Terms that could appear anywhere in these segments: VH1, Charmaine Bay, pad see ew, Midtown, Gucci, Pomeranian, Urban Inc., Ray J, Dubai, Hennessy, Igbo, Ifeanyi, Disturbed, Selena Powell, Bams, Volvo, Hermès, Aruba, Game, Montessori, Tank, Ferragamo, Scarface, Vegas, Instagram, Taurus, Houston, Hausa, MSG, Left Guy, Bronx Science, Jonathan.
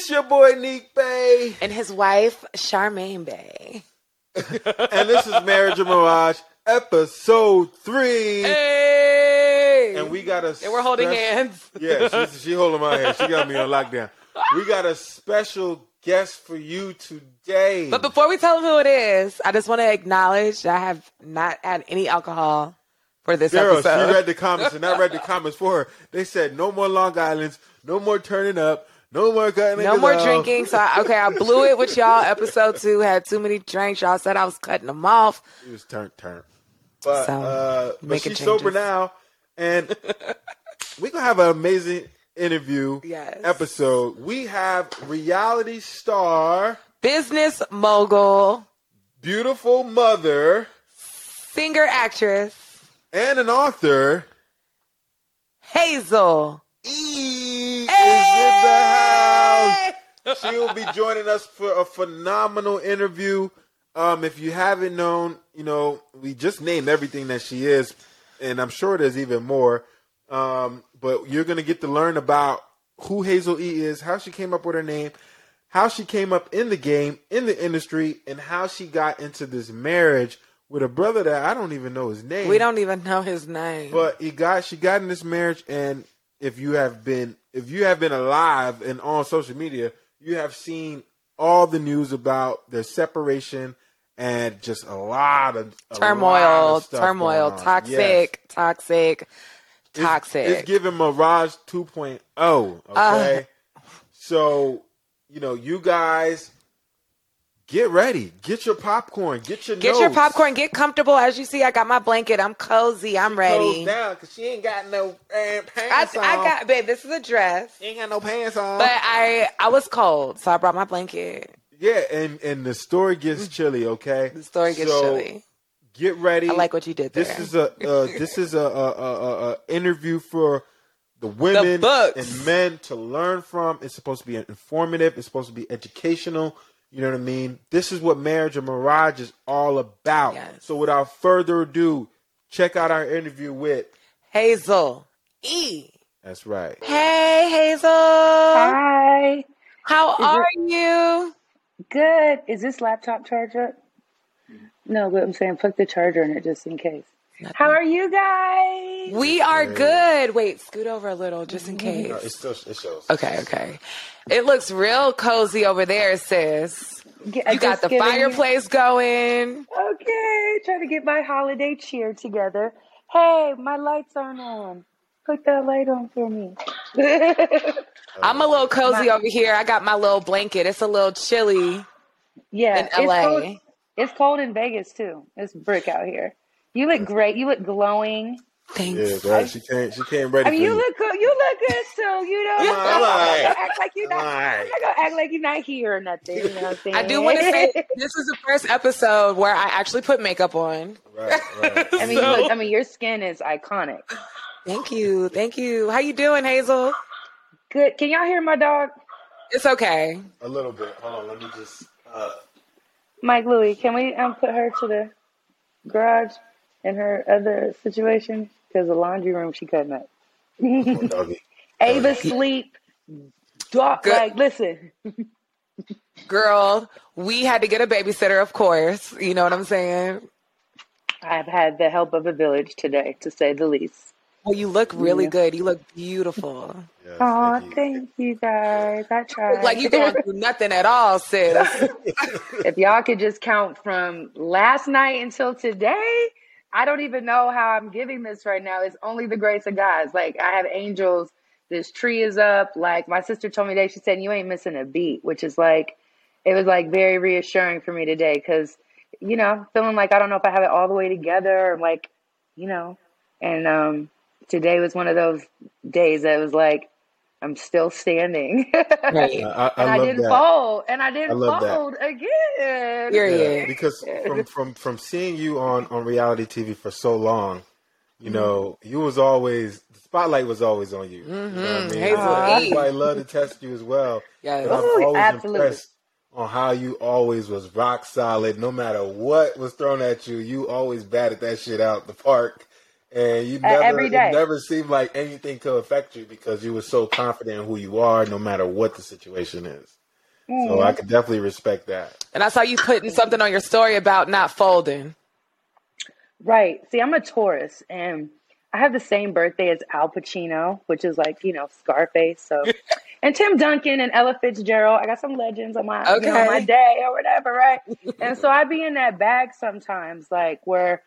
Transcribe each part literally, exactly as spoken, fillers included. It's your boy, Neek Bay. And his wife, Charmaine Bay. And this is Marriage and Mirage, episode three. Hey! And we got a... And we're holding spe- hands. Yeah, she's, she holding my hand. She got me on lockdown. We got a special guest for you today. But before we tell them who it is, I just want to acknowledge that I have not had any alcohol for this Darryl, episode. She read the comments, and I read the comments for her. They said, no more Long Islands, no more turning up, no more cutting No more off. drinking. So, I, okay, I blew it with y'all. Episode two, had too many drinks. Y'all said I was cutting them off. It was turnt, turnt. But, so, uh, but she's sober now, and we're going to have an amazing interview yes. episode. We have reality star, business mogul, beautiful mother, singer, actress, and an author, Hazel-E hey! is in the house. She will be joining us for a phenomenal interview. Um, if you haven't known, you know, we just named everything that she is, and I'm sure there's even more. Um, but you're going to get to learn about who Hazel-E is, how she came up with her name, how she came up in the game, in the industry, and how she got into this marriage with a brother that I don't even know his name. We don't even know his name. But he got she got in this marriage, and if you have been if you have been alive and on social media, you have seen all the news about their separation and just a lot of a turmoil, lot of stuff turmoil, toxic, yes. toxic, toxic. It's, it's giving Mirage two point oh, okay? Uh, so, you know, you guys get ready. Get your popcorn. Get your Get notes. your popcorn. Get comfortable. As you see, I got my blanket. I'm cozy. I'm she ready. down because she ain't got no uh, pants I, on. I got, babe, this is a dress. She ain't got no pants on. But I I was cold, so I brought my blanket. Yeah, and, and the story gets chilly, okay? The story gets so, chilly. Get ready. I like what you did there. This is a, uh, this is a, a, a, a interview for the women the and men to learn from. It's supposed to be informative. It's supposed to be educational. You know what I mean? This is what Marriage and Mirage is all about. Yes. So without further ado, check out our interview with Hazel-E. That's right. Hey, Hazel. Hi. How is are it, you? Good. Is this laptop charger up? No, but I'm saying put the charger in it just in case. Nothing. How are you guys? We are good. Wait, scoot over a little just in case. No, it still it shows. Okay, okay. It looks real cozy over there, sis. You I'm got the fireplace you. going. Okay, trying to get my holiday cheer together. Hey, my lights aren't on. Put that light on for me. I'm a little cozy my- over here. I got my little blanket. It's a little chilly yeah, in L A. It's cold. It's cold in Vegas, too. It's brick out here. You look great. You look glowing. Thanks. Yeah, right. She came. She came ready. I mean, for you, you look good. You look good too. You know, I'm right. gonna act like you're not. I'm not gonna act like you're not here or nothing. You know what I'm saying? I do want to say this is the first episode where I actually put makeup on. Right. right. I mean, so. you look, I mean, your skin is iconic. Thank you. Thank you. How you doing, Hazel? Good. Can y'all hear my dog? It's okay. A little bit. Hold on. Let me just. Uh... Mike Louie, can we um, put her to the garage? In her other situation, because the laundry room she couldn't up. Oh, Ava sleep. Dog, like, listen. Girl, we had to get a babysitter, of course. You know what I'm saying? I've had the help of a village today, to say the least. Well, you look really yeah. good. You look beautiful. Yes, oh, thank you. thank you guys. I tried. Like you going through nothing at all, sis. If y'all could just count from last night until today. I don't even know how I'm giving this right now. It's only the grace of God. Like I have angels. This tree is up. Like my sister told me today, she said, you ain't missing a beat, which is like, it was like very reassuring for me today. Cause you know, feeling like, I don't know if I have it all the way together or like, you know, and um, today was one of those days that was like, I'm still standing. Right. I, I and I love didn't that. fold. And I didn't I fold that. again. Yeah, yeah. Because from, from, from seeing you on, on reality T V for so long, you mm-hmm. know, you was always, the spotlight was always on you. Mm-hmm. You know what I mean? Hazel-E. That's why I love to test you as well. Yes. Ooh, I'm always absolutely. impressed on how you always was rock solid. No matter what was thrown at you, you always batted that shit out the park. And you never, every day. It never seemed like anything could affect you because you were so confident in who you are, no matter what the situation is. Mm. So I could definitely respect that. And I saw you putting something on your story about not folding. Right. See, I'm a Taurus, and I have the same birthday as Al Pacino, which is like, you know, Scarface. So, and Tim Duncan and Ella Fitzgerald. I got some legends on my, okay. you know, my day or whatever, right? And so I be in that bag sometimes, like where.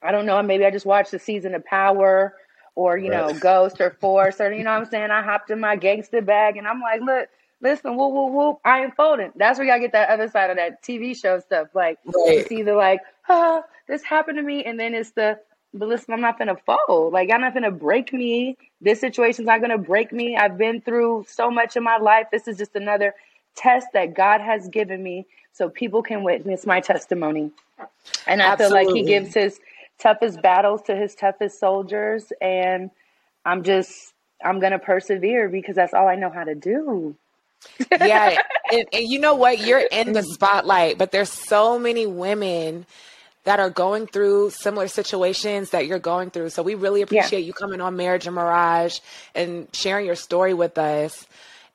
I don't know. Maybe I just watched the season of Power or, you right. know, Ghost or Force or, you know what I'm saying? I hopped in my gangster bag and I'm like, look, listen, whoop, whoop, whoop. I ain't folding. That's where y'all get that other side of that T V show stuff. Like, right. it's either like, oh, this happened to me. And then it's the, but listen, I'm not going to fold. Like, y'all not going to break me. This situation's not going to break me. I've been through so much in my life. This is just another test that God has given me so people can witness my testimony. And I Absolutely. feel like he gives his toughest battles to his toughest soldiers, and I'm just I'm gonna persevere because that's all I know how to do. Yeah. and, and you know what, you're in the spotlight, but there's so many women that are going through similar situations that you're going through, so we really appreciate yeah. you coming on Marriage and Mirage and sharing your story with us.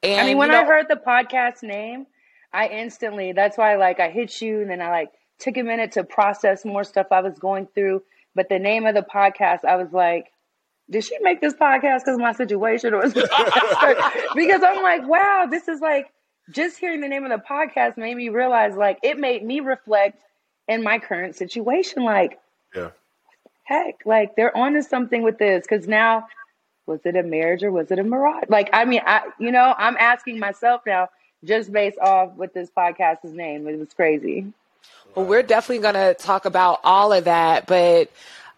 And I mean, when you know, I heard the podcast name, I instantly, that's why like I hit you, and then I like took a minute to process more stuff I was going through. But the name of the podcast, I was like, did she make this podcast because of my situation? Or because I'm like, wow, this is like, just hearing the name of the podcast made me realize, like, it made me reflect in my current situation. Like, yeah, heck, like, they're onto something with this. Because now, was it a marriage or was it a mirage? Like, I mean, I, you know, I'm asking myself now, just based off what this podcast is named. It was crazy. Well, we're definitely going to talk about all of that, but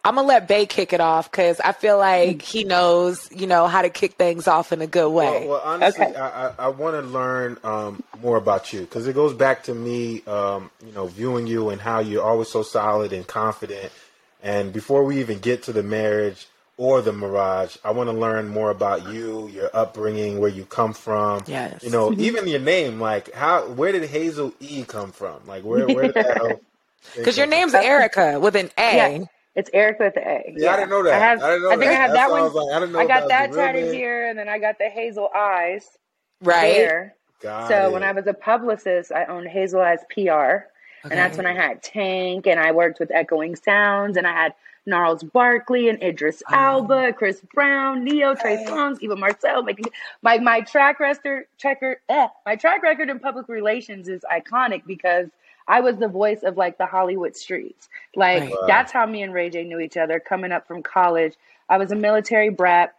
I'm going to let Bay kick it off because I feel like he knows, you know, how to kick things off in a good way. Well, well honestly, okay. I, I, I want to learn um, more about you because it goes back to me, um, you know, viewing you and how you're always so solid and confident. And before we even get to the marriage or the mirage, I want to learn more about you, your upbringing, where you come from. Yes. You know, even your name, like how, where did Hazel-E come from? Like where, where did that come Because your name's from? Erica with an A. Yeah, it's Erica with an A. Yeah, yeah. I didn't know that. I, have, I didn't know I that. think I have That's that one. I, was like, I, didn't know I got that tatted here, and then I got the Hazel Eyes. Right. There. Got so it. When I was a publicist, I owned Hazel Eyes P R. Okay. And that's when I had Tank, and I worked with Echoing Sounds, and I had Gnarls Barkley and Idris Elba, oh. Chris Brown, Neo, Trey Songz, Eva Marcel. My, my, my track record, checker, eh, my track record in public relations is iconic because I was the voice of like the Hollywood streets. Like right. that's how me and Ray J knew each other coming up from college. I was a military brat.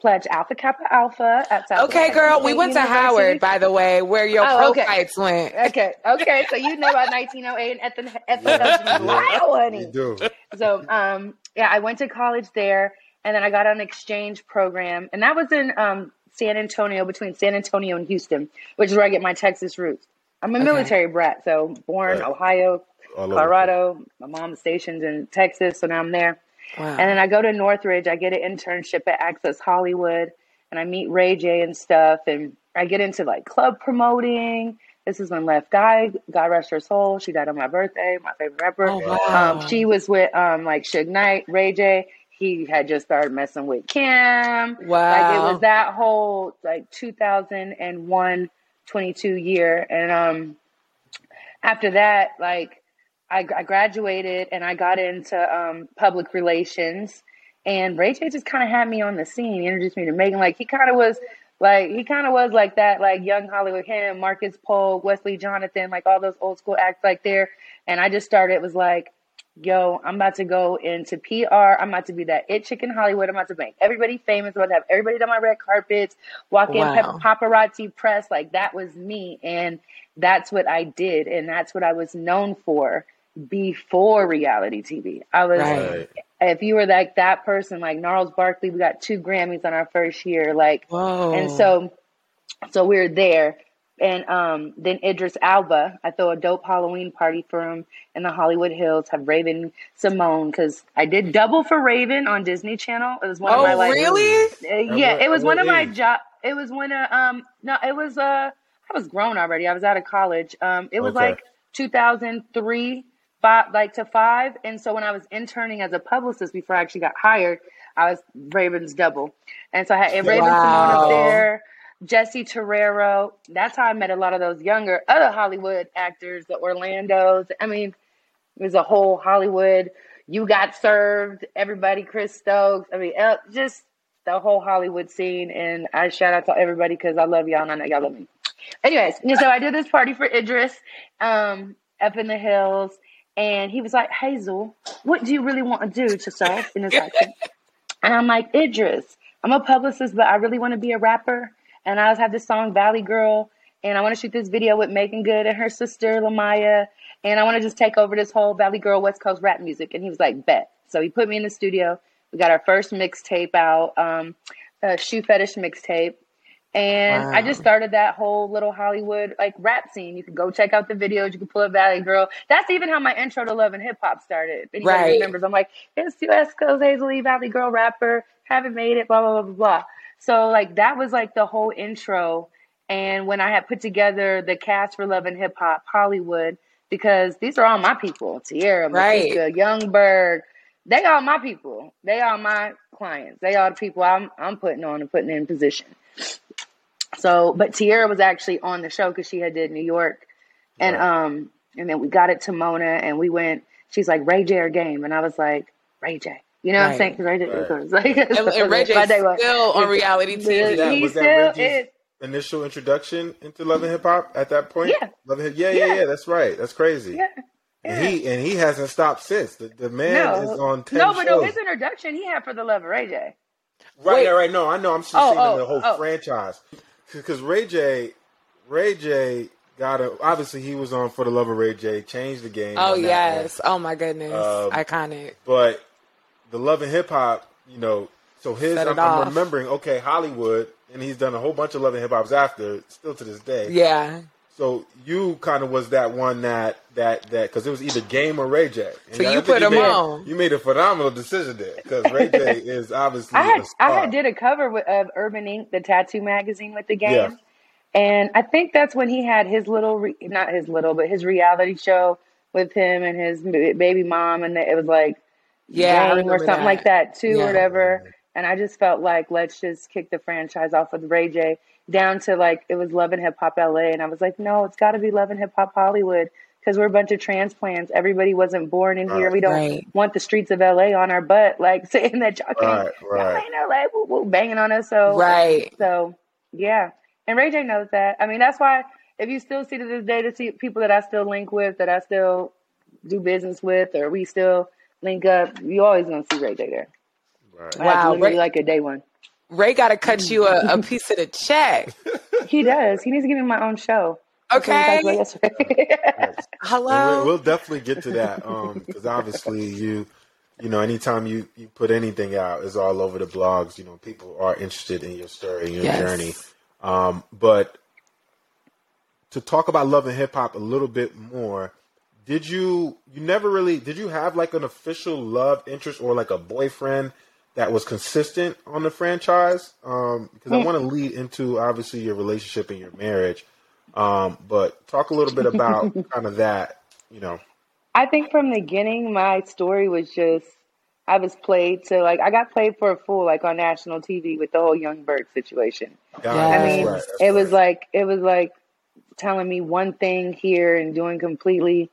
Pledge Alpha Kappa Alpha at South. Okay, Alabama. Girl, we went to University. Howard, by the way, where your oh, pro fights okay. went. Okay, okay, so you know about nineteen oh eight and Ethan. Wow, honey. You do. So, um, yeah, I went to college there, and then I got on an exchange program, and that was in um, San Antonio, between San Antonio and Houston, which is where I get my Texas roots. I'm a okay. military brat, so born right. Ohio, All Colorado. My mom's stationed in Texas, so now I'm there. Wow. And then I go to Northridge, I get an internship at Access Hollywood, and I meet Ray J and stuff, and I get into like club promoting. This is when Left Guy, God rest her soul, she died on my birthday, my favorite rapper. Oh, wow. um, she was with um, like Suge Knight, Ray J, he had just started messing with Kim. Wow. Like it was that whole like two thousand one, twenty-two year. And um, after that, like I graduated and I got into um, public relations, and Ray J just kind of had me on the scene. He introduced me to Megan. Like he kind of was like, he kind of was like that, like young Hollywood, him, Marcus Polk, Wesley Jonathan, like all those old school acts like there. And I just started, it was like, yo, I'm about to go into P R. I'm about to be that it chick in Hollywood. I'm about to make everybody famous. I'm about to have everybody down my red carpets, walk in wow. pep- paparazzi press. Like that was me. And that's what I did. And that's what I was known for. Before reality T V, I was right. if you were like that person, like Gnarls Barkley, we got two Grammys on our first year, like, Whoa. and so, so we were there, and um, then Idris Elba, I throw a dope Halloween party for him in the Hollywood Hills. Have Raven Simone because I did double for Raven on Disney Channel. It was one oh, of my like, really, uh, yeah, it was one of my job. It was one of um, no, it was uh, I was grown already. I was out of college. Um, it was okay. like two thousand three. five, like to five. And so when I was interning as a publicist before I actually got hired, I was Raven's double. And so I had Raven wow. Simone up there, Jesse Terrero. That's how I met a lot of those younger, other Hollywood actors, the Orlandos. I mean, it was a whole Hollywood. You got served, everybody, Chris Stokes. I mean, just the whole Hollywood scene. And I shout out to everybody because I love y'all and I know y'all love me. Anyways, so I did this party for Idris um, up in the hills. And he was like, Hazel, what do you really want to do to serve in this action? And I'm like, Idris, I'm a publicist, but I really want to be a rapper. And I have this song, Valley Girl. And I want to shoot this video with Megan Good and her sister, Lamaya. And I want to just take over this whole Valley Girl West Coast rap music. And he was like, bet. So he put me in the studio. We got our first mixtape out, um, a Shoe Fetish mixtape. And wow. I just started that whole little Hollywood like rap scene. You can go check out the videos. You can pull up Valley Girl. That's even how my intro to Love and Hip Hop started. If anybody right. remembers, I'm like, it's U S Coast Hazel-E, Valley Girl rapper. Haven't made it, blah, blah, blah, blah, blah. So like that was like the whole intro. And when I had put together the cast for Love and Hip Hop Hollywood, because these are all my people, Tierra, Malika, right. Youngberg, they all my people. They all my clients. They all the people I'm I'm putting on and putting in position. So, but Tierra was actually on the show because she had did New York, and right. um, and then we got it to Mona, and we went. She's like Ray J or Game, and I was like Ray J. You know right. what I'm saying? Ray J right. like, and, so and Ray J still was, on reality T V. He was that still is. Initial introduction into Love and Hip Hop at that point. Yeah. Love and Hip- yeah, yeah, yeah, yeah. That's right. That's crazy. Yeah. Yeah. And he and he hasn't stopped since. The, the man no. is on ten No, but shows. No, his introduction he had for the Love of Ray J. Right, Wait. right. No, I know. I'm just oh, seeing oh, the whole oh. franchise. Because Ray J, Ray J got a, obviously he was on For the Love of Ray J, changed the game. Oh yes, oh my goodness, um, iconic. But the Love and Hip Hop, you know, so his I'm, I'm remembering. Okay, Hollywood, and he's done a whole bunch of Love and Hip Hops after, still to this day. Yeah. So you kind of was that one that that that because it was either Game or Ray J. And so you put him on. You made a phenomenal decision there because Ray J is obviously. I had I had did a cover with, of Urban Ink, the tattoo magazine, with the Game, yeah. and I think that's when he had his little re, not his little but his reality show with him and his baby mom, and it was like yeah Game or something that. Like that too, yeah. or whatever. And I just felt like let's just kick the franchise off with Ray J. Down to like it was Love and Hip Hop L A, and I was like, no, it's got to be Love and Hip Hop Hollywood because we're a bunch of transplants. Everybody wasn't born in here. Right, we don't right. want the streets of L A on our butt, like saying that y'all can't, right, right. y'all ain't L A, woo, woo, banging on us. So right, so yeah, and Ray J knows that. I mean, that's why if you still see to this day to see people that I still link with, that I still do business with, or we still link up, you always gonna see Ray J there. Right. Like, wow, literally Ray- like a day one. Ray got to cut you a, a piece of the check. He does. He needs to give me my own show. Okay. Hello. We'll definitely get to that because um, obviously you, you know, anytime you, you put anything out, it's all over the blogs. You know, people are interested in your story, your yes. journey. Um, but to talk about Love and Hip Hop a little bit more, did you? You never really did you have like an official love interest or like a boyfriend that was consistent on the franchise? Um, because I want to lead into, obviously, your relationship and your marriage. Um, but talk a little bit about kind of that, you know. I think from the beginning, my story was just, I was played to, like, I got played for a fool, like, on national T V with the whole Youngberg situation. Yeah, I mean, right, it right. was like, it was like telling me one thing here and doing completely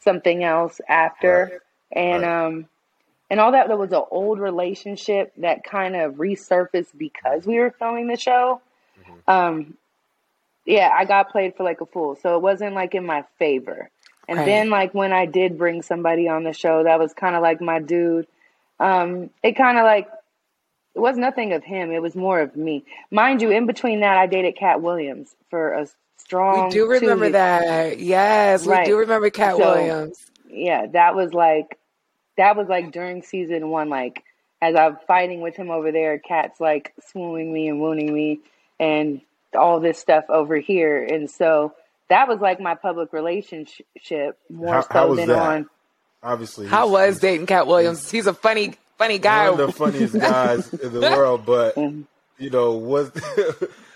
something else after. Right. And, right. um, And all that, there was an old relationship that kind of resurfaced because we were filming the show. Mm-hmm. Um, yeah, I got played for like a fool. So it wasn't like in my favor. And right. then like when I did bring somebody on the show, that was kind of like my dude. Um, it kind of like, it was nothing of him. It was more of me. Mind you, in between that, I dated Kat Williams for a strong We do remember two that. Yes, right. we do remember Kat so, Williams. Yeah, that was like, That was like during season one, like as I'm fighting with him over there, Kat's like swooning me and wounding me and all this stuff over here. And so that was like my public relationship more how, so how was than that? On. Obviously. How was dating Kat Williams? He's a funny, funny guy. One of the funniest guys in the world, but you know, was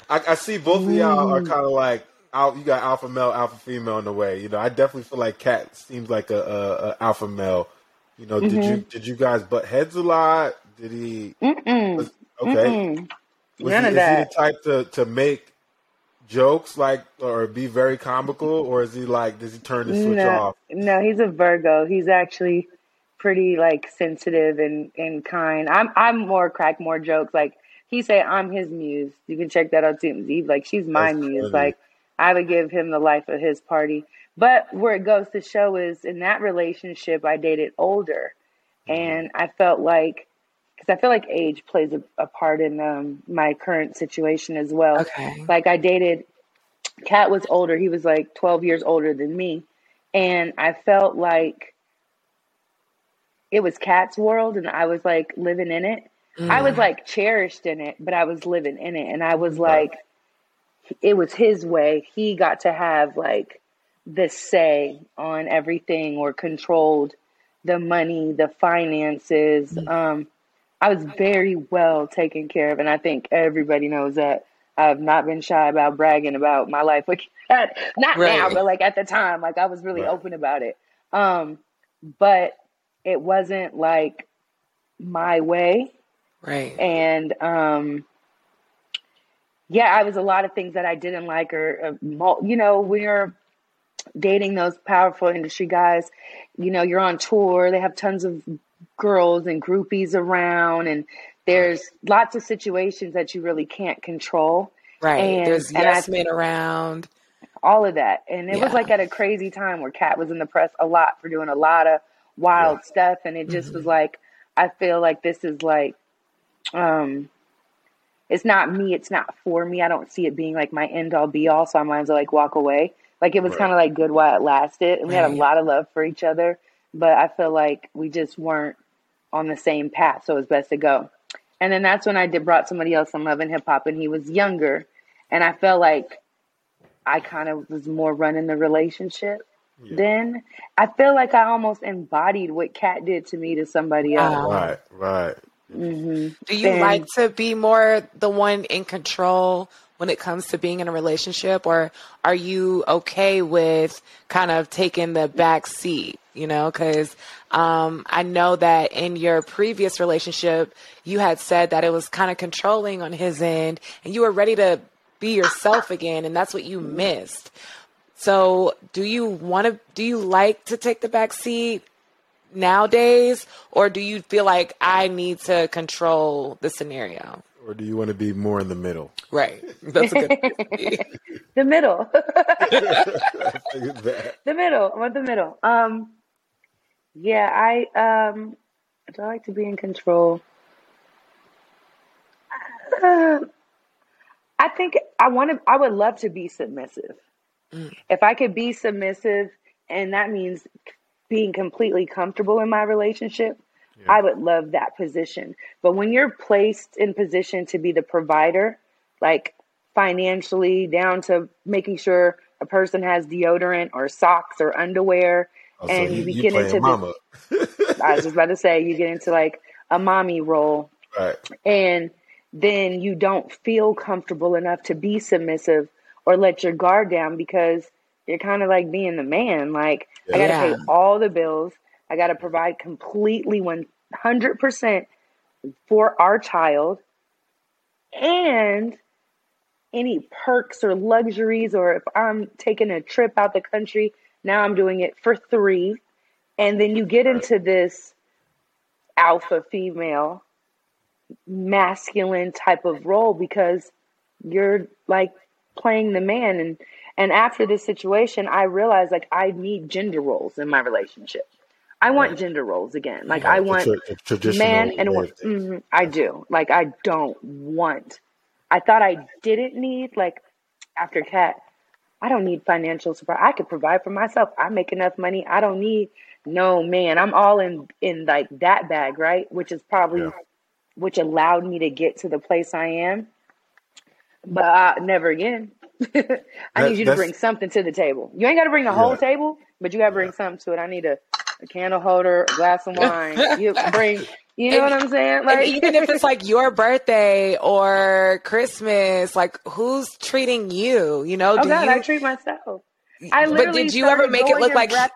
I, I see both of y'all are kind of like, out, you got alpha male, alpha female in the way. You know, I definitely feel like Kat seems like a, a, a alpha male. You know, mm-hmm. did you did you guys butt heads a lot? Did he? Mm-mm. Was, okay. Mm-mm. Was None he, of that. Is he the type to, to make jokes like or be very comical, or is he like? Does he turn the switch no, off? No, he's a Virgo. He's actually pretty like sensitive and, and kind. I'm I'm more crack, more jokes. Like he say, I'm his muse. You can check that out too. Eve, like she's my That's muse. Funny. Like I would give him the life of his party. But where it goes to show is in that relationship, I dated older, and I felt like because I feel like age plays a, a part in um, my current situation as well. Okay. Like I dated, Kat was older. He was like twelve years older than me, and I felt like it was Kat's world, and I was like living in it. Mm. I was like cherished in it, but I was living in it. And I was like, it was his way. He got to have like the say on everything or controlled the money, the finances. Mm. Um, I was very well taken care of. And I think everybody knows that I've not been shy about bragging about my life. Like, not right. now, but like at the time, like I was really right. open about it. Um, but it wasn't like my way. Right. And, um, yeah, I was a lot of things that I didn't like, or, or, you know, when you're dating those powerful industry guys, you know, you're on tour, they have tons of girls and groupies around, and there's lots of situations that you really can't control. Right. And, there's yes men around. All of that. And it yeah. was like at a crazy time where Kat was in the press a lot for doing a lot of wild yeah. stuff. And it just mm-hmm. was like, I feel like this is like, Um, it's not me. It's not for me. I don't see it being like my end all be all. So I might as well like walk away. Like it was right. kind of like good while it lasted, and we right. had a lot of love for each other. But I feel like we just weren't on the same path, so it was best to go. And then that's when I did brought somebody else on Love and Hip Hop, and he was younger, and I felt like I kind of was more running the relationship. Yeah. Then I feel like I almost embodied what Kat did to me to somebody else. Oh, right, right. Mm-hmm. Do you and, like to be more the one in control when it comes to being in a relationship, or are you okay with kind of taking the back seat, you know, because um, I know that in your previous relationship, you had said that it was kind of controlling on his end and you were ready to be yourself again. And that's what you missed. So do you want to do you like to take the back seat nowadays, or do you feel like I need to control the scenario, or do you want to be more in the middle? Right, that's a good. The middle. The middle. I want the middle. Um, yeah, I um, do I like to be in control? Uh, I think I want to. I would love to be submissive. Mm. If I could be submissive, and that means being completely comfortable in my relationship, yeah. I would love that position. But when you're placed in position to be the provider, like financially down to making sure a person has deodorant or socks or underwear, oh, and so you, you, you get into mama. This, I was just about to say, you get into like a mommy role, right. and then you don't feel comfortable enough to be submissive or let your guard down because you're kind of like being the man. Like yeah. I got to pay all the bills. I got to provide completely one hundred percent for our child, and any perks or luxuries, or if I'm taking a trip out the country, now I'm doing it for three. And then you get into this alpha female, masculine type of role because you're like playing the man. And And after this situation, I realized like I need gender roles in my relationship. I want right. gender roles again. Like yeah, I want a, a man and woman. Mm-hmm, I do. Like I don't want. I thought I didn't need like after Kat. I don't need financial support. I could provide for myself. I make enough money. I don't need no man. I'm all in in like that bag, right? Which is probably yeah. which allowed me to get to the place I am. But uh, never again. I that, need you to bring something to the table. You ain't got to bring the yeah. whole table, but you got to bring yeah. something to it. I need a a candle holder, a glass of wine. You bring, you know and, what I'm saying? Like, even if it's like your birthday or Christmas, like who's treating you? You know? Oh do God, you, I treat myself. I literally. But did you ever make it look like? Rep-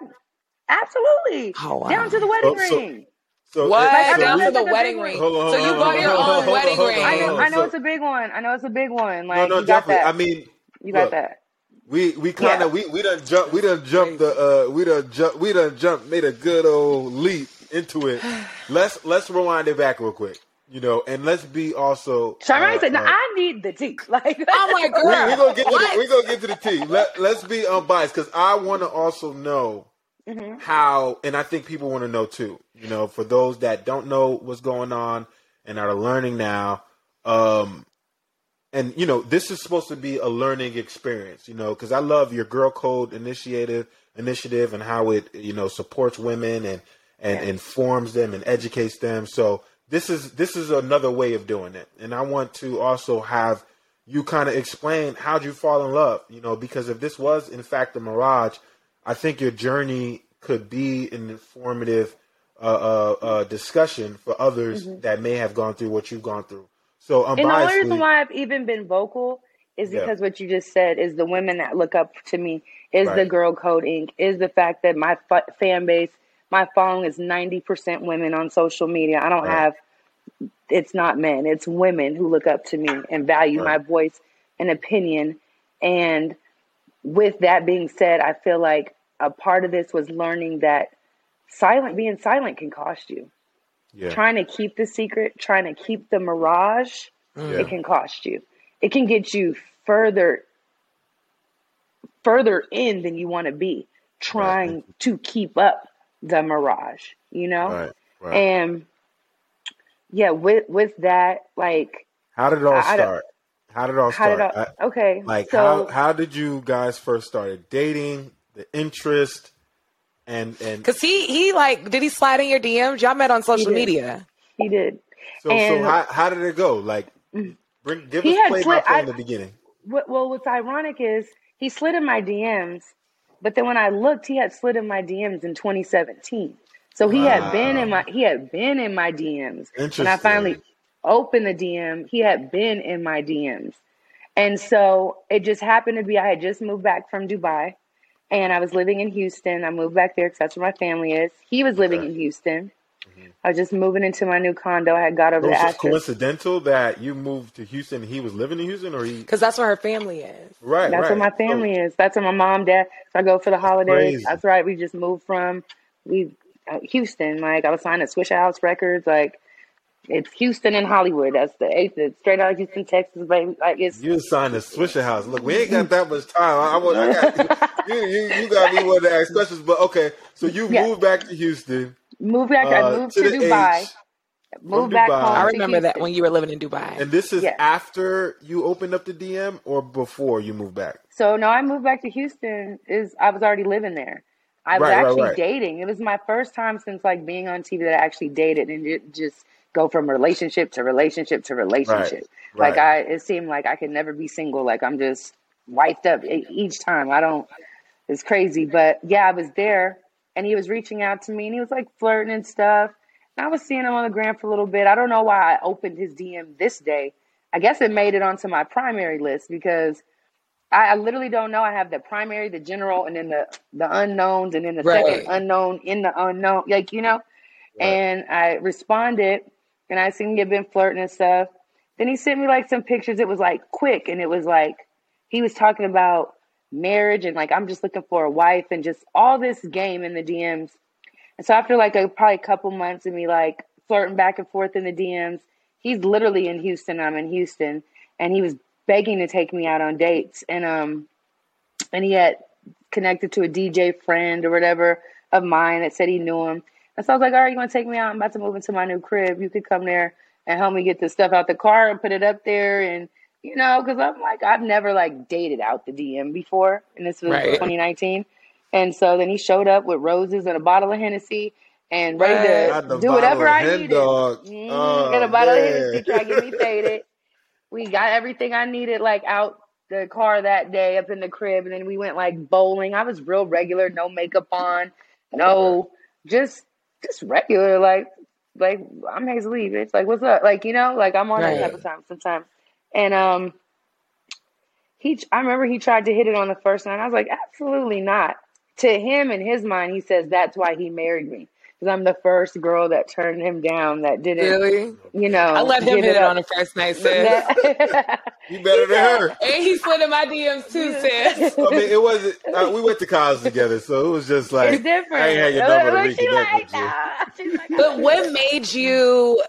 Absolutely. Oh, wow. Down to the wedding oh, so- ring. So, what? Like, down to the wedding ring. Hold on, hold on, so you bought your on, own on, wedding on, ring. On, I know, I know so, it's a big one. I know it's a big one. Like, no, no, you got that. I mean, you got look, that. We we kind of yeah. we we done jump we done jumped the uh, we done jump we done jumped made a good old leap into it. Let's let's rewind it back real quick. You know, and let's be also. Shireen uh, said, "No, uh, I need the tea." Like, oh my god, we're gonna get to the, we gonna get to the tea. Let let's be unbiased because I want to also know. Mm-hmm. How, and I think people want to know too, you know, for those that don't know what's going on and are learning now, um, and, you know, this is supposed to be a learning experience, you know, because I love your Girl Code initiative initiative and how it, you know, supports women and, and yeah. informs them and educates them. So this is, this is another way of doing it. And I want to also have you kind of explain how'd you fall in love, you know, because if this was in fact a mirage, I think your journey could be an informative uh, uh, uh, discussion for others mm-hmm. that may have gone through what you've gone through. So, unbiasedly, and the only reason why I've even been vocal is because yeah. what you just said is the women that look up to me, is right. the Girl Code Incorporated, is the fact that my f- fan base, my following is ninety percent women on social media. I don't right. have, it's not men, it's women who look up to me and value right. my voice and opinion. And with that being said, I feel like a part of this was learning that silent, being silent can cost you. Yeah. Trying to keep the secret, trying to keep the mirage, yeah. it can cost you. It can get you further, further in than you want to be, trying right. to keep up the mirage, you know? Right. Right. And yeah, with with that, like... How did it all I, start? I How did it all start? How did all, I, okay. Like, so, how, how did you guys first start dating, the interest, and... Because and, he, he, like, did he slide in your D Ms? Y'all met on social he media. He did. So, and, so how, how did it go? Like, bring, give us play by play in the beginning. What, well, what's ironic is he slid in my D Ms, but then when I looked, he had slid in my D Ms in twenty seventeen. So he wow. had been in my he had been in my D Ms. Interesting. And I finally... open the D M, he had been in my D Ms. And so it just happened to be, I had just moved back from Dubai and I was living in Houston. I moved back there because that's where my family is. He was living okay. in Houston. Mm-hmm. I was just moving into my new condo. I had got over the actress. Was it coincidental that you moved to Houston and he was living in Houston? Or he? Because that's where her family is. Right, That's right. where my family oh. is. That's where my mom, dad, so I go for the that's holidays. Crazy. That's right. We just moved from we uh, Houston. Like I was signed to Swish House Records. Like, it's Houston and Hollywood. That's the eighth, straight out of Houston, Texas, baby. Like it's you signed a Swisher House. Look, we ain't got that much time. I, I, I got you, you, you got me wanting to ask questions, but okay. So you yeah. moved back to Houston. Moved back. Uh, I moved to, to Dubai. H, moved back Dubai. home. I remember that when you were living in Dubai. And this is yeah. after you opened up the D M or before you moved back? So no, I moved back to Houston. Is I was already living there. I was right, actually right, right. dating. It was my first time since like being on T V that I actually dated, and it just. Go from relationship to relationship to relationship. Right, like right. I, it seemed like I could never be single. Like I'm just wiped up each time. I don't, it's crazy, but yeah, I was there and he was reaching out to me and he was like flirting and stuff. And I was seeing him on the gram for a little bit. I don't know why I opened his D M this day. I guess it made it onto my primary list because I, I literally don't know. I have the primary, the general, and then the, the unknowns and then the right. second unknown in the unknown, like, you know, right. and I responded. And I seen him been flirting and stuff. Then he sent me like some pictures. It was like quick. And it was like, he was talking about marriage and like, I'm just looking for a wife and just all this game in the D Ms. And so after like a probably couple months of me like flirting back and forth in the D Ms, he's literally in Houston. I'm in Houston. And he was begging to take me out on dates. And, um, and he had connected to a D J friend or whatever of mine that said he knew him. And so I was like, all right, you want to take me out? I'm about to move into my new crib. You could come there and help me get this stuff out the car and put it up there. And, you know, because I'm like, I've never, like, dated out the D M before. And this was right. twenty nineteen. And so then he showed up with roses and a bottle of Hennessy and ready to do whatever I needed. Mm, oh, and a bottle yeah. of Hennessy, try to get me faded. We got everything I needed, like, out the car that day up in the crib. And then we went, like, bowling. I was real regular, no makeup on, no... just just regular, like like I'm Hazel-E, bitch. Like, what's up? Like, you know, like I'm on right. that type of time sometimes. And um, he, I remember he tried to hit it on the first night. I was like, absolutely not. To him, in his mind, he says that's why he married me, because I'm the first girl that turned him down, that didn't, really? you know. I let him hit it, it on the first night, sis. You better than her. And he slid in my D Ms too, sis. I mean, it wasn't, uh, we went to college together, so it was just like, it's different. I ain't had your number to reconnect with you. Like, but what made you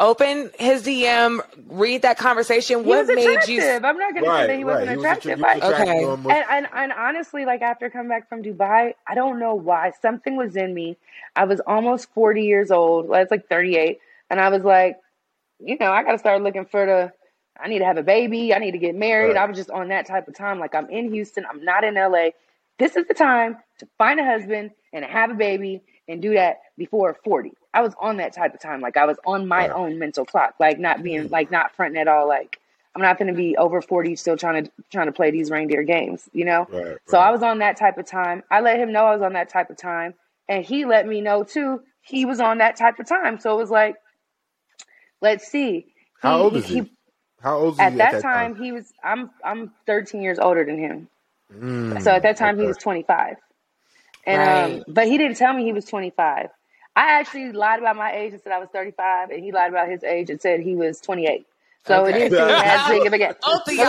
open his D M, read that conversation? What made attractive. you? I'm not going right, to say that he wasn't right. attractive. He was attra- like, okay. And, and, and honestly, like after coming back from Dubai, I don't know why. Something was in me. I was almost forty years old. Well, it's like thirty-eight. And I was like, you know, I got to start looking for the, I need to have a baby. I need to get married. Right. I was just on that type of time. Like, I'm in Houston. I'm not in L A. This is the time to find a husband and have a baby and do that before forty. I was on that type of time. Like, I was on my right. own mental clock, like not being like, not fronting at all. Like, I'm not going to be over forty still trying to, trying to play these reindeer games, you know? Right, right. So I was on that type of time. I let him know I was on that type of time, and he let me know too, he was on that type of time. So it was like, let's see. How he, old is he? he? How old is he at that, that time, time? He was, I'm, I'm thirteen years older than him. Mm, so at that time okay. he was twenty-five. And, right. um, but he didn't tell me he was twenty-five. I actually lied about my age and said I was thirty-five, and he lied about his age and said he was twenty-eight. So okay. it didn't seem as big of a gap. Both of y'all.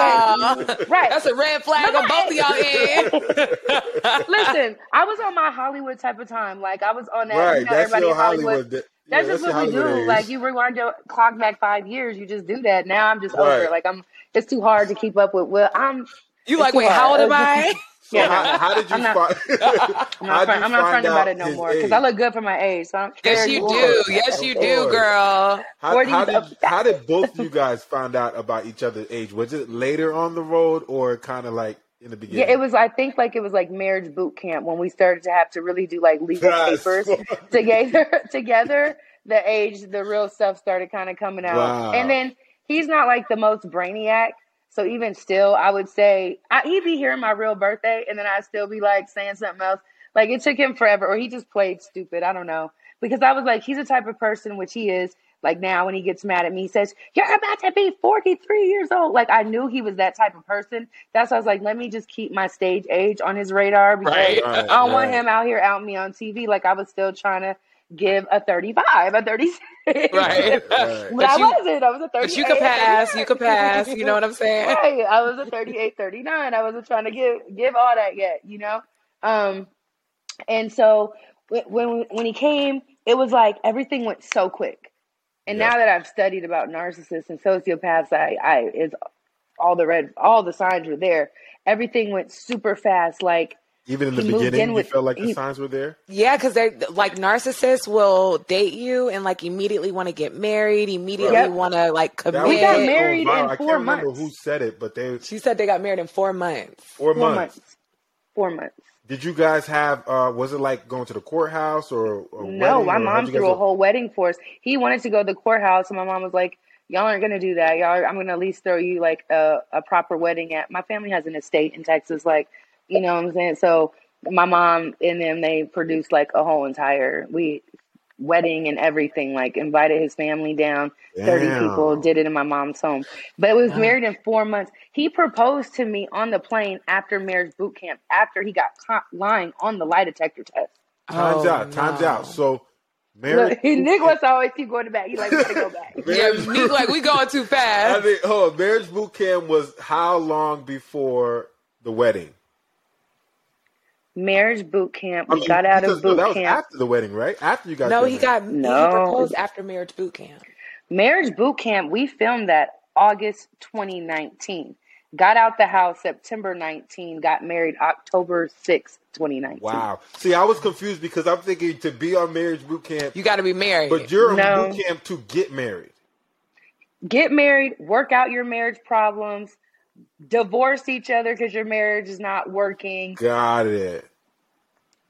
Right. That's a red flag on both of y'all end. Listen, I was on my Hollywood type of time. Like, I was on that. Right, you know, that's everybody your Hollywood. Hollywood. That, yeah, that's, that's just what we do. Age. Like, you rewind your clock back five years, you just do that. Now I'm just right. over. Like, I'm. It's too hard to keep up with. Well, I'm. You like, wait, hard. how old am I? So yeah, how, how did you I'm not, find I'm not, fr- I'm not find about it no more, because I look good for my age. So I don't care. Yes, you do. Yes, you do, girl. How, how, did, how did both of you guys find out about each other's age? Was it later on the road, or kind of like in the beginning? Yeah, it was. I think like it was like marriage boot camp when we started to have to really do like legal yes. papers together. Together, the age, the real stuff started kind of coming out, wow. and then he's not like the most brainiac. So even still, I would say, I, he'd be hearing my real birthday, and then I'd still be like saying something else. Like, it took him forever, or he just played stupid. I don't know. Because I was like, he's the type of person, which he is, like now when he gets mad at me, he says, you're about to be forty-three years old. Like, I knew he was that type of person. That's why I was like, let me just keep my stage age on his radar, because right, right, I don't right. want him out here out me on T V. Like, I was still trying to give a thirty-five, a thirty-six. Right. But, but I you, wasn't. I was a thirty-eight. But you could pass. You could pass. You know what I'm saying? Right. I was a thirty-eight, thirty-nine. I wasn't trying to give give all that yet, you know? Um, and so when when he came, it was like everything went so quick. And yeah. now that I've studied about narcissists and sociopaths, I, I is all the red, all the signs were there. Everything went super fast. Like, even in the he beginning, in with, you felt like the he, signs were there? Yeah, because they're like, narcissists will date you and like immediately want to get married, immediately yep. want to like commit. We got married oh, wow. in four months. I can't remember who said it, but they... She said they got married in four months. Four, four months. months. Four months. Did you guys have, uh, was it like going to the courthouse or a No, wedding, my or mom threw a have... whole wedding for us. He wanted to go to the courthouse, and my mom was like, y'all aren't going to do that. Y'all, are, I'm going to at least throw you like a, a proper wedding at... My family has an estate in Texas, like... You know what I'm saying? So my mom and them, they produced like a whole entire we wedding and everything, like invited his family down. Damn. thirty people did it in my mom's home. But it was married in four months. He proposed to me on the plane after marriage boot camp, after he got caught lying on the lie detector test. Time's oh, out. Time's no. out. So marriage. Look, Nick wants always keep going back. He like, we gotta go back. Yeah, Nick like, we going too fast. I mean, oh, marriage boot camp was how long before the wedding? Marriage boot camp. We I mean, got out because, of boot no, that camp. That was after the wedding, right? After you guys No, he got no. He proposed after marriage boot camp. Marriage boot camp, we filmed that August twenty nineteen. Got out the house September nineteenth, got married October sixth, twenty nineteen. Wow. See, I was confused because I'm thinking to be on marriage boot camp, you got to be married. But you're on no. boot camp to get married. Get married, work out your marriage problems. Divorce each other because your marriage is not working. Got it.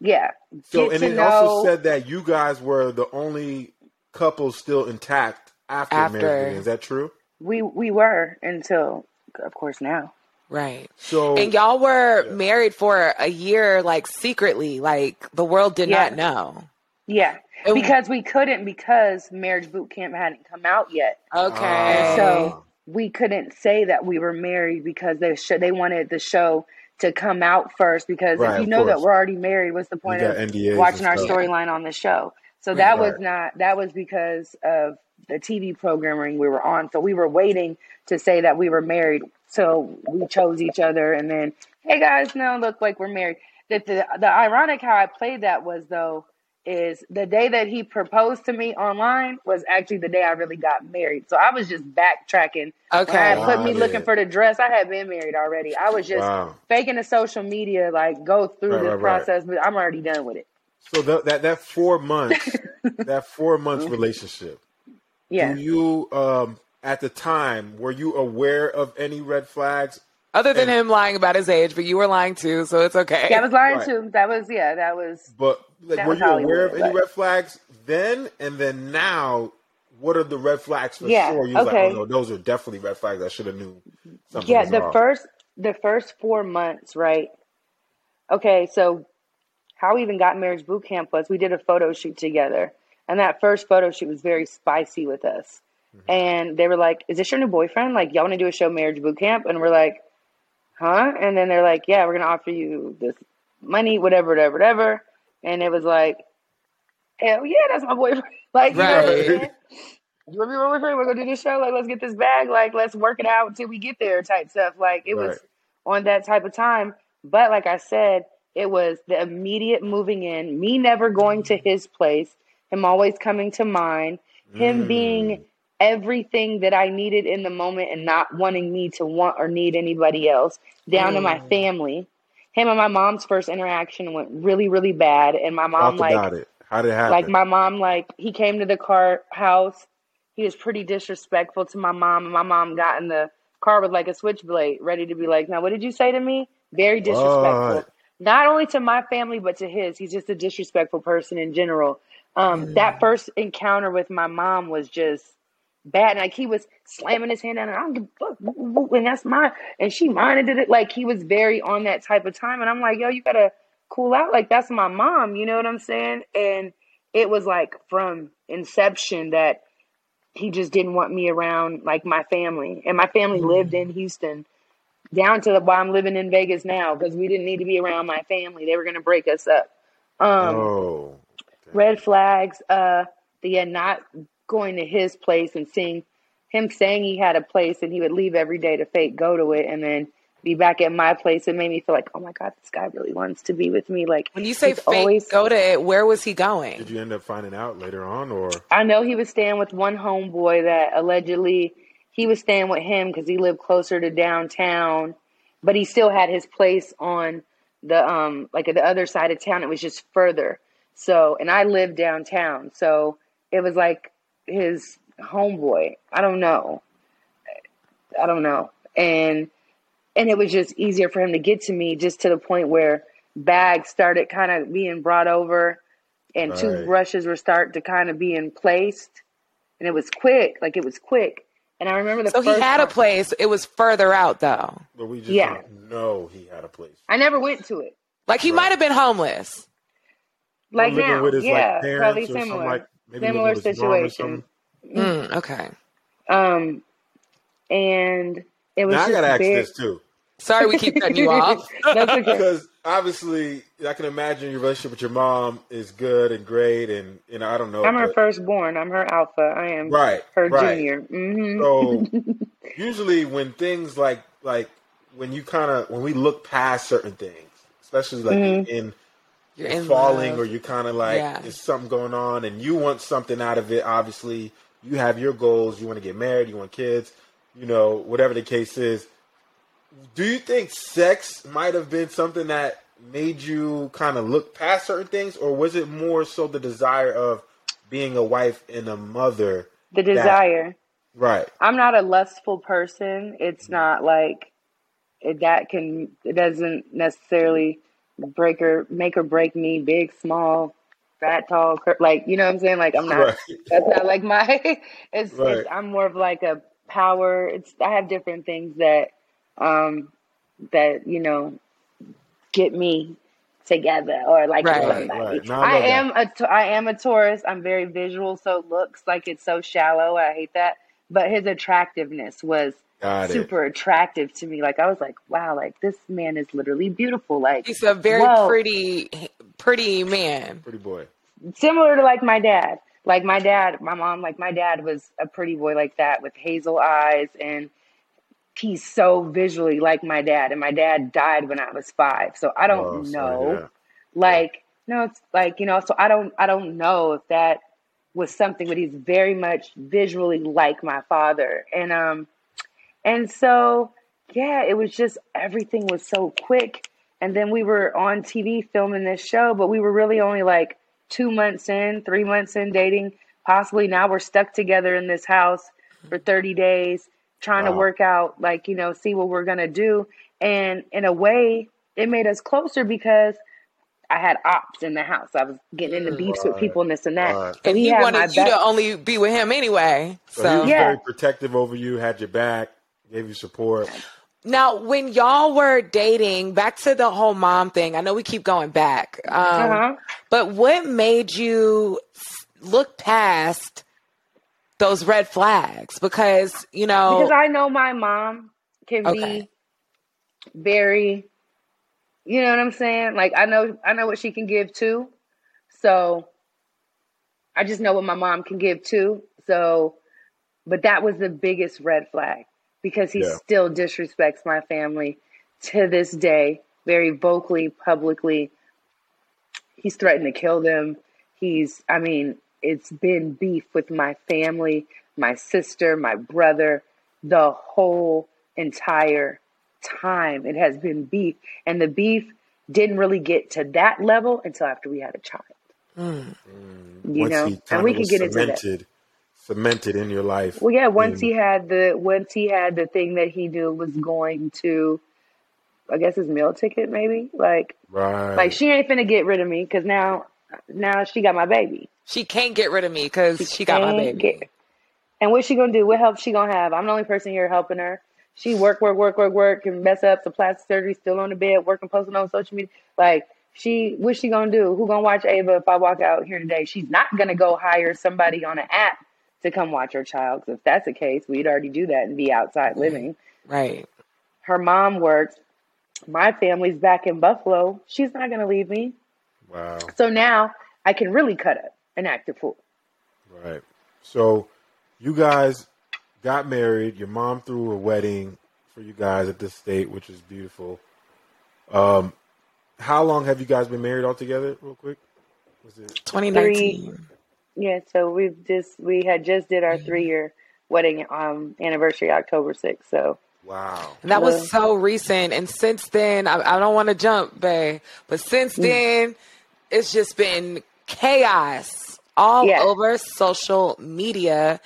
Yeah. So, and it know. also said that you guys were the only couple still intact after, after. marriage. Is that true? We we were until, of course, now. Right. So, and y'all were yeah. married for a year, like secretly, like the world did yeah. not know. Yeah, it, because we couldn't, because Marriage Boot Camp hadn't come out yet. Okay. And so we couldn't say that we were married because they sh- they wanted the show to come out first, because right, if you know course. that we're already married, what's the point of N D As watching our storyline on the show? So that right. was not, that was because of the T V programming we were on. So we were waiting to say that we were married. So we chose each other, and then, hey guys, no, look, like we're married. That the, the ironic how I played that was, though, is the day that he proposed to me online was actually the day I really got married. So I was just backtracking. Okay. When I had wow, put me yeah. looking for the dress, I had been married already. I was just wow. faking the social media, like go through right, this right, process, right. but I'm already done with it. So the, that that four months, that four months relationship. Yeah. Do you, um, at the time, were you aware of any red flags? Other than and, him lying about his age, but you were lying too, so it's okay. Yeah, I was lying right. too. That was, yeah, that was. But like, that were was you aware of any but... red flags then? And then now, what are the red flags for yeah, sure? You was okay. like, oh no, those are definitely red flags. I should have knew something Yeah, was the wrong. first, the first four months, right? Okay, so how we even got Marriage Boot Camp was we did a photo shoot together. And that first photo shoot was very spicy with us. Mm-hmm. And they were like, is this your new boyfriend? Like, y'all want to do a show, Marriage Boot Camp? And we're like, huh? And then they're like, yeah, we're going to offer you this money, whatever, whatever, whatever. And it was like, hell yeah, that's my boyfriend. Like, right. you know what I'm you want to be my boyfriend? We're going to do this show. Like, let's get this bag. Like, let's work it out until we get there type stuff. Like, it right. was on that type of time. But like I said, it was the immediate moving in, me never going to his place, him always coming to mine, him mm. being everything that I needed in the moment and not wanting me to want or need anybody else, down mm. to my family. Him and my mom's first interaction went really, really bad. And my mom, Talk like, about it. How did it happen? Like, my mom, like, he came to the car house. He was pretty disrespectful to my mom. And my mom got in the car with like a switchblade, ready to be like, now, what did you say to me? Very disrespectful. What? Not only to my family, but to his. He's just a disrespectful person in general. Um, mm. That first encounter with my mom was just bad. And like, he was slamming his hand down, and I don't give a fuck, and that's mine, and she mine, and did it. Like, he was very on that type of time, and I'm like, yo, you gotta cool out. Like, that's my mom, you know what I'm saying? And it was like from inception that he just didn't want me around, like, my family, and my family mm. lived in Houston, down to the why I'm living in Vegas now, because we didn't need to be around my family. They were gonna break us up. Um, oh, okay. Red flags. Uh, yeah, not going to his place and seeing him, saying he had a place and he would leave every day to fake go to it and then be back at my place. It made me feel like, oh my God, this guy really wants to be with me. Like, when you say fake always... go to it, where was he going? Did you end up finding out later on, or? I know he was staying with one homeboy that allegedly he was staying with him because he lived closer to downtown, but he still had his place on the, um, like at the other side of town. It was just further. So, and I lived downtown. So it was like, his homeboy. I don't know. I don't know. And and it was just easier for him to get to me, just to the point where bags started kind of being brought over and right. toothbrushes were starting to kind of being placed. And it was quick. Like, it was quick. And I remember the so first So he had time. a place. It was further out, though. But we just yeah. didn't know he had a place. I never went to it. Like, he right. might have been homeless. Like, now. With his, yeah, like, probably similar. Like, Maybe similar situation. Mm, okay. Um, and it was. Now just I gotta ask very... this too. Sorry, we keep cutting you off. That's okay. Because obviously, I can imagine your relationship with your mom is good and great, and you know, I don't know. I'm but... her firstborn. I'm her alpha. I am right, her right. junior. Mm-hmm. So usually, when things like like when you kind of when we look past certain things, especially like mm-hmm. in. You're in falling love. Or you're kind of like yeah. there's something going on and you want something out of it. Obviously, you have your goals. You want to get married. You want kids, you know, whatever the case is. Do you think sex might have been something that made you kind of look past certain things? Or was it more so the desire of being a wife and a mother? The desire. That, right. I'm not a lustful person. It's mm-hmm. not like that can it doesn't necessarily break or make or break me, big, small, fat, tall, cur- like, you know what I'm saying? Like, I'm not, right. that's not like my, it's, right. it's, I'm more of like a power. It's, I have different things that, um, that, you know, get me together or like right, somebody. Right. No, I, I am a I am a Taurus. I'm very visual, so looks like it's so shallow. I hate that. But his attractiveness was Got super it. attractive to me. Like I was like, wow, like this man is literally beautiful. Like he's a very whoa. pretty, pretty man, pretty boy. Similar to like my dad. Like my dad, my mom, like my dad was a pretty boy like that with hazel eyes, and he's so visually like my dad. And my dad died when I was five, so I don't oh, know. So, yeah. Like yeah. no, it's like you know. So I don't, I don't know if that was something, but he's very much visually like my father, and um, and so yeah, it was just everything was so quick. And then we were on T V filming this show, but we were really only like two months in, three months in dating, possibly. Now we're stuck together in this house for thirty days trying wow. to work out, like, you know, see what we're going to do. And in a way it made us closer because I had ops in the house. I was getting into beefs right. with people and this and that. Right. So and he, he wanted you to only be with him anyway. So, so he was yeah. very protective over you, had your back, gave you support. Now, when y'all were dating, back to the whole mom thing, I know we keep going back, um, uh-huh. but what made you look past those red flags? Because, you know. Because I know my mom can okay. be very, you know what I'm saying? Like, I know, I know what she can give too. So I just know what my mom can give too. So, but that was the biggest red flag. Because he yeah. still disrespects my family to this day, very vocally, publicly. He's threatened to kill them. He's, I mean, it's been beef with my family, my sister, my brother, the whole entire time. It has been beef. And the beef didn't really get to that level until after we had a child. Mm. You Once know, and we can get cemented. into that. Cemented in your life. Well, yeah. Once in, he had the once he had the thing that he knew was going to, I guess his meal ticket, maybe. Like, right. like she ain't finna get rid of me because now, now she got my baby. She can't get rid of me because she, she got my baby. Get, and what's she gonna do? What help she gonna have? I'm the only person here helping her. She work, work, work, work, work, and mess up. The plastic surgery, still on the bed, working, posting on social media. Like, she, what's she gonna do? Who gonna watch Ava if I walk out here today? She's not gonna go hire somebody on an app to come watch her child. Because if that's the case, we'd already do that and be outside living. Right. Her mom works. My family's back in Buffalo. She's not going to leave me. Wow. So now I can really cut up and act a fool. Right. So you guys got married. Your mom threw a wedding for you guys at this state, which is beautiful. Um, how long have you guys been married all together, real quick? Was it twenty nineteen? Three- Yeah, so we've just we had just did our three year wedding um, anniversary October sixth. So wow, and that well, was so recent. And since then, I, I don't want to jump, babe, but since then, it's just been chaos all yeah. over social media.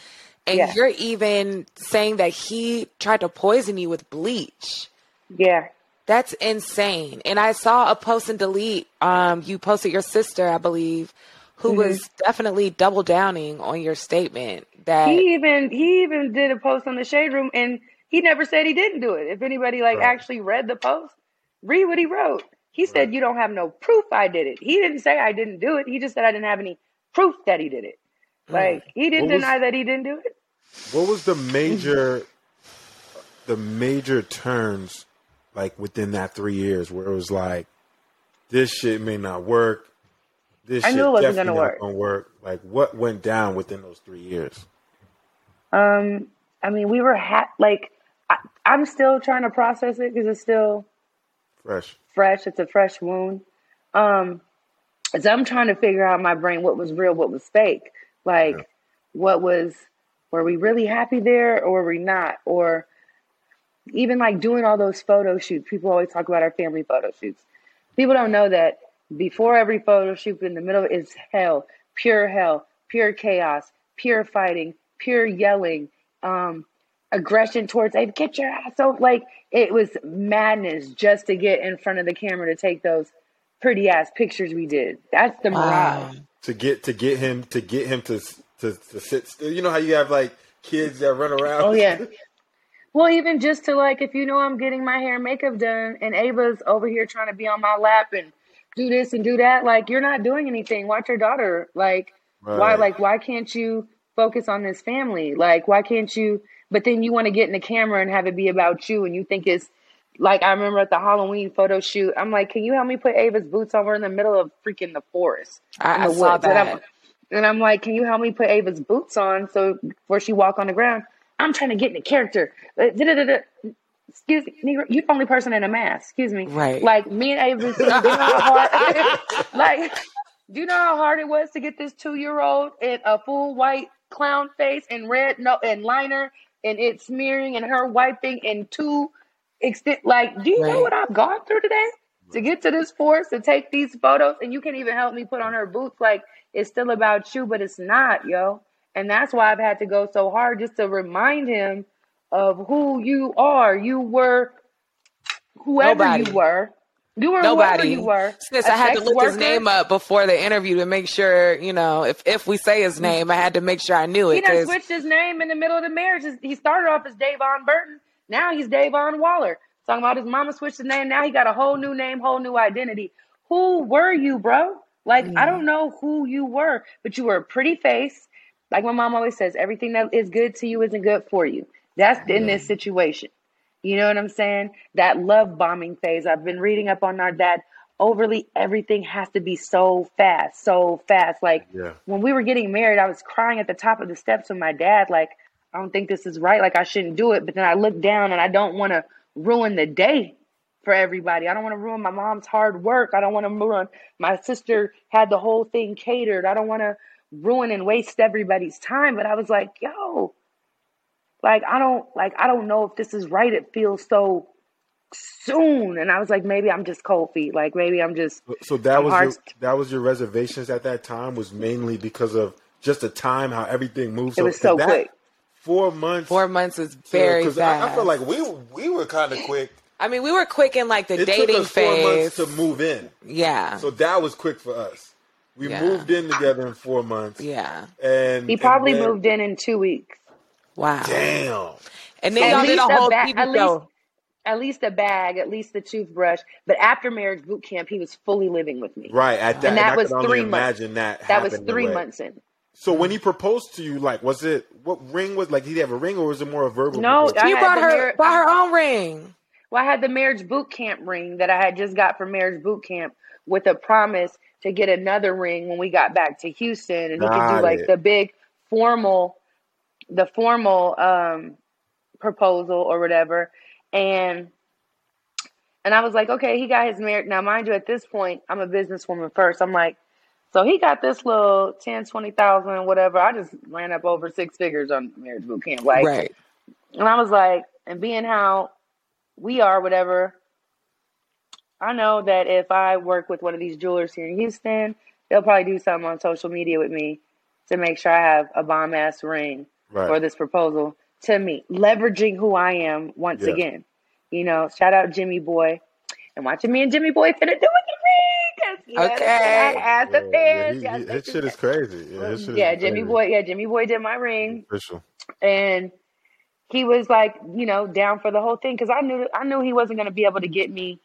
And yeah. you're even saying that he tried to poison you with bleach. Yeah, that's insane. And I saw a post and delete. Um, you posted your sister, I believe, who mm-hmm. was definitely double downing on your statement that he even he even did a post on the Shade Room, and he never said he didn't do it. If anybody like right. actually read the post, read what he wrote. He right. said, "You don't have no proof I did it." He didn't say I didn't do it. He just said I didn't have any proof that he did it. Like mm. he didn't was, deny that he didn't do it. What was the major the major turns like within that three years where it was like this shit may not work? This I knew it wasn't going to work. work. Like, what went down within those three years? Um, I mean, we were ha- like, I, I'm still trying to process it because it's still fresh. Fresh. It's a fresh wound. Um, as I'm trying to figure out in my brain what was real, what was fake. Like, yeah. what was? Were we really happy there, or were we not? Or even like doing all those photo shoots. People always talk about our family photo shoots. People don't know that. Before every photo shoot, in the middle is hell, pure hell, pure chaos, pure fighting, pure yelling, um, aggression towards, hey, get your ass off. Like, it was madness just to get in front of the camera to take those pretty ass pictures we did. That's the mirage. Wow. To get to get him to get him to to, to sit still. You know how you have like kids that run around. Oh yeah. Well, even just to like, if you know I'm getting my hair and makeup done, and Ava's over here trying to be on my lap and do this and do that. Like, you're not doing anything. Watch your daughter. Like, right. why, like, why can't you focus on this family? Like, why can't you, but then you want to get in the camera and have it be about you. And you think it's like, I remember at the Halloween photo shoot, I'm like, can you help me put Ava's boots on? We're in the middle of freaking the forest. I, I the saw woods. that. And I'm, and I'm like, can you help me put Ava's boots on? So before she walk on the ground, I'm trying to get in the character. Da-da-da-da. Excuse me, you're the only person in a mask. Excuse me. Right. Like, me and Avery, do you know how hard, like, do you know how hard it was to get this two-year-old in a full white clown face and red no and liner and it smearing and her wiping and two extent, like, do you right. know what I've gone through today to get to this force to take these photos? And you can't even help me put on her boots. Like, it's still about you, but it's not, yo. And that's why I've had to go so hard just to remind him of who you are. You were whoever Nobody. you were. You were Nobody. whoever you were. Since I had to look worker. his name up before the interview to make sure, you know, if, if we say his name, I had to make sure I knew it. He done switched his name in the middle of the marriage. He started off as Davon Burton. Now he's Davon Waller. Talking about his mama switched his name. Now he got a whole new name, whole new identity. Who were you, bro? Like, mm. I don't know who you were, but you were a pretty face. Like my mom always says, everything that is good to you isn't good for you. That's in this situation. You know what I'm saying? That love bombing phase. I've been reading up on our dad. Overly, everything has to be so fast, so fast. Like yeah. when we were getting married, I was crying at the top of the steps with my dad. Like, I don't think this is right. Like, I shouldn't do it. But then I look down and I don't want to ruin the day for everybody. I don't want to ruin my mom's hard work. I don't want to ruin. My sister had the whole thing catered. I don't want to ruin and waste everybody's time. But I was like, yo. Like, I don't, like, I don't know if this is right. It feels so soon. And I was like, maybe I'm just cold feet. Like, maybe I'm just. So that was your, that was your reservations at that time was mainly because of just the time, how everything moves. It was so quick. Four months. Four months is very fast. I, I feel like we, we were kind of quick. I mean, we were quick in like the dating phase. It took us four months to move in. Yeah. So that was quick for us. We yeah. moved in together in four months. Yeah. And he probably and then, moved in in two weeks. Wow. Damn. And then y'all did a whole ba- at, least, at least a bag, at least the toothbrush. But after marriage boot camp, he was fully living with me. Right. At that, and that and was three months. That, that was three months in. So when he proposed to you, like, was it, what ring was, like, did he have a ring or was it more a verbal? No, she brought her, mar- brought her own ring. Well, I had the marriage boot camp ring that I had just got from marriage boot camp with a promise to get another ring when we got back to Houston. And got he could do, like, it. the big formal the formal um, proposal or whatever. And and I was like, okay, he got his marriage. Now, mind you, at this point, I'm a businesswoman first. I'm like, so he got this little ten, twenty thousand, whatever. I just ran up over six figures on marriage boot camp. Like, right. And I was like, and being how we are, whatever, I know that if I work with one of these jewelers here in Houston, they'll probably do something on social media with me to make sure I have a bomb-ass ring. Right. Or this proposal to me, leveraging who I am once yeah. again. You know, shout out Jimmy Boy and watching me and Jimmy Boy finna do it to me. Okay. As the fans. Yeah, yeah, that shit is crazy. Yeah, shit yeah is Jimmy crazy. Boy. Yeah, Jimmy Boy did my ring. Official. And he was like, you know, down for the whole thing because I knew I knew he wasn't going to be able to get me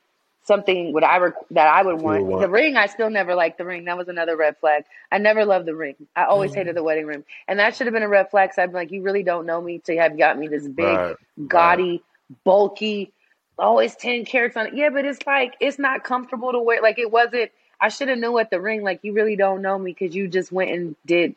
something what I rec- that I would want. want. The ring, I still never liked the ring. That was another red flag. I never loved the ring. I always mm. hated the wedding ring. And that should have been a red flag. So I'd be like, you really don't know me to have got me this big, right. gaudy, right. bulky, always ten carats on it. Yeah, but it's like, it's not comfortable to wear. Like it wasn't, I should have knew at the ring, like you really don't know me because you just went and did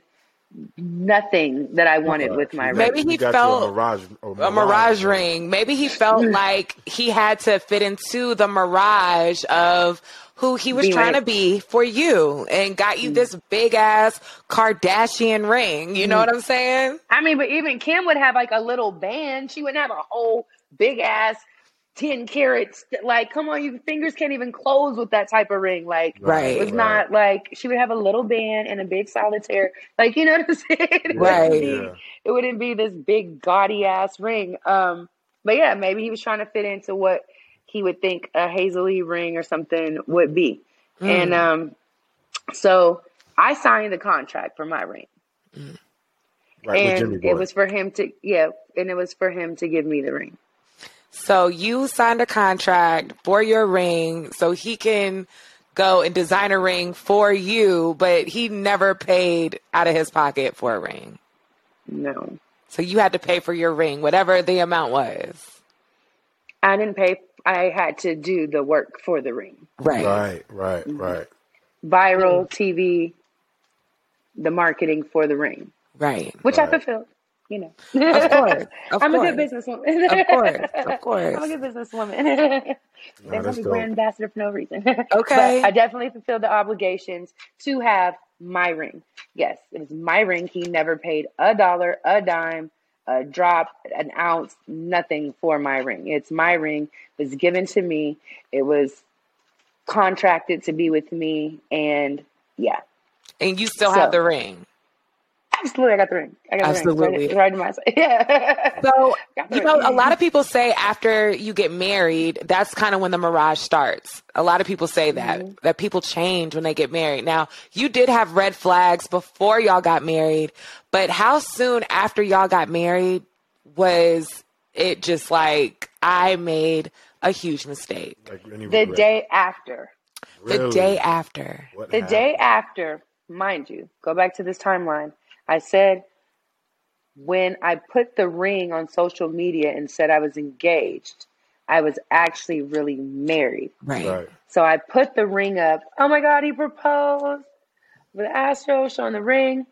nothing that I wanted right. with my ring. Maybe he felt a mirage, a mirage, a mirage ring. ring. Maybe he felt like he had to fit into the mirage of who he was be trying right. to be for you and got you mm. this big ass Kardashian ring. You mm. know what I'm saying? I mean, but even Kim would have like a little band. She wouldn't have a whole big ass ten carats. Like, come on, your fingers can't even close with that type of ring. Like, right, it was right. not like she would have a little band and a big solitaire. Like, you know what I'm saying? Right. It, wouldn't be, yeah. it wouldn't be this big gaudy ass ring. Um, but yeah, maybe he was trying to fit into what he would think a Hazel-E ring or something would be. Mm. And um, so I signed the contract for my ring. Mm. Right, and with Jimmy Boy. It was for him to, yeah, and it was for him to give me the ring. So you signed a contract for your ring so he can go and design a ring for you, but he never paid out of his pocket for a ring. No. So you had to pay for your ring, whatever the amount was. I didn't pay. I had to do the work for the ring. Right. Right, right, right. Viral, T V, the marketing for the ring. Right. Which right. I fulfilled, you know. Of course. Of I'm course. a good businesswoman. Of course. Of course. I'm a good businesswoman. They want me brand ambassador for no reason. Okay. But I definitely fulfilled the obligations to have my ring. Yes, it is my ring. He never paid a dollar, a dime, a drop, an ounce, nothing for my ring. It's my ring. It was given to me. It was contracted to be with me. And yeah. And you still so, have the ring. Absolutely. I got the ring. I got absolutely. the ring. It's right in my side. Yeah. So, you know, ring. A lot of people say after you get married, that's kind of when the mirage starts. A lot of people say that, mm-hmm. that people change when they get married. Now, you did have red flags before y'all got married, but how soon after y'all got married was it just like, I made a huge mistake? Like the regret. day after. Really? The day after. What the happened? day after, mind you, go back to this timeline. I said, when I put the ring on social media and said I was engaged, I was actually really married. Right. right. So I put the ring up. Oh my God, he proposed with Astro showing the ring.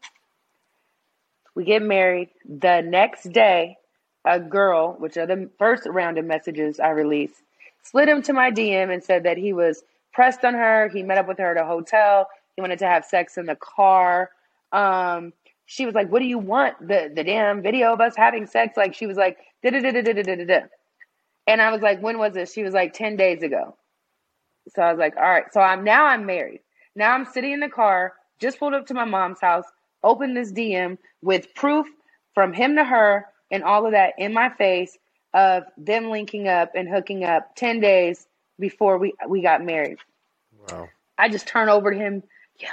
We get married. The next day, a girl, which are the first round of messages I released, slid him to my D M and said that he was pressed on her. He met up with her at a hotel. He wanted to have sex in the car. Um, she was like, what do you want? The the damn video of us having sex. Like, she was like, da da da da da da da da. And I was like, when was this? She was like, ten days ago. So I was like, all right. So I'm now I'm married. Now I'm sitting in the car, just pulled up to my mom's house, opened this D M with proof from him to her and all of that in my face of them linking up and hooking up ten days before we, we got married. Wow. I just turn over to him. Yo,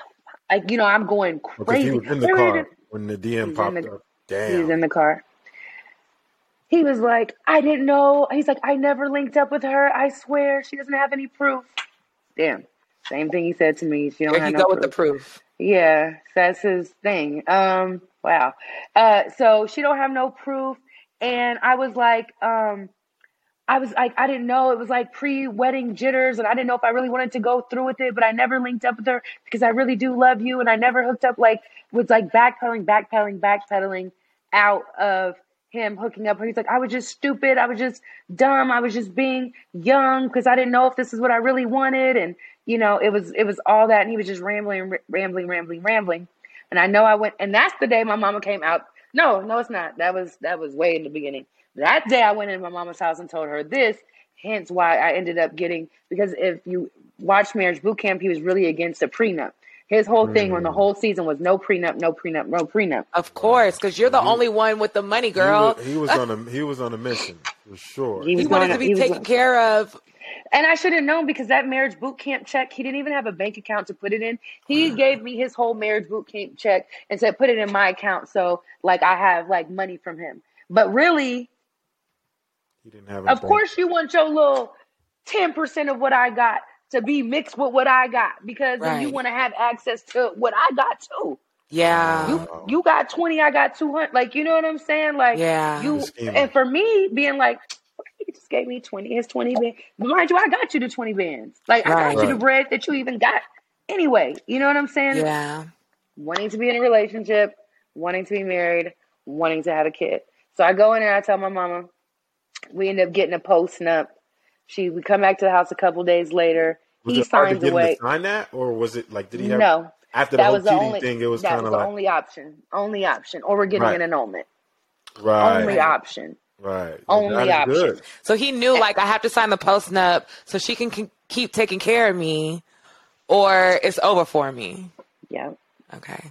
like, you know, I'm going crazy. He was in the car when the D M popped up. Damn. He was in the car. He was like, I didn't know. He's like, I never linked up with her. I swear she doesn't have any proof. Damn. Same thing he said to me. She don't have no proof. There you go with the proof. Yeah, that's his thing. Um, wow. Uh, so she don't have no proof. And I was like, um, I was like, I didn't know. It was like pre-wedding jitters. And I didn't know if I really wanted to go through with it, but I never linked up with her because I really do love you. And I never hooked up, like, was like backpedaling, backpedaling, backpedaling out of him hooking up. He's like, I was just stupid. I was just dumb. I was just being young because I didn't know if this is what I really wanted. And, you know, it was, it was all that. And he was just rambling, rambling, rambling, rambling. And I know I went, and that's the day my mama came out. No, no, it's not. That was, that was way in the beginning. That day I went into my mama's house and told her this, hence why I ended up getting, because if you watch Marriage Boot Camp, he was really against a prenup. His whole thing mm. when the whole season was no prenup, no prenup, no prenup. Of course, because you're the he, only one with the money, girl. He was, he was on a he was on a mission for sure. He, he wanted to be taken on, care of, and I should have known because that marriage boot camp check, he didn't even have a bank account to put it in. He mm. gave me his whole marriage boot camp check and said, "Put it in my account, so like I have like money from him." But really, he didn't have. Of course, you want your little ten percent of what I got to be mixed with what I got, because right. then you want to have access to what I got too. Yeah. You you got twenty, I got two hundred. Like, you know what I'm saying? Like, yeah. you, and for me being like, he just gave me twenty, his twenty band. Mind you, I got you the twenty bands. Like, right. I got right. you the bread that you even got anyway. You know what I'm saying? Yeah. Wanting to be in a relationship, wanting to be married, wanting to have a kid. So I go in and I tell my mama, we end up getting a post-nup. She would come back to the house a couple days later. Was he signs away. Sign that, or was it like did he have? No. After the that whole was the cheating only, thing, it was kind of like the only option, only option, or we're getting right. an annulment. Right. Only option. Right. Only that option. Good. So he knew, like, I have to sign the post-nup so she can c- keep taking care of me, or it's over for me. Yeah. Okay.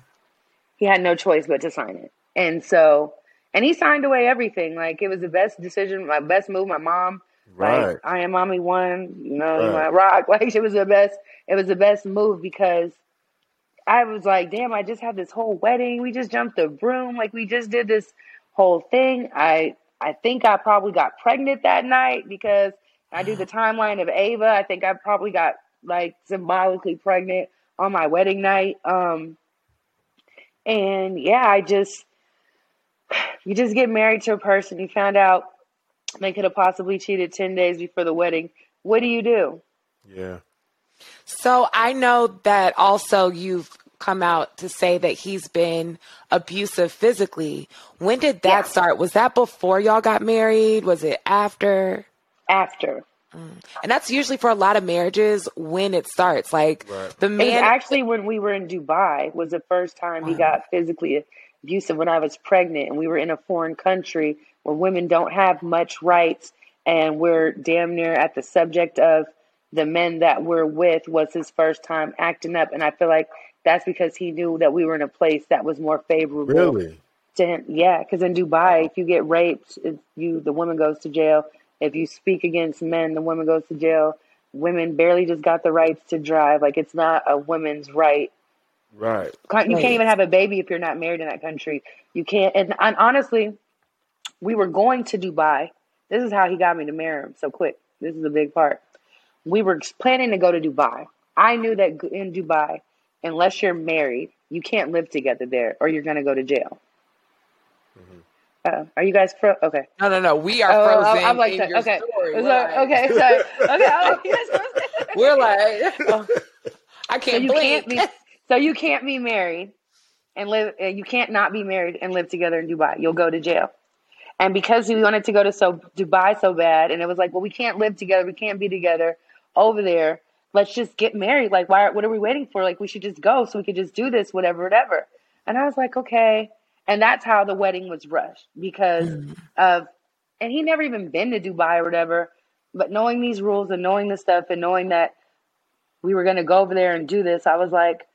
He had no choice but to sign it, and so and he signed away everything. Like, it was the best decision, my best move. My mom. Right. Like, I am mommy one, you know, right. my rock. Like, it was the best, it was the best move because I was like, damn, I just had this whole wedding. We just jumped the broom. Like, we just did this whole thing. I, I think I probably got pregnant that night because I do the timeline of Ava. I think I probably got like symbolically pregnant on my wedding night. Um, and yeah, I just, you just get married to a person. You found out they could have possibly cheated ten days before the wedding. What do you do? Yeah. So I know that also you've come out to say that he's been abusive physically. When did that yeah. start? Was that before y'all got married? Was it after? After. Mm. And that's usually for a lot of marriages when it starts. Like right. the man. It was actually when we were in Dubai was the first time wow. he got physically abusive, when I was pregnant and we were in a foreign country where women don't have much rights and we're damn near at the subject of the men that we're with. Was his first time acting up. And I feel like that's because he knew that we were in a place that was more favorable really? to him. Yeah, because in Dubai, if you get raped, if you the woman goes to jail. If you speak against men, the woman goes to jail. Women barely just got the rights to drive. Like, it's not a woman's right. Right. You can't right. even have a baby if you're not married in that country. You can't. And, and honestly, we were going to Dubai. This is how he got me to marry him so quick. This is a big part. We were planning to go to Dubai. I knew that in Dubai, unless you're married, you can't live together there or you're going to go to jail. Mm-hmm. Uh, are you guys frozen? Okay. No, no, no. We are oh, frozen. I'm like, in your okay. story. So, like, okay. Sorry. Okay. I'm like, you guys frozen. We're like, oh, I can't so you blink. Can't be, so you can't be married and live, uh, you can't not be married and live together in Dubai. You'll go to jail. And because we wanted to go to so Dubai so bad, and it was like, well, we can't live together. We can't be together over there. Let's just get married. Like, why? What are we waiting for? Like, we should just go so we could just do this, whatever, whatever. And I was like, okay. And that's how the wedding was rushed because mm. of, and he never even been to Dubai or whatever, but knowing these rules and knowing this stuff and knowing that we were going to go over there and do this, I was like,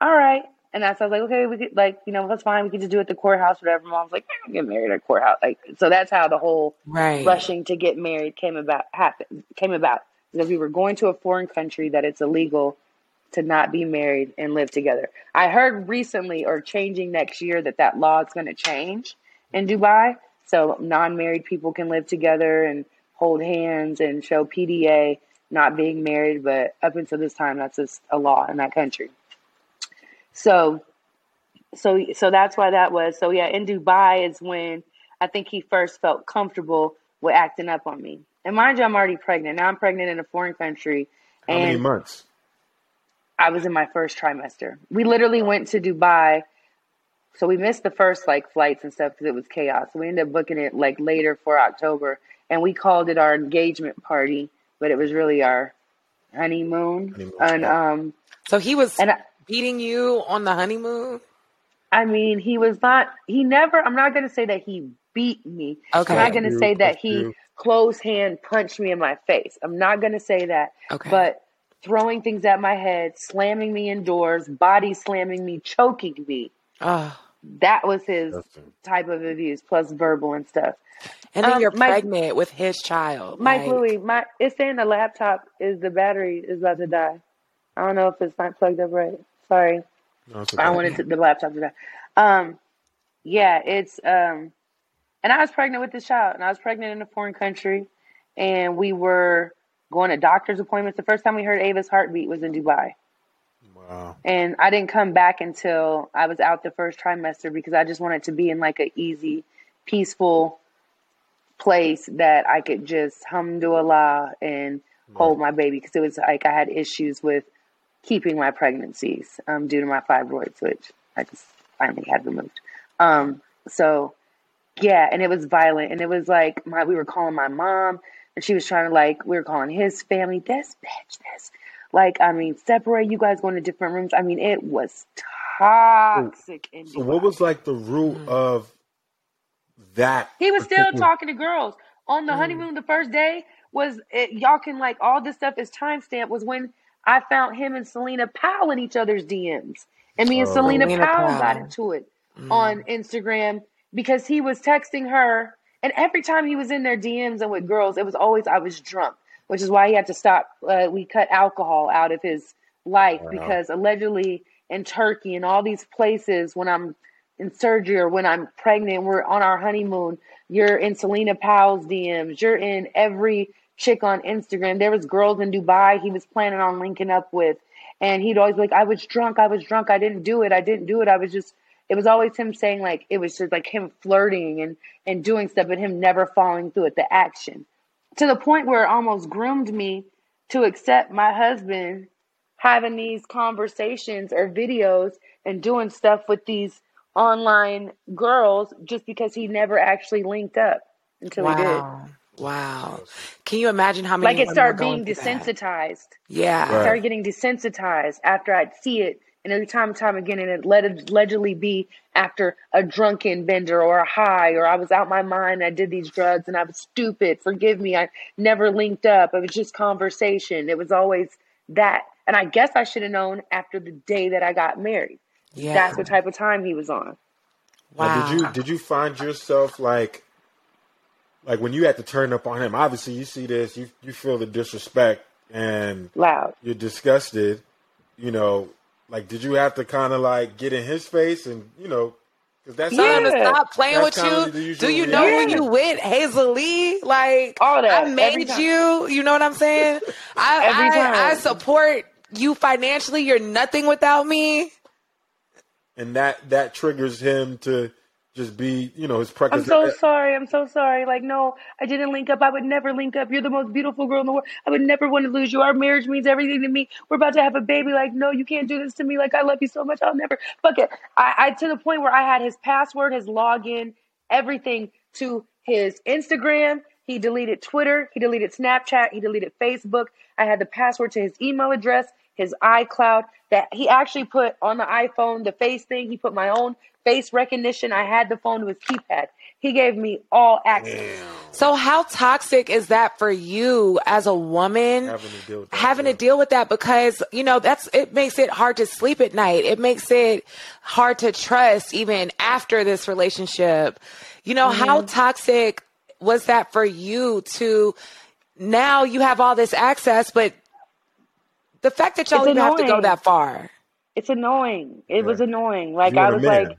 all right. And that's, I was like, okay, we could like, you know, that's fine. We could just do it at the courthouse, whatever. Mom's like, I'm getting married at courthouse. Like, so that's how the whole right. rushing to get married came about, happened, came about because we were going to a foreign country that it's illegal to not be married and live together. I heard recently or changing next year that that law is going to change in Dubai. So non-married people can live together and hold hands and show P D A not being married. But up until this time, that's just a law in that country. So, so, so that's why that was. So yeah, in Dubai is when I think he first felt comfortable with acting up on me. And mind you, I'm already pregnant. Now I'm pregnant in a foreign country. How and many months? I was in my first trimester. We literally went to Dubai. So we missed the first like flights and stuff because it was chaos. So we ended up booking it like later for October. And we called it our engagement party, but it was really our honeymoon. honeymoon. And um, So he was and I, beating you on the honeymoon? I mean, he was not, he never, I'm not going to say that he beat me. Okay. I'm not going to say that he close hand punched me in my face. I'm not going to say that. Okay. But throwing things at my head, slamming me indoors, body slamming me, choking me. Oh, that was his type of abuse, plus verbal and stuff. And then um, you're Mike, pregnant with his child. Mike, Mike Louie, my, it's saying the laptop is, the battery is about to die. I don't know if it's not plugged up right. Sorry. No, okay. I wanted to, the laptop to die. Um, yeah, it's, um, and I was pregnant with this child, and I was pregnant in a foreign country, and we were going to doctor's appointments. The first time we heard Ava's heartbeat was in Dubai. Wow. And I didn't come back until I was out the first trimester because I just wanted to be in like an easy, peaceful place that I could just alhamdulillah and wow. hold my baby. Because it was like I had issues with keeping my pregnancies um, due to my fibroids, which I just finally had removed. Um, so yeah, and it was violent. And it was like my, we were calling my mom. And she was trying to, like, we were calling his family, this bitch, this. Like, I mean, separate, you guys going to different rooms. I mean, it was toxic. So, so what was, like, the root mm. of that? He was still talking to girls. On the mm. honeymoon, the first day was, it, y'all can, like, all this stuff is timestamped, was when I found him and Selena Powell in each other's D Ms. And me and oh, Selena, Selena Powell, Powell got into it mm. on Instagram because he was texting her. And every time he was in their D Ms and with girls, it was always I was drunk, which is why he had to stop. Uh, we cut alcohol out of his life wow. because allegedly in Turkey and all these places, when I'm in surgery or when I'm pregnant, we're on our honeymoon, you're in Selena Powell's D Ms, you're in every chick on Instagram. There was girls in Dubai he was planning on linking up with. And he'd always be like, I was drunk, I was drunk, I didn't do it, I didn't do it. I was just, it was always him saying, like, it was just like him flirting and, and doing stuff, but him never following through at the action. To the point where it almost groomed me to accept my husband having these conversations or videos and doing stuff with these online girls just because he never actually linked up until wow. he did. Wow. Can you imagine how many? Like, it started being desensitized. Yeah. Right. It started getting desensitized after I'd see it. And every time and time again, and it let allegedly be after a drunken bender or a high, or I was out my mind, I did these drugs and I was stupid. Forgive me. I never linked up. It was just conversation. It was always that. And I guess I should have known after the day that I got married. Yeah. That's what type of time he was on. Wow. Now, did you did you find yourself like Like when you had to turn up on him, obviously you see this, you you feel the disrespect and loud. You're disgusted, you know, like, did you have to kind of like get in his face and, you know, because that's yeah. how to stop playing with you. Do you know yeah. when you went, Hazel-E, like, all that. I made you, you know what I'm saying? I, Every time. I I support you financially. You're nothing without me. And that, that triggers him to just be, you know, his practice. I'm so sorry. I'm so sorry. Like, no, I didn't link up. I would never link up. You're the most beautiful girl in the world. I would never want to lose you. Our marriage means everything to me. We're about to have a baby. Like, no, you can't do this to me. Like, I love you so much. I'll never. Fuck it. I, I to the point where I had his password, his login, everything to his Instagram. He deleted Twitter. He deleted Snapchat. He deleted Facebook. I had the password to his email address, his iCloud, that he actually put on the iPhone, the face thing. He put my own face recognition. I had the phone with keypad. He gave me all access. Damn. So how toxic is that for you as a woman, having to deal with that, having to deal with that? Because, you know, that's, it makes it hard to sleep at night. It makes it hard to trust even after this relationship. You know, mm-hmm. how toxic was that for you to now you have all this access, but the fact that y'all didn't have to go that far. It's annoying. It yeah. was annoying. Like, I was like,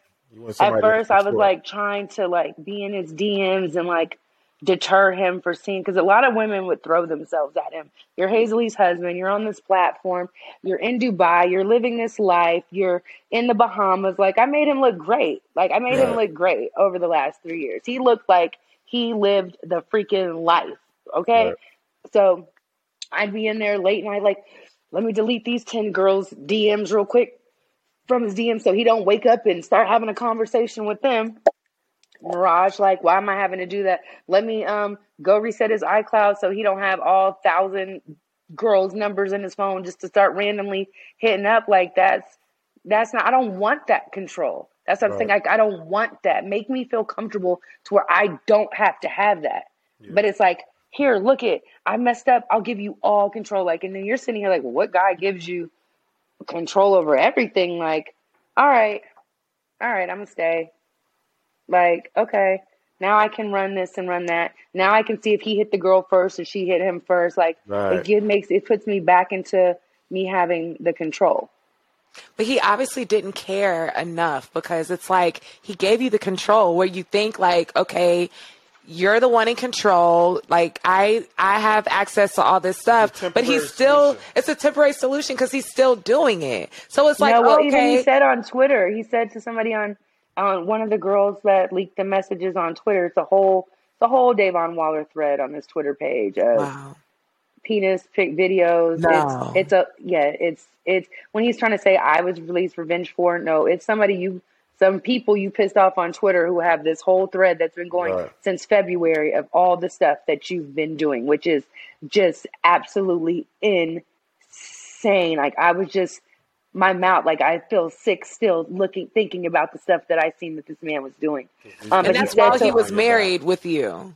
at first I was like trying to like be in his D Ms and like deter him for seeing, because a lot of women would throw themselves at him. You're Hazel-E's husband. You're on this platform. You're in Dubai. You're living this life. You're in the Bahamas. Like, I made him look great. Like, I made yeah. him look great over the last three years. He looked like he lived the freaking life. Okay. Right. So I'd be in there late and I'd like, let me delete these ten girls' D Ms real quick from his D Ms so he don't wake up and start having a conversation with them. Mirage, like, why am I having to do that? Let me um go reset his iCloud so he don't have all thousand girls' numbers in his phone just to start randomly hitting up. Like, that's that's not, I don't want that control. That's what right. I'm saying. Like, I don't want that. Make me feel comfortable to where I don't have to have that. Yeah. But it's like, here, look it, I messed up. I'll give you all control. Like, and then you're sitting here like, well, what guy gives you control over everything? Like, all right, all right, I'm going to stay. Like, okay, now I can run this and run that. Now I can see if he hit the girl first or she hit him first. Like, right. it makes, it puts me back into me having the control. But he obviously didn't care enough, because it's like he gave you the control where you think like, okay, you're the one in control. Like, I, I have access to all this stuff, but he's still, solution. It's a temporary solution because he's still doing it. So it's like, no, well, okay. Even he said on Twitter, he said to somebody on, on one of the girls that leaked the messages on Twitter, it's a whole, the whole Davon Waller thread on his Twitter page of wow. penis pic videos. No. It's, it's a, yeah, it's, it's when he's trying to say I was released revenge for, no, it's somebody you, some people you pissed off on Twitter who have this whole thread that's been going right. since February of all the stuff that you've been doing, which is just absolutely insane. Like, I was just, my mouth, like, I feel sick still looking, thinking about the stuff that I seen that this man was doing. Um, and that's he while so, he was married with you.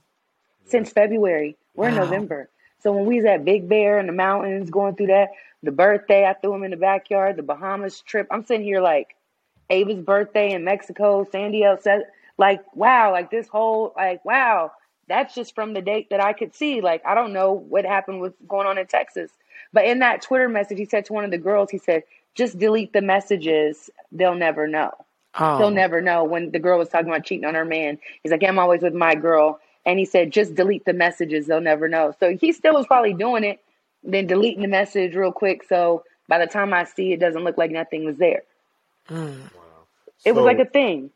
Since February. We're wow. in November. So when we was at Big Bear in the mountains going through that, the birthday, I threw him in the backyard, the Bahamas trip. I'm sitting here like, Ava's birthday in Mexico, San Diego, like, wow, like this whole, like, wow, that's just from the date that I could see. Like, I don't know what happened, what's going on in Texas. But in that Twitter message, he said to one of the girls, he said, just delete the messages. They'll never know. Oh. They'll never know. When the girl was talking about cheating on her man, he's like, yeah, I'm always with my girl. And he said, just delete the messages. They'll never know. So he still was probably doing it, then deleting the message real quick. So by the time I see it, it doesn't look like nothing was there. Mm. Wow. It so, was like a thing.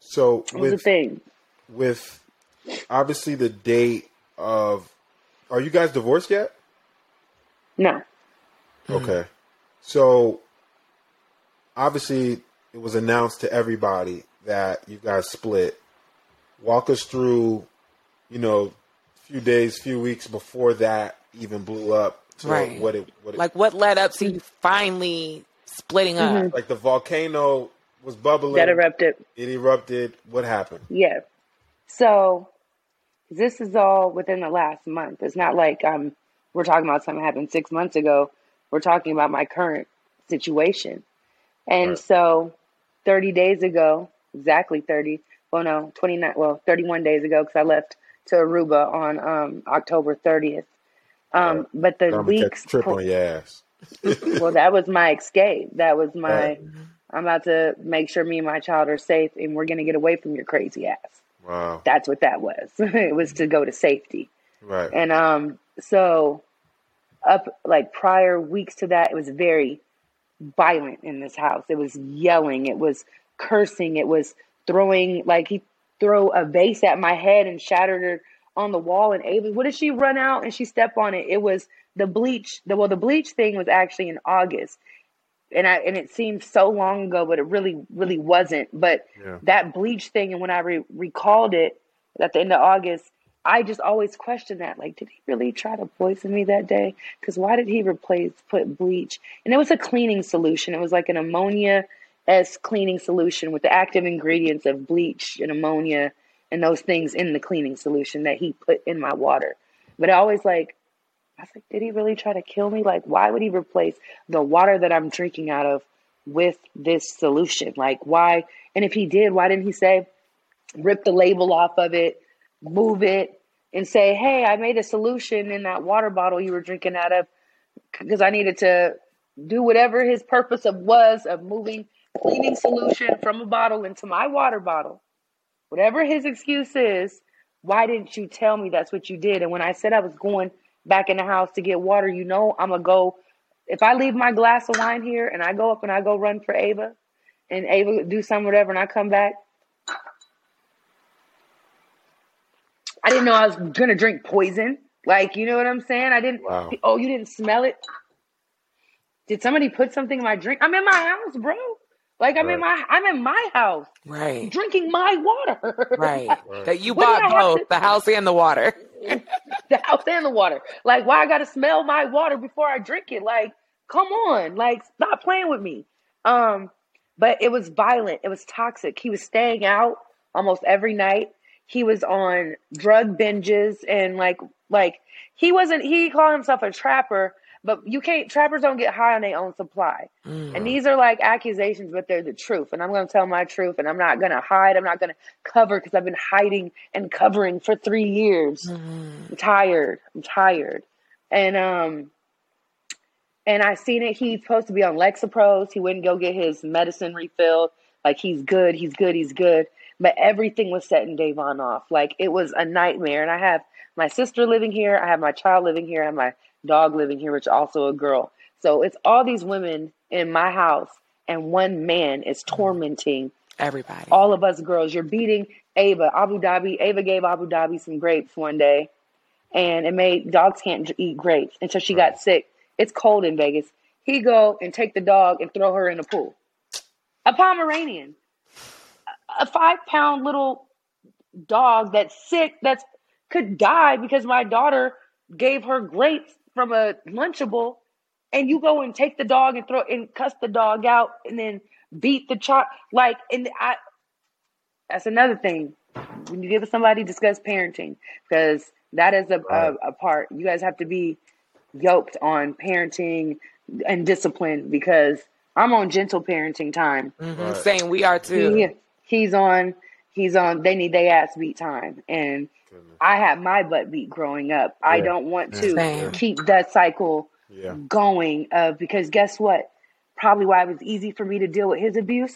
So it with, was a thing. With obviously the date of, are you guys divorced yet? No. Okay. So obviously it was announced to everybody that you guys split. Walk us through, you know, few days, few weeks before that even blew up. To right. What it, what it, like what led up to you finally splitting mm-hmm. up? Like the volcano was bubbling. That erupted. It erupted. What happened? Yeah. So this is all within the last month. It's not like um we're talking about something that happened six months ago. We're talking about my current situation. And right. so thirty days ago, exactly thirty, well, no, twenty-nine, well, thirty-one days ago, because I left to Aruba on um, October thirtieth. Um, right. But the I'm weeks... trip po- on your ass. Well, that was my escape. That was my, right. I'm about to make sure me and my child are safe, and we're going to get away from your crazy ass. Wow. That's what that was. It was to go to safety. Right. And um, so... up like prior weeks to that, it was very violent in this house. It was yelling, it was cursing, it was throwing, like he threw a vase at my head and shattered her on the wall. And Ava, what did she run out and she stepped on it? It was the bleach. The, well, the bleach thing was actually in August, and I and it seemed so long ago, but it really, really wasn't. But yeah. that bleach thing, and when I re- recalled it at the end of August, I just always question that. Like, did he really try to poison me that day? Because why did he replace put bleach? And it was a cleaning solution. It was like an ammonia-esque cleaning solution with the active ingredients of bleach and ammonia and those things in the cleaning solution that he put in my water. But I always like, I was like, did he really try to kill me? Like, why would he replace the water that I'm drinking out of with this solution? Like, why? And if he did, why didn't he say, rip the label off of it, move it, and say, hey, I made a solution in that water bottle you were drinking out of, because I needed to do whatever his purpose of was of moving cleaning solution from a bottle into my water bottle. Whatever his excuse is, why didn't you tell me that's what you did? And when I said I was going back in the house to get water, you know I'm going to go. If I leave my glass of wine here and I go up and I go run for Ava, and Ava do some whatever and I come back, I didn't know I was going to drink poison. Like, you know what I'm saying? I didn't. Wow. Oh, you didn't smell it? Did somebody put something in my drink? I'm in my house, bro. Like, I'm right. in my I'm in my house. Right. Drinking my water. Right. Right. That you what bought both, to- the house and the water. The house and the water. Like, why I got to smell my water before I drink it? Like, come on. Like, stop playing with me. Um, but it was violent. It was toxic. He was staying out almost every night. He was on drug binges and like, like he wasn't, he called himself a trapper, but you can't, trappers don't get high on their own supply. Mm. And these are like accusations, but they're the truth. And I'm going to tell my truth, and I'm not going to hide. I'm not going to cover, because I've been hiding and covering for three years. Mm. I'm tired. I'm tired. And, um, and I seen it. He's supposed to be on Lexapros. He wouldn't go get his medicine refilled. Like, he's good. He's good. He's good. But everything was setting Davon off. Like, it was a nightmare. And I have my sister living here. I have my child living here. I have my dog living here, which is also a girl. So it's all these women in my house, and one man is tormenting everybody. All of us girls. You're beating Ava. Abu Dhabi. Ava gave Abu Dhabi some grapes one day, and it made dogs can't eat grapes. And so she right. got sick. It's cold in Vegas. He go and take the dog and throw her in the pool. A Pomeranian. A five-pound little dog that's sick, that's could die because my daughter gave her grapes from a Lunchable, and you go and take the dog and throw and cuss the dog out, and then beat the child. Like, and I. That's another thing. When you get with somebody, discuss parenting, because that is a, a a part. You guys have to be yoked on parenting and discipline, because I'm on gentle parenting time. Mm-hmm. Right. Same, we are too. Yeah. He's on, he's on, they need their ass beat time. And goodness. I had my butt beat growing up. Yeah. I don't want to Same. keep that cycle yeah. going of, because guess what? Probably why it was easy for me to deal with his abuse,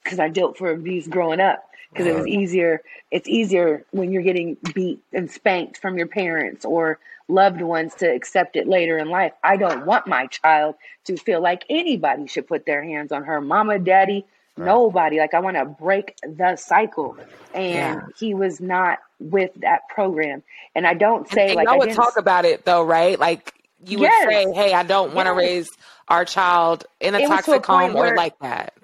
because I dealt for abuse growing up. because it was easier. It's easier when you're getting beat and spanked from your parents or loved ones to accept it later in life. I don't want my child to feel like anybody should put their hands on her, mama, daddy, right. nobody. Like, I want to break the cycle. And yeah. he was not with that program. And I don't say and, like, and I would I talk about it though, right? Like, you would yes. say, hey, I don't want to raise our child in a it toxic a home where, or like that.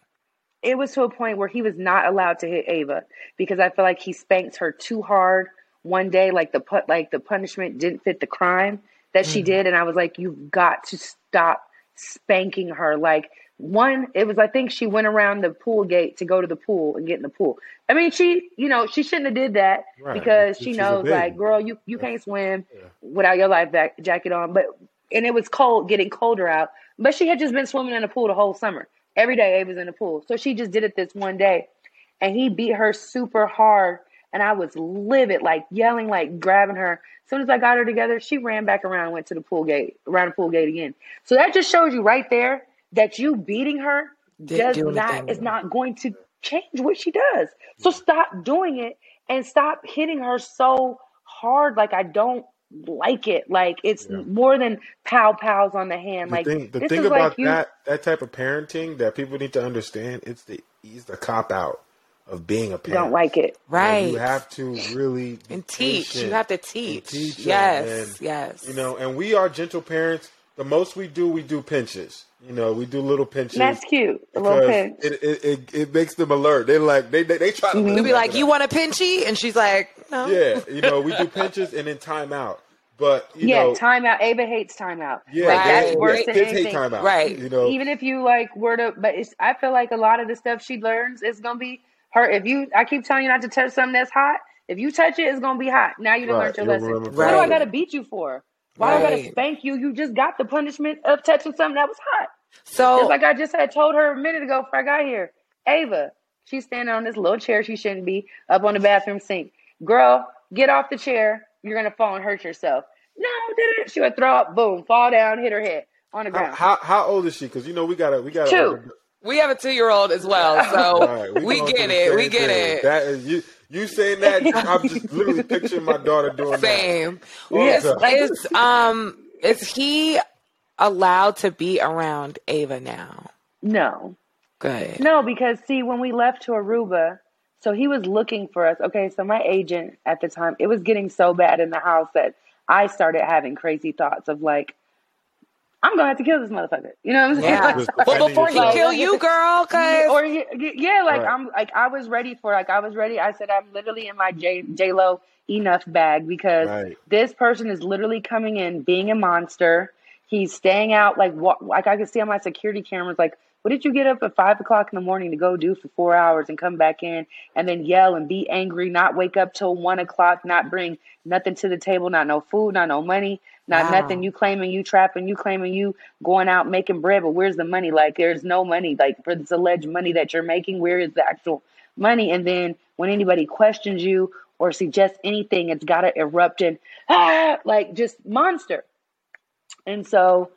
It was to a point where he was not allowed to hit Ava because I feel like he spanked her too hard one day. Like the put, like the punishment didn't fit the crime that mm. she did. And I was like, you've got to stop spanking her. Like one, it was, I think she went around the pool gate to go to the pool and get in the pool. I mean, she, you know, she shouldn't have did that right. because she She's knows like, girl, you, you yeah. can't swim yeah. without your life back, jacket on. But, and it was cold, getting colder out, but she had just been swimming in the pool the whole summer. Every day Ava's in the pool. So she just did it this one day and he beat her super hard. And I was livid, like yelling, like grabbing her. As soon as I got her together, she ran back around and went to the pool gate, around the pool gate again. So that just shows you right there that you beating her does not, is not going to change what she does. So stop doing it and stop hitting her so hard. Like, I don't like it. Like, it's yeah. more than pow pows on the hand. The like thing, the this thing is about like you, that that type of parenting that people need to understand, it's the he's the cop out of being a parent. You don't like it, right? Like, you have to really and teach. You have to teach. teach yes, and, yes. You know, and we are gentle parents. The most we do, we do pinches. You know, we do little pinches. That's cute. A little pinch. It, it, it, it makes them alert. They like they they, they try to. Mm-hmm. They'll be like, "You want a pinchy?" And she's like, "No." Yeah, you know, we do pinches and then time out. But you yeah, know, time out. Ava hates time out. Yeah, like, they, that's worse yeah, than kids anything. Hate time out. Right. You know, even if you like were to, but it's, I feel like a lot of the stuff she learns is gonna be her. If you, I keep telling you not to touch something that's hot. If you touch it, it's gonna be hot. Now you done right. learned your You'll lesson. Right. What do I gotta beat you for? Why right. do I gotta spank you? You just got the punishment of touching something that was hot. So it's like I just had told her a minute ago before I got here. Ava, she's standing on this little chair she shouldn't be, up on the bathroom sink. Girl, get off the chair. You're gonna fall and hurt yourself. No, didn't. She would throw up, boom, fall down, hit her head on the ground. How how, how old is she? Because you know we gotta we gotta. Two. Over- we have a two-year-old as well, so right, we, we get it. We get thing. It. That is you. You saying that, I'm just literally picturing my daughter doing Same. That. Same. Yes, is, is, um, is he allowed to be around Ava now? No. Good. No, because, see, when we left to Aruba, so he was looking for us. Okay, so my agent at the time, it was getting so bad in the house that I started having crazy thoughts of, like, I'm going to have to kill this motherfucker. You know what I'm yeah. saying? Like, well, before he kill you, girl, cause... Or, yeah, like, right. I'm, like, I was ready for, like, I was ready. I said, I'm literally in my J- J-Lo enough bag because right. this person is literally coming in, being a monster. He's staying out, like, wa- like I could see on my security cameras, like, what did you get up at five o'clock in the morning to go do for four hours and come back in and then yell and be angry, not wake up till one o'clock, not bring nothing to the table, not no food, not no money. Not wow. nothing. You claiming you trapping. You claiming you going out making bread, but where's the money? Like, there's no money. Like, for this alleged money that you're making, where is the actual money? And then when anybody questions you or suggests anything, it's got to erupt in, ah, like, just monster. And so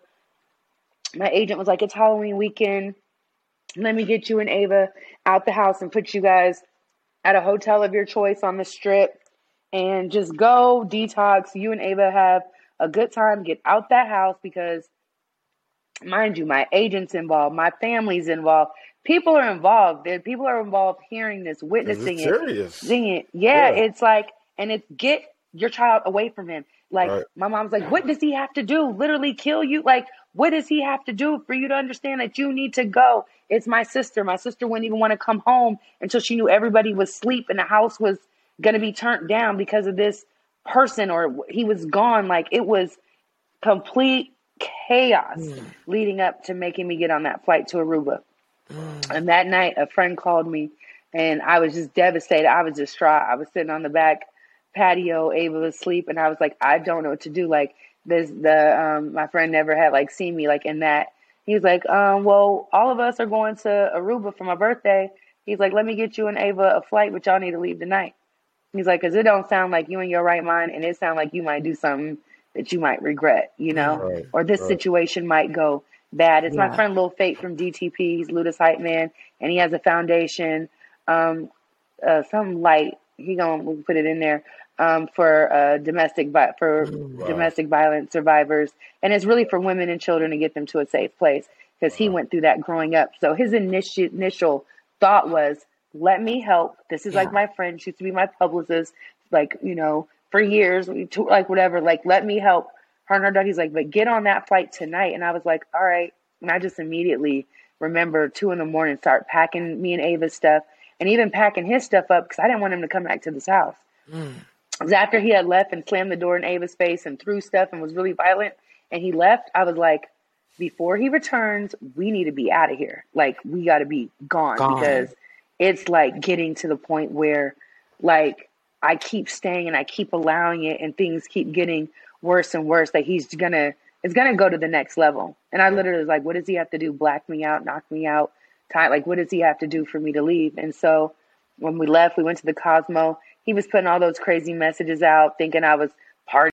my agent was like, it's Halloween weekend. Let me get you and Ava out the house and put you guys at a hotel of your choice on the strip and just go detox. You and Ava have a good time, get out that house because, mind you, my agent's involved, my family's involved, people are involved. There, people are involved hearing this, witnessing it, seeing it. Yeah, yeah, it's like, and it's get your child away from him. Like, right. my mom's like, what does he have to do? Literally kill you? Like, what does he have to do for you to understand that you need to go? It's my sister. My sister wouldn't even want to come home until she knew everybody was asleep and the house was going to be turned down because of this person, or he was gone. Like, it was complete chaos mm. leading up to making me get on that flight to Aruba. Mm. And that night a friend called me and I was just devastated. I was distraught. I was sitting on the back patio, Ava was asleep, and I was like, I don't know what to do. Like, this the um my friend never had like seen me like in that. He was like, um well, all of us are going to Aruba for my birthday. He's like, let me get you and Ava a flight, but y'all need to leave tonight. He's like, because it don't sound like you in your right mind, and it sound like you might do something that you might regret, you know, right, or this right. situation might go bad. It's yeah. my friend Lil Fate from D T P. He's Luda's hype man, and he has a foundation um, uh, something light. He gonna put it in there um, for uh, domestic vi- for wow. domestic violence survivors, and it's really for women and children to get them to a safe place, because wow. he went through that growing up. So his initial initial thought was, "Let me help." This is yeah. like my friend. She used to be my publicist, like you know, for years, like whatever. Like, let me help her and her dog. He's like, "But get on that flight tonight." And I was like, "All right." And I just immediately remember two in the morning, start packing me and Ava's stuff. And even packing his stuff up, because I didn't want him to come back to this house. Mm. It was after he had left and slammed the door in Ava's face and threw stuff and was really violent. And he left. I was like, before he returns, we need to be out of here. Like, we got to be gone, gone because it's like getting to the point where, like, I keep staying and I keep allowing it, and things keep getting worse and worse. Like, he's gonna, it's gonna go to the next level. And I literally was like, what does he have to do? Black me out, knock me out. Time, like, what does he have to do for me to leave? And so when we left, we went to the Cosmo. He was putting all those crazy messages out, thinking I was partying.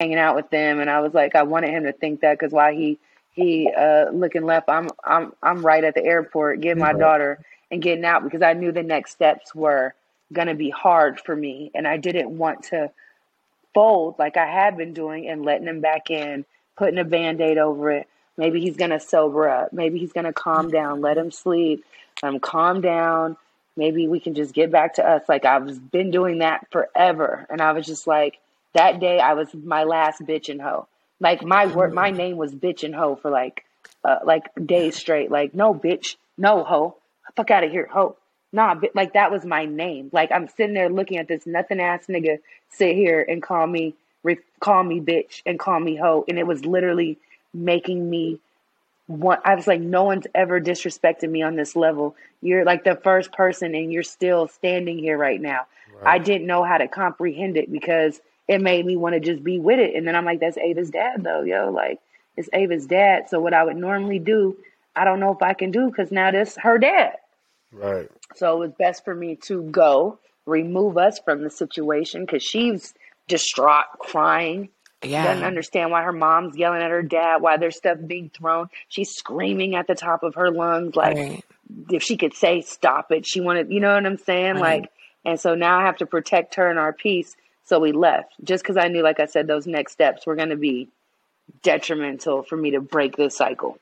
Hanging out with them. And I was like, I wanted him to think that, because while he, he uh, looking left, I'm, I'm, I'm right at the airport, getting my daughter and getting out, because I knew the next steps were going to be hard for me. And I didn't want to fold like I had been doing and letting him back in, putting a Band-Aid over it. Maybe he's going to sober up. Maybe he's going to calm down. Let him sleep. Let him calm down. Maybe we can just get back to us. Like, I've been doing that forever. And I was just like, that day I was my last bitch and hoe. Like, my word, my name was bitch and hoe for like, uh, like days straight. Like, no bitch, no hoe. Fuck out of here, hoe. Nah, but like, that was my name. Like, I'm sitting there looking at this nothing ass nigga sit here and call me, re- call me bitch and call me hoe. And it was literally making me want, I was like, no one's ever disrespected me on this level. You're like the first person, and you're still standing here right now. Right. I didn't know how to comprehend it, because it made me want to just be with it. And then I'm like, that's Ava's dad though, yo. Like, it's Ava's dad. So what I would normally do, I don't know if I can do, because now that's her dad. Right. So it was best for me to go remove us from the situation, because she's distraught, crying. Yeah. Doesn't understand why her mom's yelling at her dad, why there's stuff being thrown. She's screaming at the top of her lungs. Like, right. if she could say, stop it, she wanted, you know what I'm saying? Right. Like, and so now I have to protect her and our peace. So we left, just because I knew, like I said, those next steps were going to be detrimental for me to break this cycle.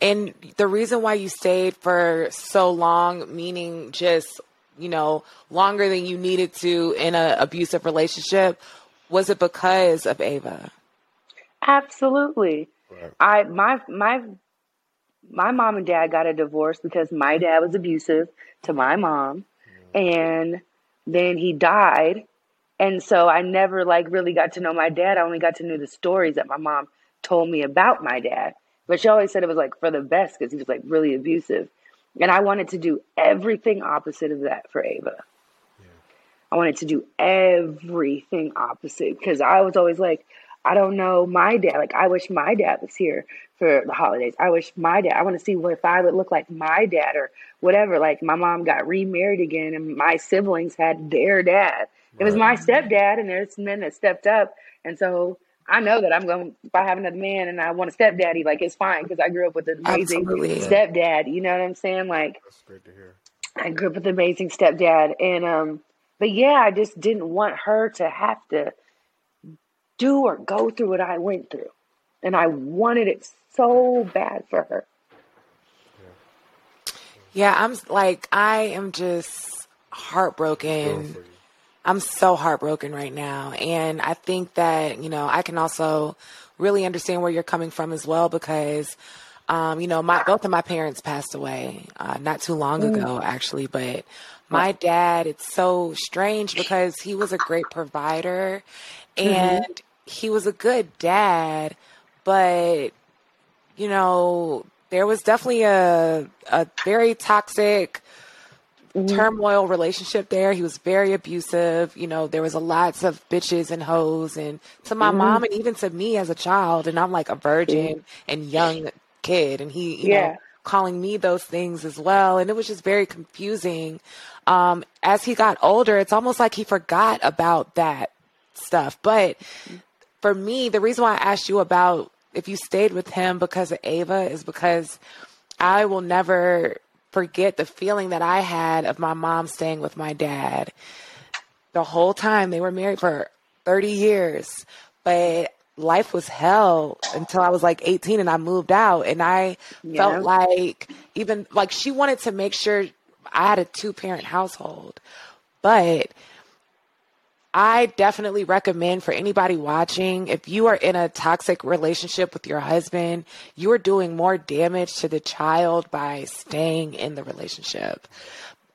And the reason why you stayed for so long, meaning just, you know, longer than you needed to in an abusive relationship, was it because of Ava? Absolutely. Right. I my my my mom and dad got a divorce because my dad was abusive to my mom, mm. and then he died, and so I never like really got to know my dad. I only got to know the stories that my mom told me about my dad, but she always said it was like for the best, because he was like really abusive, and I wanted to do everything opposite of that for Ava. Yeah. I wanted to do everything opposite, because I was always like, I don't know my dad, like I wish my dad was here for the holidays. I wish my dad, I want to see what if I would look like my dad or whatever. Like, my mom got remarried again, and my siblings had their dad. Right. It was my stepdad, and there's men that stepped up, and so I know that I'm going, if I have another man and I want a stepdaddy, like, it's fine, because I grew up with an amazing Absolutely. stepdad. You know what I'm saying? Like, that's great to hear. I grew up with an amazing stepdad. And, um, but yeah, I just didn't want her to have to do or go through what I went through. And I wanted it so bad for her. Yeah, yeah I'm like, I am just heartbroken. I'm so heartbroken right now. And I think that, you know, I can also really understand where you're coming from as well, because, um, you know, my, both of my parents passed away uh, not too long ago, actually. But my dad, it's so strange, because he was a great provider and mm-hmm. he was a good dad. But, you know, there was definitely a, a very toxic turmoil relationship there. He was very abusive. You know, there was a lots of bitches and hoes, and to my mm-hmm. mom and even to me as a child. And I'm like a virgin mm-hmm. and young kid. And he, you yeah. know, calling me those things as well. And it was just very confusing. Um, as he got older, it's almost like he forgot about that stuff. But for me, the reason why I asked you about if you stayed with him because of Ava, is because I will never forget the feeling that I had of my mom staying with my dad the whole time. They were married for thirty years, but life was hell until I was like eighteen and I moved out. And I yeah. felt like, even like, she wanted to make sure I had a two parent household, but I definitely recommend for anybody watching, if you are in a toxic relationship with your husband, you are doing more damage to the child by staying in the relationship.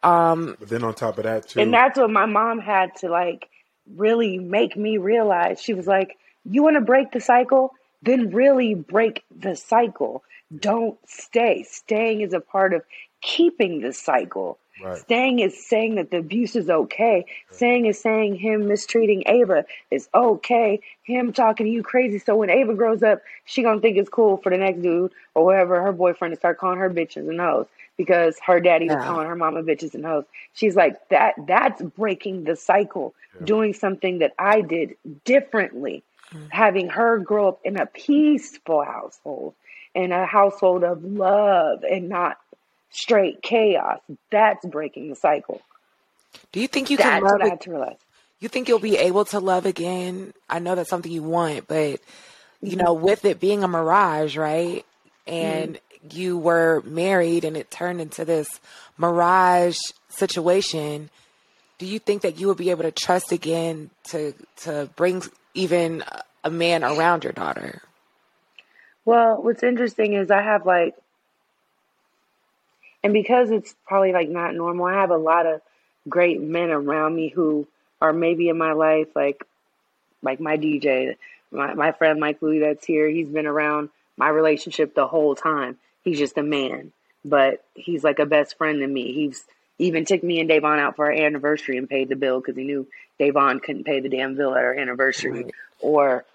Um, but then on top of that, too. And that's what my mom had to like really make me realize. She was like, you want to break the cycle? Then really break the cycle. Don't stay. Staying is a part of keeping the cycle. Right. Staying is saying that the abuse is okay. Right. Staying is saying him mistreating Ava is okay. Him talking to you crazy. So when Ava grows up, she going to think it's cool for the next dude or whoever her boyfriend to start calling her bitches and hoes because her daddy no. was calling her mama bitches and hoes. She's like, that. that's breaking the cycle, yeah. doing something that I did differently, mm-hmm. having her grow up in a peaceful household, in a household of love and not straight chaos. That's breaking the cycle. Do you think you that's can love what I had to realize. You think you'll be able to love again? I know that's something you want, but you know, with it being a mirage, right? And mm-hmm. you were married and it turned into this mirage situation. Do you think that you will be able to trust again to to bring even a man around your daughter? Well, what's interesting is I have like And because it's probably like not normal, I have a lot of great men around me who are maybe in my life, like like my D J, my, my friend Mike Louie that's here. He's been around my relationship the whole time. He's just a man, but he's like a best friend to me. He's even took me and Davon out for our anniversary and paid the bill because he knew Davon couldn't pay the damn bill at our anniversary. Right. Or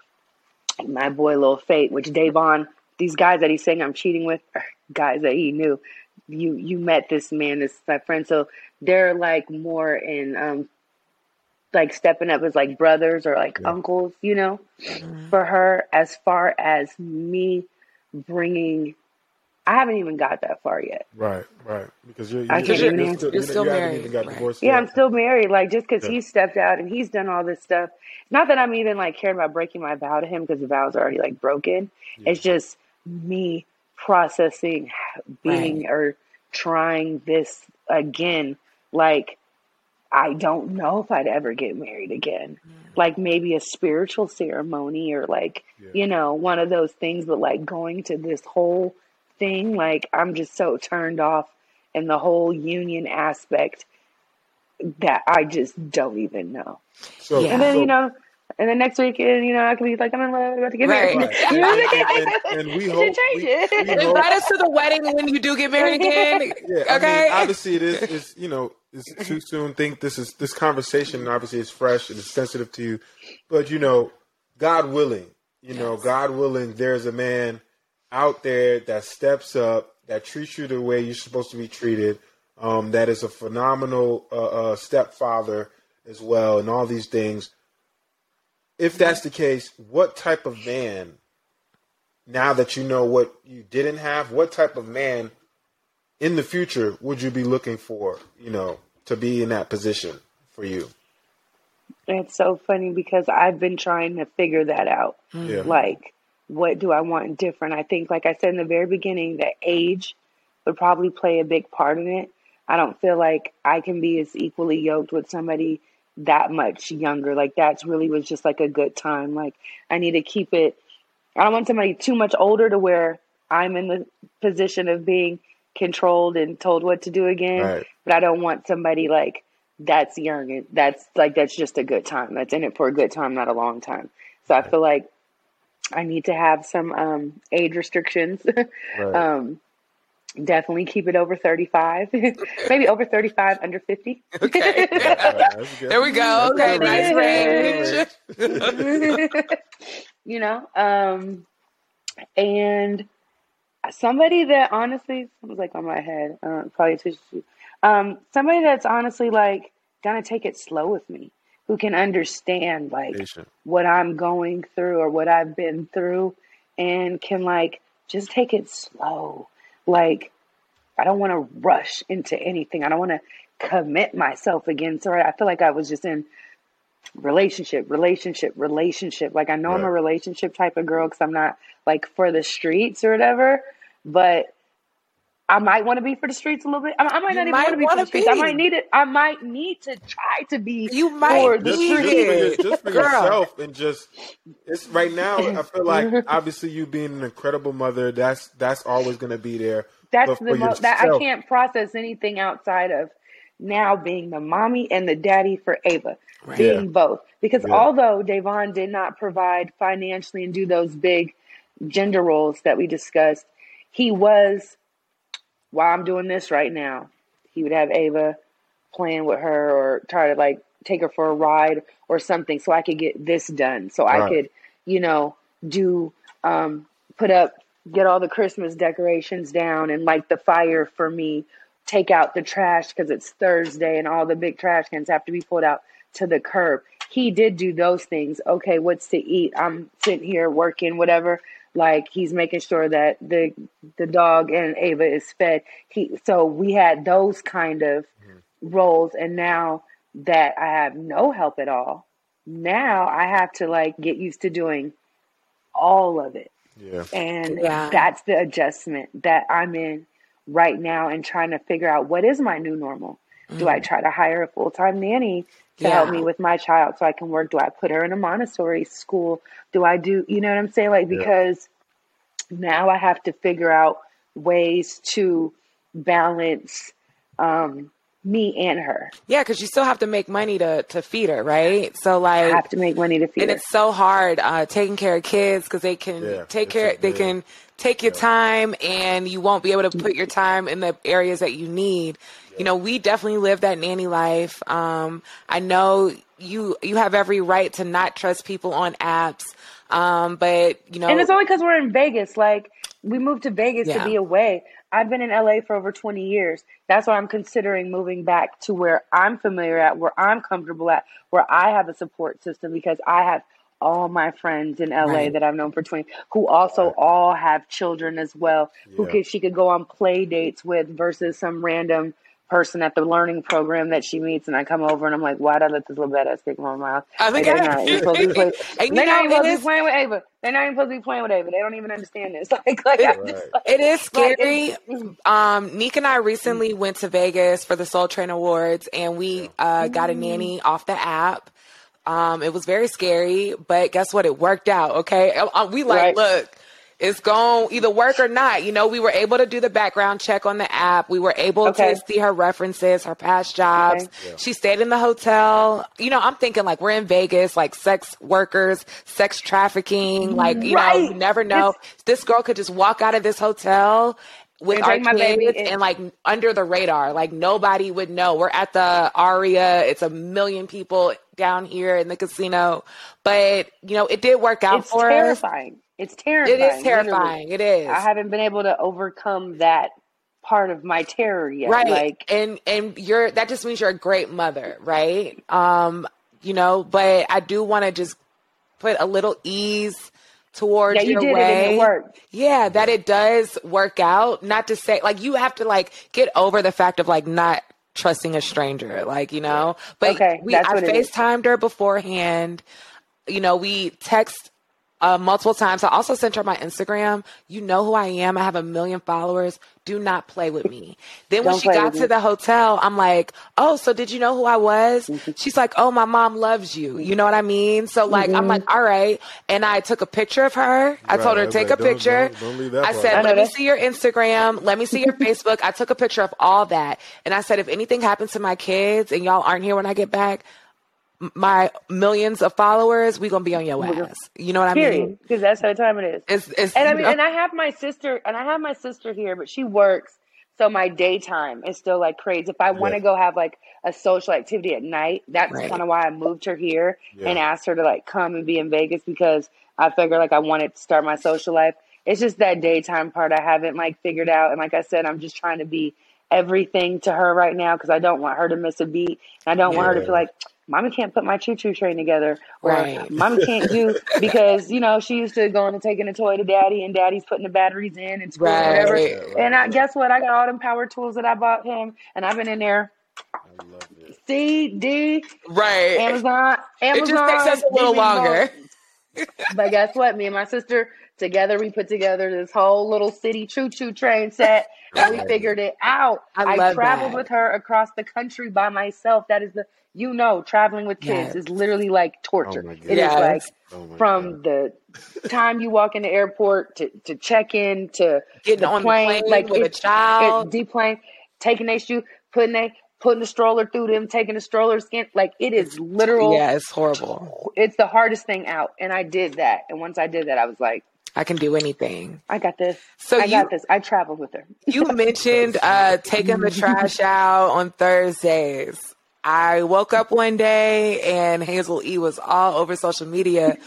my boy Lil Fate, which Davon, these guys that he's saying I'm cheating with are guys that he knew. You you met this man, this my friend. So they're like more in um, like stepping up as like brothers or like yeah. uncles, you know, mm-hmm. for her. As far as me bringing, I haven't even got that far yet. Right, right. Because you're, you're, I can't you're, even, you're still, you're still you married. Even got right. Yeah, I'm still married. Like just because yeah. he stepped out and he's done all this stuff. Not that I'm even like caring about breaking my vow to him because the vows are already like broken. Yeah. It's just me processing being right. or trying this again. Like, I don't know if I'd ever get married again. Yeah. Like maybe a spiritual ceremony or like, yeah. you know, one of those things, but like going to this whole thing, like I'm just so turned off in the whole union aspect that I just don't even know. So, yeah. And then, you know, and then next week, you know, I could be like, I'm in love, about to get married. Right. Right. and, and, and we hope. We, we hope. Invite us to the wedding when you do get married again. Yeah, okay. I mean, obviously, it is, it's, you know, it's too soon. Think this is this conversation, obviously, is fresh and it's sensitive to you. But, you know, God willing, you know, yes. God willing, there's a man out there that steps up, that treats you the way you're supposed to be treated, um, that is a phenomenal uh, uh, stepfather as well, and all these things. If that's the case, what type of man, now that you know what you didn't have, what type of man in the future would you be looking for, you know, to be in that position for you? It's so funny because I've been trying to figure that out. Yeah. Like, what do I want different? I think, like I said in the very beginning, that age would probably play a big part in it. I don't feel like I can be as equally yoked with somebody that much younger. Like that's really was just like a good time. Like I need to keep it. I don't want somebody too much older to where I'm in the position of being controlled and told what to do again. Right. But I don't want somebody like that's young and that's like that's just a good time. That's in it for a good time, not a long time. So I feel like I need to have some um age restrictions. Right. um Definitely keep it over thirty-five, maybe over thirty-five, under fifty. Okay, yeah, there we go. Okay, nice range. You know, um, and somebody that honestly was like on my head, uh, probably um, somebody that's honestly like gonna take it slow with me, who can understand like what I'm going through or what I've been through, and can like just take it slow. Like, I don't want to rush into anything. I don't want to commit myself again. So I feel like I was just in relationship, relationship, relationship. Like, I know, right, I'm a relationship type of girl because I'm not like for the streets or whatever, but I might want to be for the streets a little bit. I, I might you not even might want to be for the streets. Be. I might need it. I might need to try to be you might for the streets. Just, just, just for Girl. yourself and just it's right now. I feel like obviously you being an incredible mother, that's that's always going to be there. That's the most that I can't process anything outside of now being the mommy and the daddy for Ava, right. being yeah. both. Because yeah. although Davon did not provide financially and do those big gender roles that we discussed, he was. While I'm doing this right now, he would have Ava playing with her or try to like take her for a ride or something so I could get this done. So right. I could, you know, do, um, put up, get all the Christmas decorations down and light the fire for me, take out the trash because it's Thursday and all the big trash cans have to be pulled out to the curb. He did do those things. Okay, what's to eat? I'm sitting here working, whatever. Like, he's making sure that the the dog and Ava is fed. He so we had those kind of mm-hmm. roles, and now that I have no help at all, now I have to like get used to doing all of it. Yeah, and yeah. that's the adjustment that I'm in right now, and trying to figure out what is my new normal. Mm-hmm. Do I try to hire a full time nanny to yeah. help me with my child so I can work? Do I put her in a Montessori school? Do I do, you know what I'm saying? Like, because yeah. now I have to figure out ways to balance um, me and her. Yeah. Cause you still have to make money to, to feed her. Right. So like, I have to make money to feed and her. And it's so hard uh, taking care of kids cause they can yeah, take care. A, they yeah. can take your yeah. time, and you won't be able to put your time in the areas that you need. You know, we definitely live that nanny life. Um, I know you you have every right to not trust people on apps, um, but, you know. And it's only because we're in Vegas. Like, we moved to Vegas yeah. to be away. I've been in L A for over twenty years. That's why I'm considering moving back to where I'm familiar at, where I'm comfortable at, where I have a support system, because I have all my friends in L A right. that I've known for twenty, who also right. all have children as well, yeah. who could, she could go on play dates with versus some random person at the learning program that she meets, and I come over and I'm like, why did I let this little badass stick in my mouth? I think like, I, they're not even supposed to be, play- they're not even supposed to be playing with Ava. They're not even supposed to be playing with Ava. They don't even understand this. Like, like, right. just, like it is scary. Like, it's, um, Nick and I recently went to Vegas for the Soul Train Awards, and we uh, got a nanny off the app. Um, it was very scary, but guess what? It worked out. Okay, we like right. look. It's going to either work or not. You know, we were able to do the background check on the app. We were able okay. to see her references, her past jobs. Okay. Yeah. She stayed in the hotel. You know, I'm thinking like we're in Vegas, like sex workers, sex trafficking. Like, you right. know, you never know. This-, this girl could just walk out of this hotel with our kids and in. Like under the radar. Like nobody would know. We're at the Aria. It's a million people down here in the casino. But, you know, it did work out it's for terrifying. us. It's terrifying. It's terrifying. It is terrifying. Literally. It is. I haven't been able to overcome that part of my terror yet. Right. Like, and and you're that just means you're a great mother, right? Um, you know, but I do want to just put a little ease towards yeah, you your did way. It and it worked. Yeah, that it does work out. Not to say like you have to like get over the fact of like not trusting a stranger, like, you know. But okay, we I FaceTimed her beforehand. You know, we text Uh, multiple times. I also sent her my Instagram. You know who I am. I have a million followers. Do not play with me. Then when she got to the hotel, I'm like, oh, so did you know who I was? She's like, oh, my mom loves you. You know what I mean? So like, mm-hmm. I'm like, all right. And I took a picture of her. I right, told her, take like, a don't, picture. Don't, don't leave that I part. said, let me see your Instagram. Let me see your Facebook. I took a picture of all that. And I said, if anything happens to my kids and y'all aren't here when I get back, my millions of followers, we gonna be on your ass. You know what I Period. mean? Because that's her time it is. It's, it's, and I mean, and I have my sister, and I have my sister here, but she works, so my daytime is still like crazy. If I want to yeah. go have like a social activity at night, that's right. kind of why I moved her here yeah. and asked her to like come and be in Vegas, because I figured like I wanted to start my social life. It's just that daytime part I haven't like figured out, and like I said, I'm just trying to be everything to her right now because I don't want her to miss a beat, and I don't yeah. want her to feel like, Mommy can't put my choo-choo train together, or right. Mommy can't do, because, you know, she used to going and taking a toy to daddy, and daddy's putting the batteries in and right. whatever. Right. And I, guess what? I got all them power tools that I bought him, and I've been in there. I love it. C, D, right. Amazon, Amazon. It just takes us a little D V D longer. But guess what? Me and my sister, together, we put together this whole little city choo-choo train set, and we figured it out. I, I traveled that. with her across the country by myself. That is the, you know, traveling with kids yes. is literally like torture. Oh it yes. is like oh from God. the time you walk in the airport to, to check in to getting the on plane, the plane like with it, a child, deplane, taking their shoe, putting they. putting the stroller through them, taking the stroller skin. Like, it is literal. Yeah, it's horrible. It's the hardest thing out. And I did that. And once I did that, I was like, I can do anything. I got this. So I you, got this. I traveled with her. You mentioned uh, taking the trash out on Thursdays. I woke up one day and Hazel-E was all over social media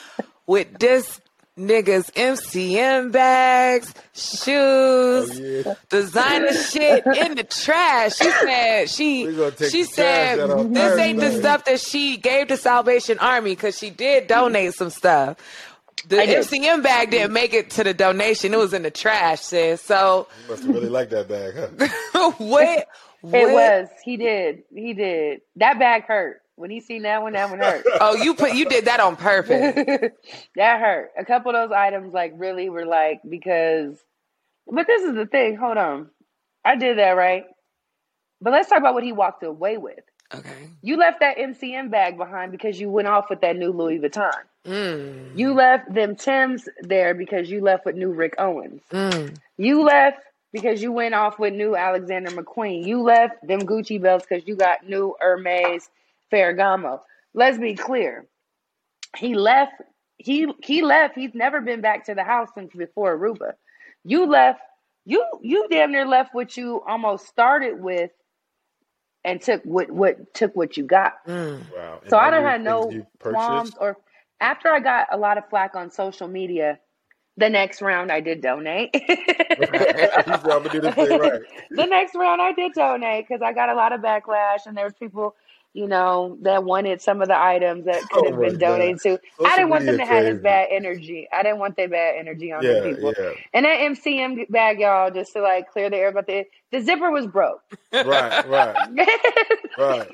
with this niggas M C M bags, shoes, oh, yeah. designer shit in the trash. She said she she said this ain't the stuff that she gave to Salvation Army, because she did donate some stuff. The M C M bag didn't make it to the donation; it was in the trash. Sis, so you must have really liked that bag, huh? what, what? It was. He did. He did. That bag hurt. When he seen that one, that one hurt. Oh, you put you did that on purpose. That hurt. A couple of those items, like, really were like, because, but this is the thing. Hold on. I did that, right? But let's talk about what he walked away with. Okay. You left that M C M bag behind because you went off with that new Louis Vuitton. Mm. You left them Timbs there because you left with new Rick Owens. Mm. You left because you went off with new Alexander McQueen. You left them Gucci belts because you got new Hermes Ferragamo. Let's be clear. He left. He he left. He's never been back to the house since before Aruba. You left. You you damn near left what you almost started with, and took what what took what you got. Mm. Wow. So and I don't have no qualms. Or after I got a lot of flack on social media, the next round I did donate. The next round I did donate because I got a lot of backlash, and there was people, you know, that wanted some of the items that could have oh been donated God. to. Social I didn't want them to crazy. have this bad energy. I didn't want their bad energy on yeah, the people. Yeah. And that M C M bag, y'all, just to like clear the air about the the zipper was broke. Right, right, right.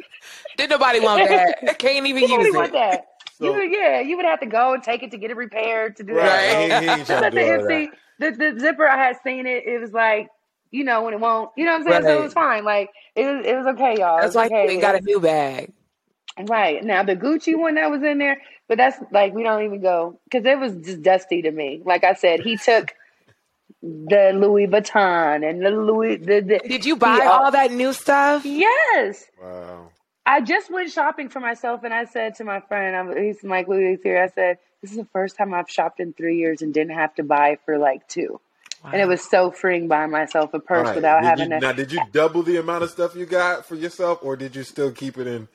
Did nobody want that? Can't even use it. Want that. So, you, yeah, you would have to go and take it to get it repaired to do right. that. He, he so to do the, M C, that. the the zipper, I had seen it. It was like, you know, when it won't, you know what I'm saying? Right. So it was fine. Like, it was, it was okay, y'all. That's why okay. we got a new bag. Right. Now, the Gucci one that was in there, but that's like, we don't even go, because it was just dusty to me. Like I said, he took the Louis Vuitton and the Louis. The, the, Did you buy all, all that new stuff? Yes. Wow. I just went shopping for myself, and I said to my friend, I'm, he's Mike Louis here, I said, this is the first time I've shopped in three years and didn't have to buy for like two. Wow. And it was so freeing buying myself a purse right. without did having you, a... Now, did you double the amount of stuff you got for yourself, or did you still keep it in?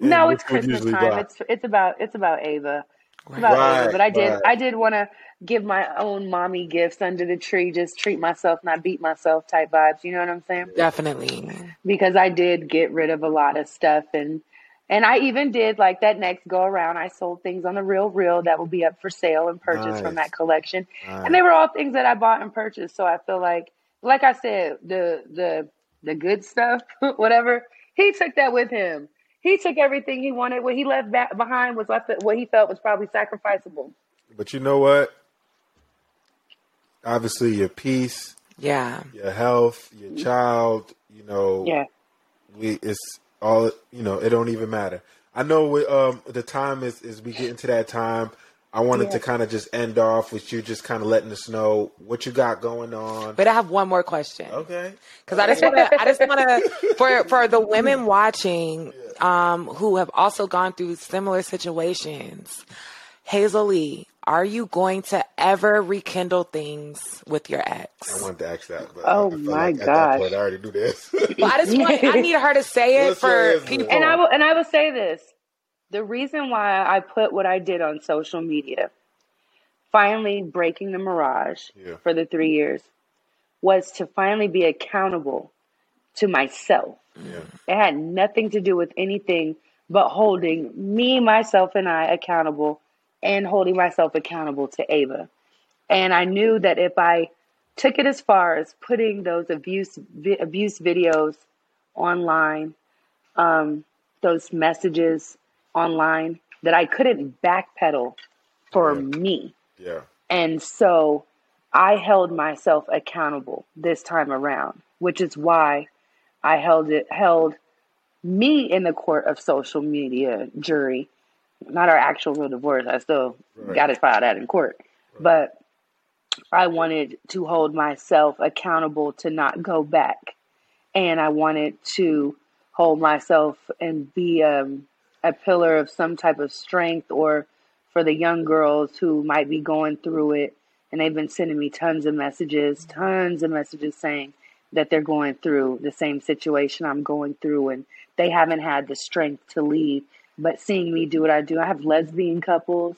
in no, it's Christmas time. Buy? It's it's about it's about Ava. It's about right, Ava. But I did right. I did want to give my own mommy gifts under the tree, just treat myself, not beat myself type vibes. You know what I'm saying? Definitely. Because I did get rid of a lot of stuff, and and I even did like that next go around. I sold things on the Real Real that will be up for sale and purchased nice. from that collection. Nice. And they were all things that I bought and purchased. So I feel like, like I said, the, the, the good stuff, whatever, he took that with him. He took everything he wanted. What he left back behind was left, what he felt was probably sacrificeable. But you know what? Obviously your peace, yeah, your health, your child, you know, yeah. we, it's, all, you know, it don't even matter. I know we, um, the time is, is we get into that time. I wanted yeah. to kind of just end off with you just kind of letting us know what you got going on. But I have one more question. Okay. Because I just want to, I just want to, for, for the women watching um, who have also gone through similar situations, Hazel-E, are you going to ever rekindle things with your ex? I wanted to ask that. But oh, I my like gosh. Point, I already do this. Well, I just want, I need her to say it What's for people. And I, will, and I will say this. The reason why I put what I did on social media, finally breaking the mirage yeah. for the three years, was to finally be accountable to myself. Yeah. It had nothing to do with anything but holding me, myself, and I accountable, and holding myself accountable to Ava. And I knew that if I took it as far as putting those abuse vi- abuse videos online, um, those messages online, that I couldn't backpedal for yeah. me. Yeah. And so I held myself accountable this time around, which is why I held it held me in the court of social media jury, not our actual real divorce. I still right. got it filed out in court, right. but I wanted to hold myself accountable to not go back, and I wanted to hold myself and be um, a pillar of some type of strength, or for the young girls who might be going through it. And they've been sending me tons of messages, tons of messages saying that they're going through the same situation I'm going through, and they haven't had the strength to leave. But seeing me do what I do, I have lesbian couples,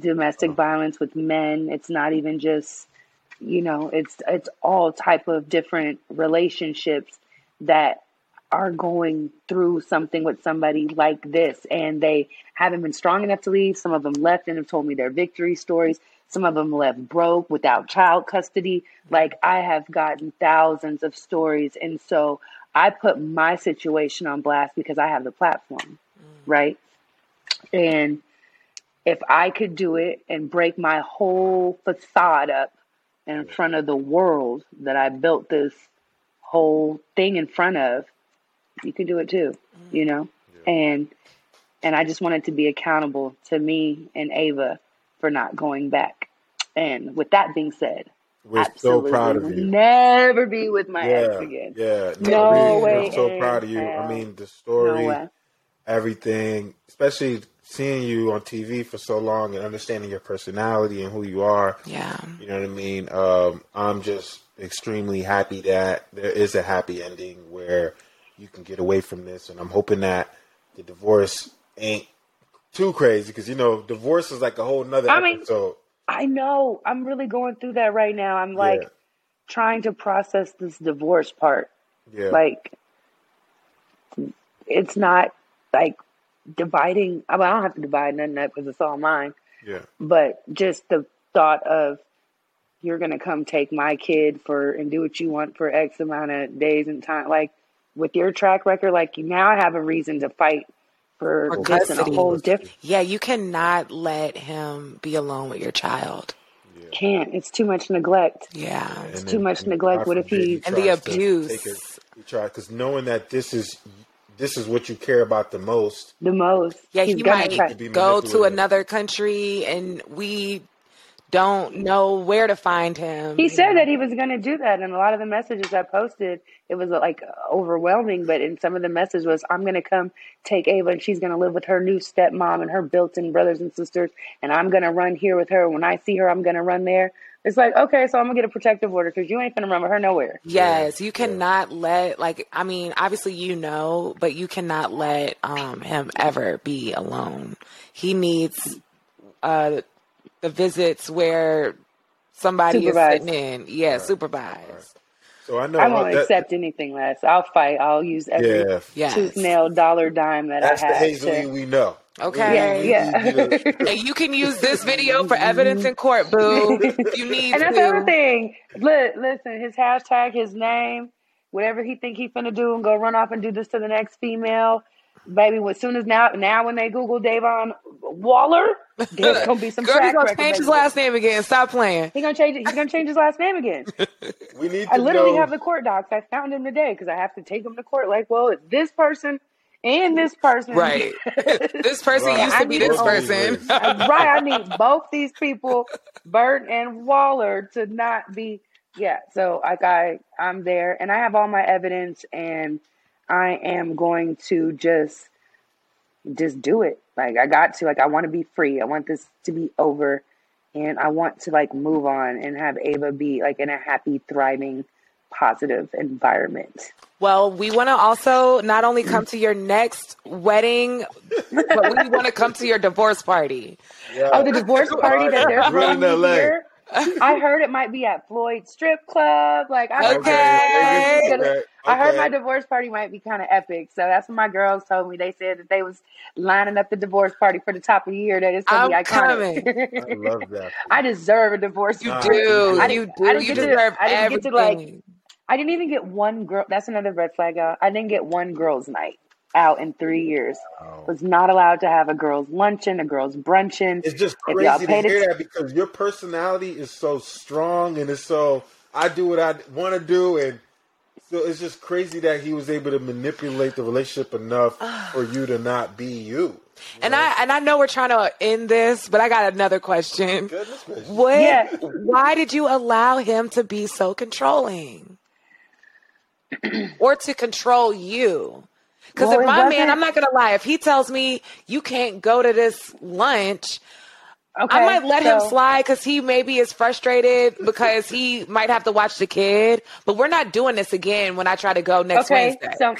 domestic violence with men. It's not even just, you know, it's it's all type of different relationships that are going through something with somebody like this, and they haven't been strong enough to leave. Some of them left and have told me their victory stories. Some of them left broke, without child custody. Like, I have gotten thousands of stories. And so I put my situation on blast because I have the platform, mm. right? And if I could do it and break my whole facade up in front of the world that I built this whole thing in front of, you can do it too, mm. you know? Yeah. And and I just wanted to be accountable to me and Ava for not going back. And with that being said, we're absolutely so proud of you. Never be with my yeah, ex again. Yeah, no, no way. We're so proud of you. Hell. I mean, the story, no everything, especially seeing you on T V for so long and understanding your personality and who you are. Yeah. You know what I mean? Um, I'm just extremely happy that there is a happy ending where you can get away from this. And I'm hoping that the divorce ain't too crazy, because you know divorce is like a whole nother I mean, episode. I know. I'm really going through that right now. I'm like yeah. trying to process this divorce part. Yeah. Like, it's not like dividing. I mean, I don't have to divide nothing up because it's all mine. Yeah. But just the thought of you're gonna come take my kid for and do what you want for X amount of days and time. Like, with your track record, like, now I have a reason to fight. For or custody. A whole diff- yeah, you cannot let him be alone with your child. Yeah. Can't. It's too much neglect. Yeah. yeah. It's and too then, much neglect. What if he... And the abuse. Because knowing that this is this is what you care about the most. The most. Yeah, he might try- to go to another country and we don't know where to find him. He said know. that he was going to do that. And a lot of the messages I posted, it was like overwhelming, but in some of the message was, I'm going to come take Ava and she's going to live with her new stepmom and her built-in brothers and sisters. And I'm going to run here with her. When I see her, I'm going to run there. It's like, okay, so I'm going to get a protective order because you ain't going to run with her nowhere. Yes. You cannot yeah. let, like, I mean, obviously, you know, but you cannot let um, him ever be alone. He needs uh the visits where somebody supervised. Is sitting in. Yeah, right. Supervised. Right. So I know I won't that, accept anything less. I'll fight. I'll use every yeah. yes. tooth, nail, dollar, dime that That's I have. That's the Hazel-E we know. Okay. We, yeah. We, yeah. We, we, you can use this video for evidence in court, boo. You need and that's to. Another thing. Look, listen, his hashtag, his name, whatever he think he finna do and go run off and do this to the next female. Baby, as soon as now, now when they Google Davon Waller, there's gonna be some. Girl, he's gonna change his last name again. Stop playing. He's gonna change. He's gonna change his last name again. We need. To I literally know. Have the court docs. I found him today because I have to take him to court. Like, well, it's this person and this person. Right. This person right. used to I be this person. Right. I need both these people, Bert and Waller, to not be. Yeah. So like I, I'm there, and I have all my evidence and. I am going to just, just do it. Like, I got to, like, I want to be free. I want this to be over and I want to like move on and have Ava be like in a happy, thriving, positive environment. Well, we want to also not only come to your next wedding, but we want to come to your divorce party. Yeah. Oh, the divorce party that they're throwing here. I heard it might be at Floyd's strip club. Like, I okay. Heard, okay. I heard my divorce party might be kind of epic. So that's what my girls told me. They said that they was lining up the divorce party for the top of the year. That it's gonna I'm be iconic. Coming. I love that. I deserve a divorce. You party. do. I you do. I you deserve to, I didn't everything. Get to, like, I didn't even get one girl. That's another red flag, y'all. I didn't get one girls' night out in three years. Wow. Was not allowed to have a girls' luncheon, a girls' brunchin. It's just crazy to hear t- that because your personality is so strong and it's so I do what I want to do, and so it's just crazy that he was able to manipulate the relationship enough for you to not be you. You and know? I and I know we're trying to end this, but I got another question. Goodness gracious. What? Yeah. Why did you allow him to be so controlling? Or to control you? Because well, if my man, I'm not going to lie, if he tells me you can't go to this lunch, okay, I might let so. him slide because he maybe is frustrated because he might have to watch the kid. But we're not doing this again when I try to go next okay, Wednesday. So,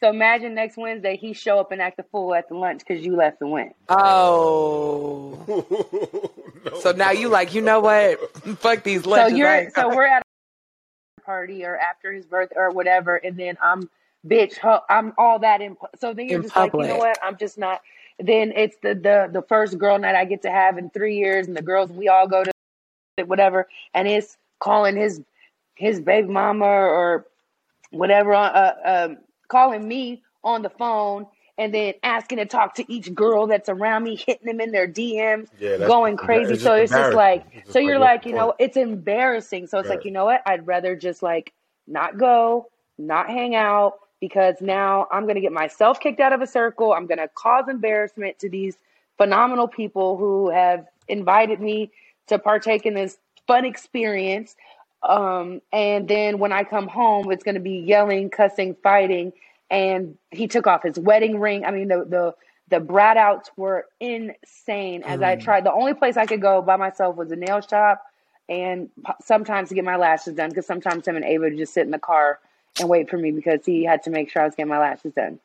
so imagine next Wednesday he show up and act a fool at the lunch because you left and went. Oh. no, so now you like, you know what? Fuck these lunches. So, you're, right? so we're at a party or after his birth or whatever, and then I'm bitch, I'm all that in. So then you're in just public. Like, you know what? I'm just not. Then it's the, the the first girl night I get to have in three years, and the girls we all go to whatever, and it's calling his his baby mama or whatever, uh, um, calling me on the phone, and then asking to talk to each girl that's around me, hitting them in their D Ms, yeah, going crazy. It's so it's just like, it's just so you're like, you know, it's embarrassing. So it's right. like, you know what? I'd rather just like not go, not hang out. Because now I'm going to get myself kicked out of a circle. I'm going to cause embarrassment to these phenomenal people who have invited me to partake in this fun experience. Um, and then when I come home, it's going to be yelling, cussing, fighting. And he took off his wedding ring. I mean, the the, the brat outs were insane. As mm. I tried, the only place I could go by myself was a nail shop, and sometimes to get my lashes done, because sometimes him and Ava would just sit in the car and wait for me because he had to make sure I was getting my lashes done.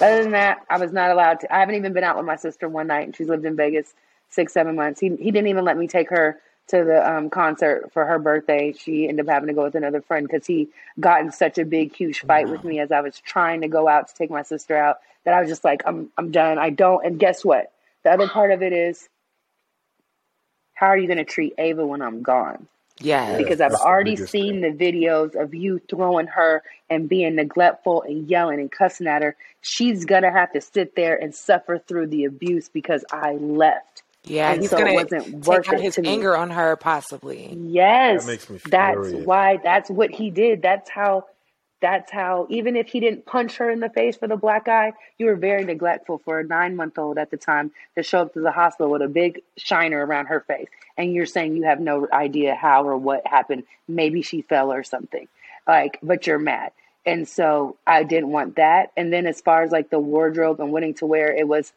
Other than that, I was not allowed to. I haven't even been out with my sister one night, and she's lived in Vegas six, seven months. He he didn't even let me take her to the um, concert for her birthday. She ended up having to go with another friend because he got in such a big, huge fight wow. with me as I was trying to go out to take my sister out that I was just like, I'm I'm done. I don't. And guess what? The other part of it is, how are you going to treat Ava when I'm gone? Yeah, because I've already the seen thing. the videos of you throwing her and being neglectful and yelling and cussing at her. She's going to have to sit there and suffer through the abuse because I left. Yeah, and he's so going to take out his anger me. on her possibly. Yes, that makes me furious. That's why, that's what he did. That's how, that's how, even if he didn't punch her in the face for the black eye, you were very neglectful for a nine-month-old at the time to show up to the hospital with a big shiner around her face. And you're saying you have no idea how or what happened. Maybe she fell or something, like, but you're mad. And so I didn't want that. And then as far as like the wardrobe and wanting to wear, it was,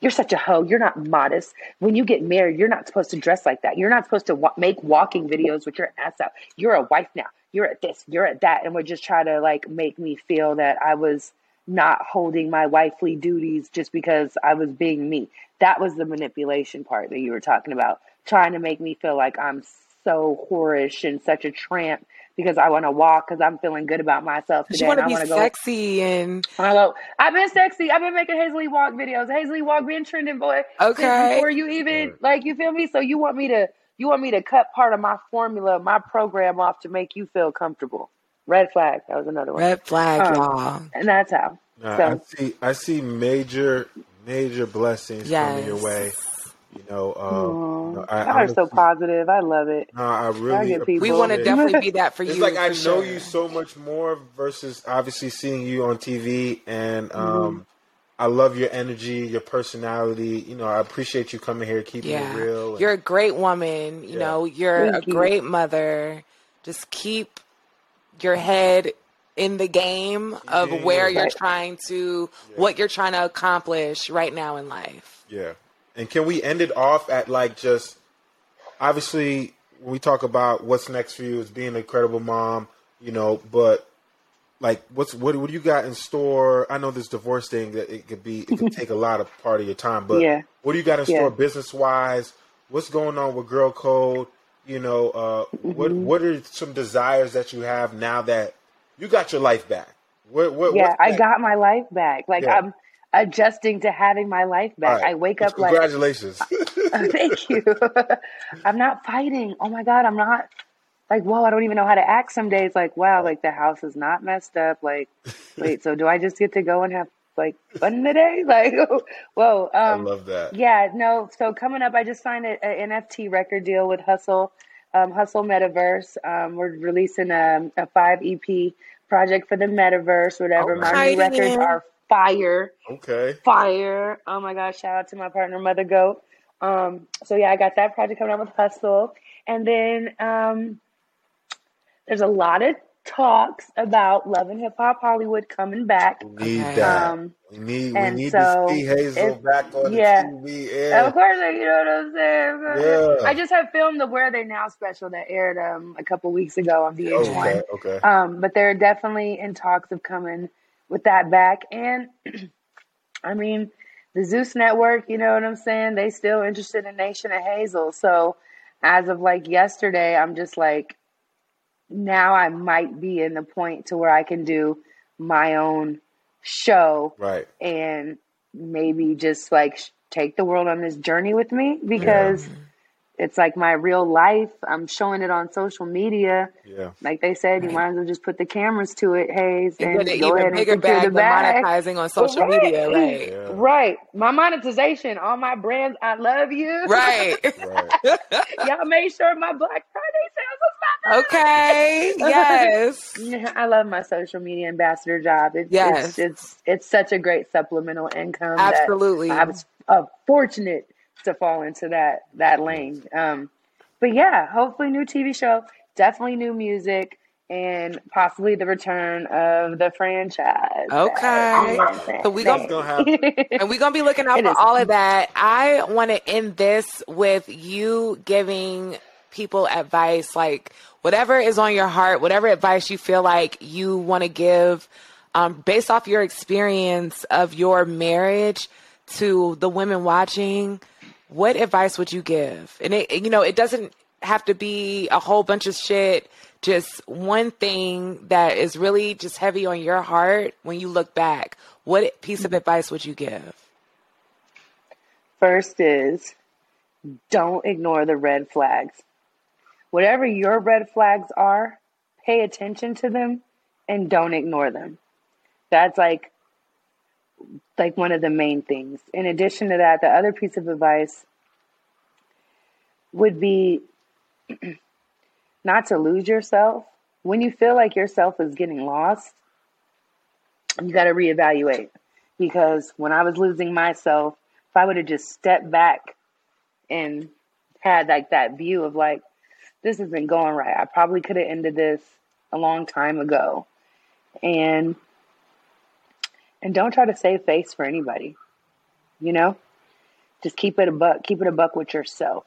you're such a hoe. You're not modest. When you get married, you're not supposed to dress like that. You're not supposed to wa- make walking videos with your ass out. You're a wife now. You're at this, you're at that. And would just try to like make me feel that I was not holding my wifely duties just because I was being me. That was the manipulation part that you were talking about. Trying to make me feel like I'm so whorish and such a tramp because I want to walk because I'm feeling good about myself today. You want to be sexy go, and I go, I've been sexy. I've been making Hazel-E Walk videos. Hazel-E Walk been trending, boy. Okay. Before you even like, you feel me? So you want me to you want me to cut part of my formula, my program off to make you feel comfortable. Red flag. That was another one. Red flag, um, y'all. And that's how. Nah, so. I see. I see major, major blessings yes. coming your way. You know, um, you know, I, I are so positive. I love it. No, I really. I we want to definitely be that for you. It's like I know sure. you so much more versus obviously seeing you on T V, and um, mm-hmm. I love your energy, your personality. You know, I appreciate you coming here, keeping yeah. it real. And, you're a great woman. You yeah. know, you're Thank a you. great mother. Just keep your head in the game of yeah, where yeah. you're trying to, yeah. what you're trying to accomplish right now in life. Yeah. And can we end it off at like just, obviously, when we talk about what's next for you is being an incredible mom, you know, but like what's what what do you got in store? I know this divorce thing, that it could be, it could take a lot of part of your time, but yeah. what do you got in yeah. store business-wise? What's going on with Girl Code? you know, uh, mm-hmm. what what are some desires that you have now that you got your life back? What, what, yeah, I got my life back. Like yeah. I'm adjusting to having my life back. Right. I wake up Congratulations. like, Congratulations. Thank you. I'm not fighting. Oh my God. I'm not like, whoa, I don't even know how to act some days. Like, wow, like the house is not messed up. Like, wait, so do I just get to go and have like fun today? Like, whoa. Um, I love that. Yeah, no. So coming up, I just signed an N F T record deal with Hustle, um, Hustle Metaverse. Um, we're releasing a, a five E P project for the Metaverse, whatever. Right. My new records are fire. Okay. Fire. Oh my gosh. Shout out to my partner, Mother Goat. Um, so yeah, I got that project coming out with Hustle. And then um, there's a lot of talks about Love and Hip Hop Hollywood coming back. We need okay. that. Um, we need, we need so to see Hazel back on yeah. the T V. Yeah. Of course, you know what I'm saying? Yeah. I just have filmed the Where They Now special that aired um, a couple weeks ago on V H one. Okay, okay. Um, but they're definitely in talks of coming with that back. And I mean, the Zeus Network, you know what I'm saying? They still interested in Nation of Hazel. So as of like yesterday, I'm just like, now I might be in the point to where I can do my own show. Right. And maybe just like sh- take the world on this journey with me, because yeah. it's like my real life. I'm showing it on social media. Yeah. Like they said, you might as well just put the cameras to it, Hayes, and go even ahead bigger and bag the bag. Monetizing on social right. media. Like. Yeah. Right. My monetization, all my brands, I love you. Right. right. Y'all made sure my Black Friday sales was okay. Yes. I love my social media ambassador job. It's, yes. It's, it's, it's such a great supplemental income. Absolutely. That I was uh, fortunate to fall into that, that lane. Um, but yeah, hopefully new T V show, definitely new music, and possibly the return of the franchise. Okay. So we gonna, gonna have, and we're going to be looking out for all of that. I want to end this with you giving people advice, like whatever is on your heart, whatever advice you feel like you want to give, um, based off your experience of your marriage to the women watching. What advice would you give? And it, you know, it doesn't have to be a whole bunch of shit. Just one thing that is really just heavy on your heart when you look back. What piece of advice would you give? First is, don't ignore the red flags. Whatever your red flags are, pay attention to them and don't ignore them. That's like, like one of the main things. In addition to that, the other piece of advice would be not to lose yourself. When you feel like yourself is getting lost, you got to reevaluate. Because when I was losing myself, if I would have just stepped back and had like that view of like, this isn't going right. I probably could have ended this a long time ago. And and don't try to save face for anybody. You know? Just keep it a buck. Keep it a buck with yourself.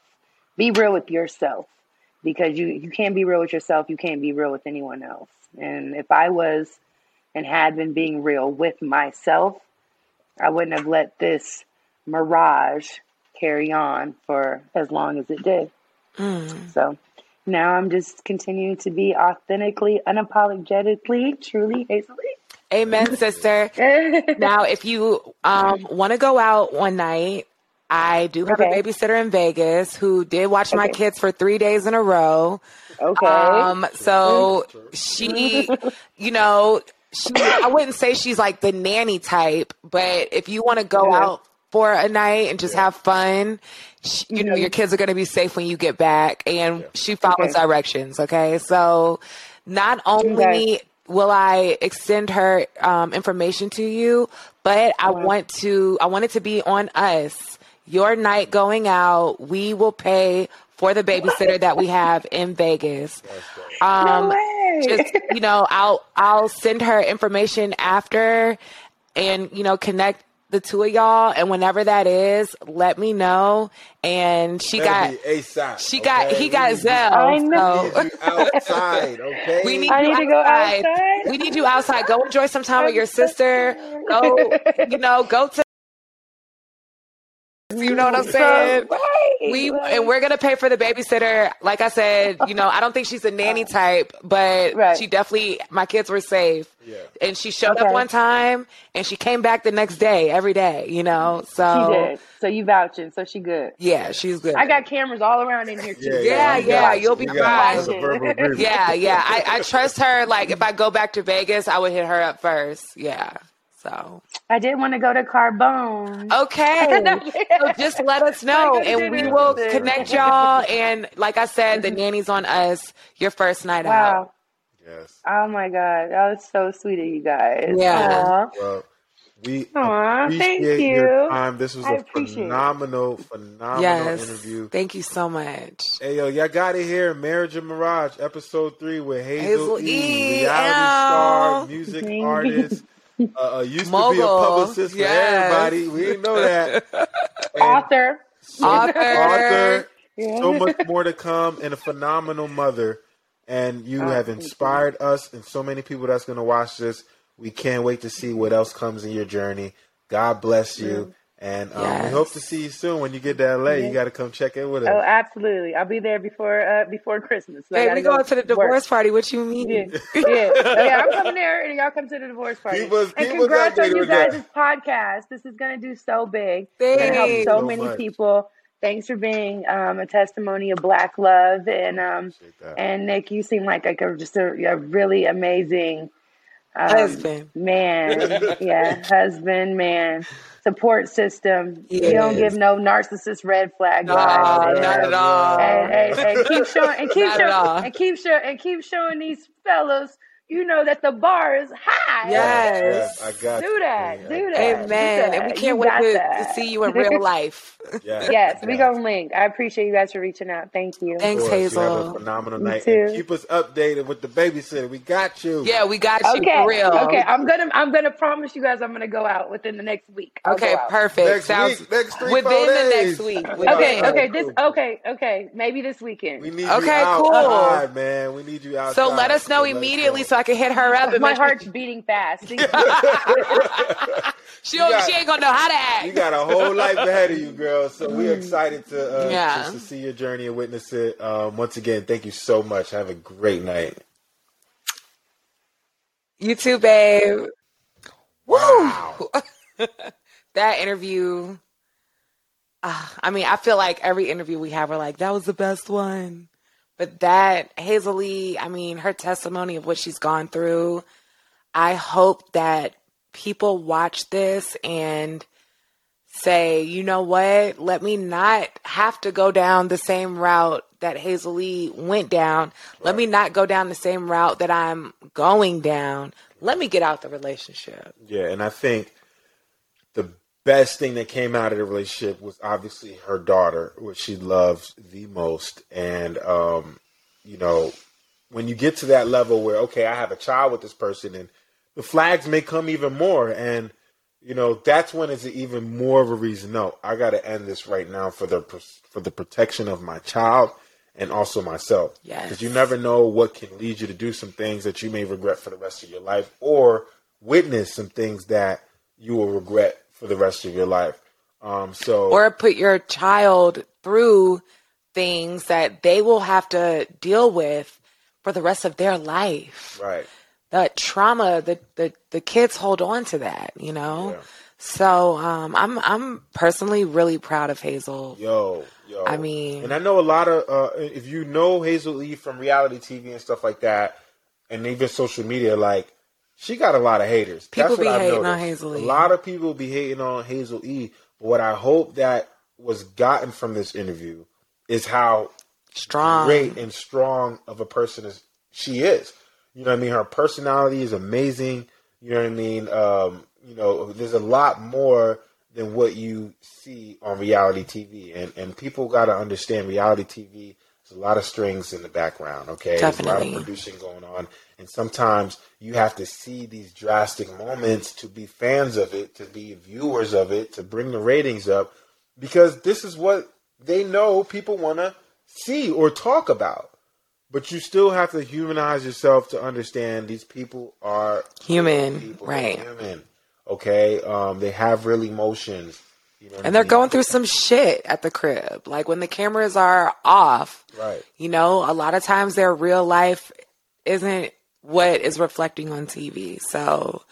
Be real with yourself. Because you, you can't be real with yourself. You can't be real with anyone else. And if I was and had been being real with myself, I wouldn't have let this mirage carry on for as long as it did. Mm. So now I'm just continuing to be authentically, unapologetically, truly Hazel-E. Amen, sister. Now, if you um, want to go out one night, I do have okay. a babysitter in Vegas who did watch okay. my kids for three days in a row. Okay. Um, so she, you know, she, I wouldn't say she's like the nanny type, but if you want to go yeah. out for a night and just yeah. have fun, she, you mm-hmm. know, your kids are going to be safe when you get back, and yeah. she follows okay. directions. Okay. So not only okay. will I extend her um, information to you, but I mm-hmm. want to, I want it to be on us. Your night going out, we will pay for the babysitter that we have in Vegas. Um, no way. Just, you know, I'll, I'll send her information after and, you know, connect the two of y'all, and whenever that is, let me know. And she got ASAP, she okay? got he got Zell. So. Outside, okay. We need, I need you to outside. Go outside. We need you outside. Go enjoy some time with your sister. Go, you know, go to You know what I'm saying? We and we're gonna pay for the babysitter. Like I said, you know, I don't think she's a nanny type, but right. she definitely. My kids were safe, yeah. and she showed okay. up one time, and she came back the next day, every day. You know, so she did. So you vouching? So she good? Yeah, she's good. I got cameras all around in here too. Yeah, yeah, yeah, yeah. You'll be fine. Yeah, yeah. I, I trust her. Like if I go back to Vegas, I would hit her up first. Yeah. So I did want to go to Carbone. Okay. So just let us know and we will connect y'all. And like I said, the nanny's on us your first night wow. out. Yes. Oh my God. That was so sweet of you guys. Yeah. Aww. Well, we Aww, appreciate thank you. Your time. This was I a phenomenal, it. phenomenal yes. interview. Thank you so much. Hey, yo, y'all got it here. Marriage and Mirage, episode three with Hazel, Hazel E. Reality star, music artist. Uh, used Mogul. to be a publicist yes. for everybody. We didn't know that. Author. So, author. Author. Yeah. So much more to come and a phenomenal mother. And you oh, have inspired you. us and so many people that's going to watch this. We can't wait to see what else comes in your journey. God bless you. And um, yes. we hope to see you soon when you get to L A. Yeah. You got to come check in with us. Oh, absolutely. I'll be there before uh, before Christmas. So hey, we're going go to the divorce work. party. What you mean? Yeah. yeah. yeah, I'm coming there and y'all come to the divorce party. Keep us, and keep congrats on you guys' podcast. This is going to do so big. Thanks. It's going to help so, so many much. people. Thanks for being um, a testimony of Black love. And, um, and Nick, you seem like, like a, just a, a really amazing Um, husband, man, yeah, husband, man, support system. Yes. You don't give no narcissist red flag. No, vibes, not at all. And, and, and keep showing, and keep showing, and keep showing, and keep showing these fellas. You know that the bar is high. Yes, yes I got do that, you. do that, amen. Do that. And we can't you wait to, to see you in real life. yes, yes we gonna link. I appreciate you guys for reaching out. Thank you. Thanks, Hazel. You have a phenomenal you night. And keep us updated with the babysitter. We got you. Yeah, we got you okay. for real. Okay, I'm gonna, I'm gonna promise you guys, I'm gonna go out within the next week. I'll okay, perfect. Next Sounds week, next three, within four days. the next week. Within okay, okay, okay, this, okay, okay, maybe this weekend. We need okay, you cool. outside, man. We need you outside. So let us know immediately. So I can hit her up. And my heart's beating fast. she, she ain't gonna know how to act. You got a whole life ahead of you, girl. So we're excited to, uh, yeah. just to see your journey and witness it. Um, once again, thank you so much. Have a great night. You too, babe. Wow. Woo! That interview. Uh, I mean, I feel like every interview we have, we're like, that was the best one. But that, Hazel-E, I mean, her testimony of what she's gone through, I hope that people watch this and say, you know what, let me not have to go down the same route that Hazel-E went down. Right. Let me not go down the same route that I'm going down. Let me get out the relationship. Yeah, and I think the best thing that came out of the relationship was obviously her daughter, which she loves the most. And, um, you know, when you get to that level where, okay, I have a child with this person and the flags may come even more. And, you know, that's when it's even more of a reason. No, I got to end this right now for the, for the protection of my child and also myself. Yes. Because you never know what can lead you to do some things that you may regret for the rest of your life or witness some things that you will regret for the rest of your life. Um, so, or put your child through things that they will have to deal with for the rest of their life. Right. The trauma, the, the, the kids hold on to that, you know? Yeah. So, um, I'm, I'm personally really proud of Hazel. Yo, yo. I mean, and I know a lot of, uh, if you know Hazel-E from reality T V and stuff like that, and even social media, like, she got a lot of haters. People be hating on Hazel-E. A lot of people be hating on Hazel-E. But what I hope that was gotten from this interview is how strong, great and strong of a person is she is. You know what I mean? Her personality is amazing. You know what I mean? Um, you know, there's a lot more than what you see on reality T V. And, and people got to understand reality T V. There's a lot of strings in the background, okay? Definitely. There's a lot of producing going on. And sometimes you have to see these drastic moments to be fans of it, to be viewers of it, to bring the ratings up. Because this is what they know people want to see or talk about. But you still have to humanize yourself to understand these people are human. People. Right. Human, okay? Um, they have real emotions. You know, and they're I mean? going through some shit at the crib. Like when the cameras are off, right? You know, a lot of times their real life isn't what is reflecting on T V. So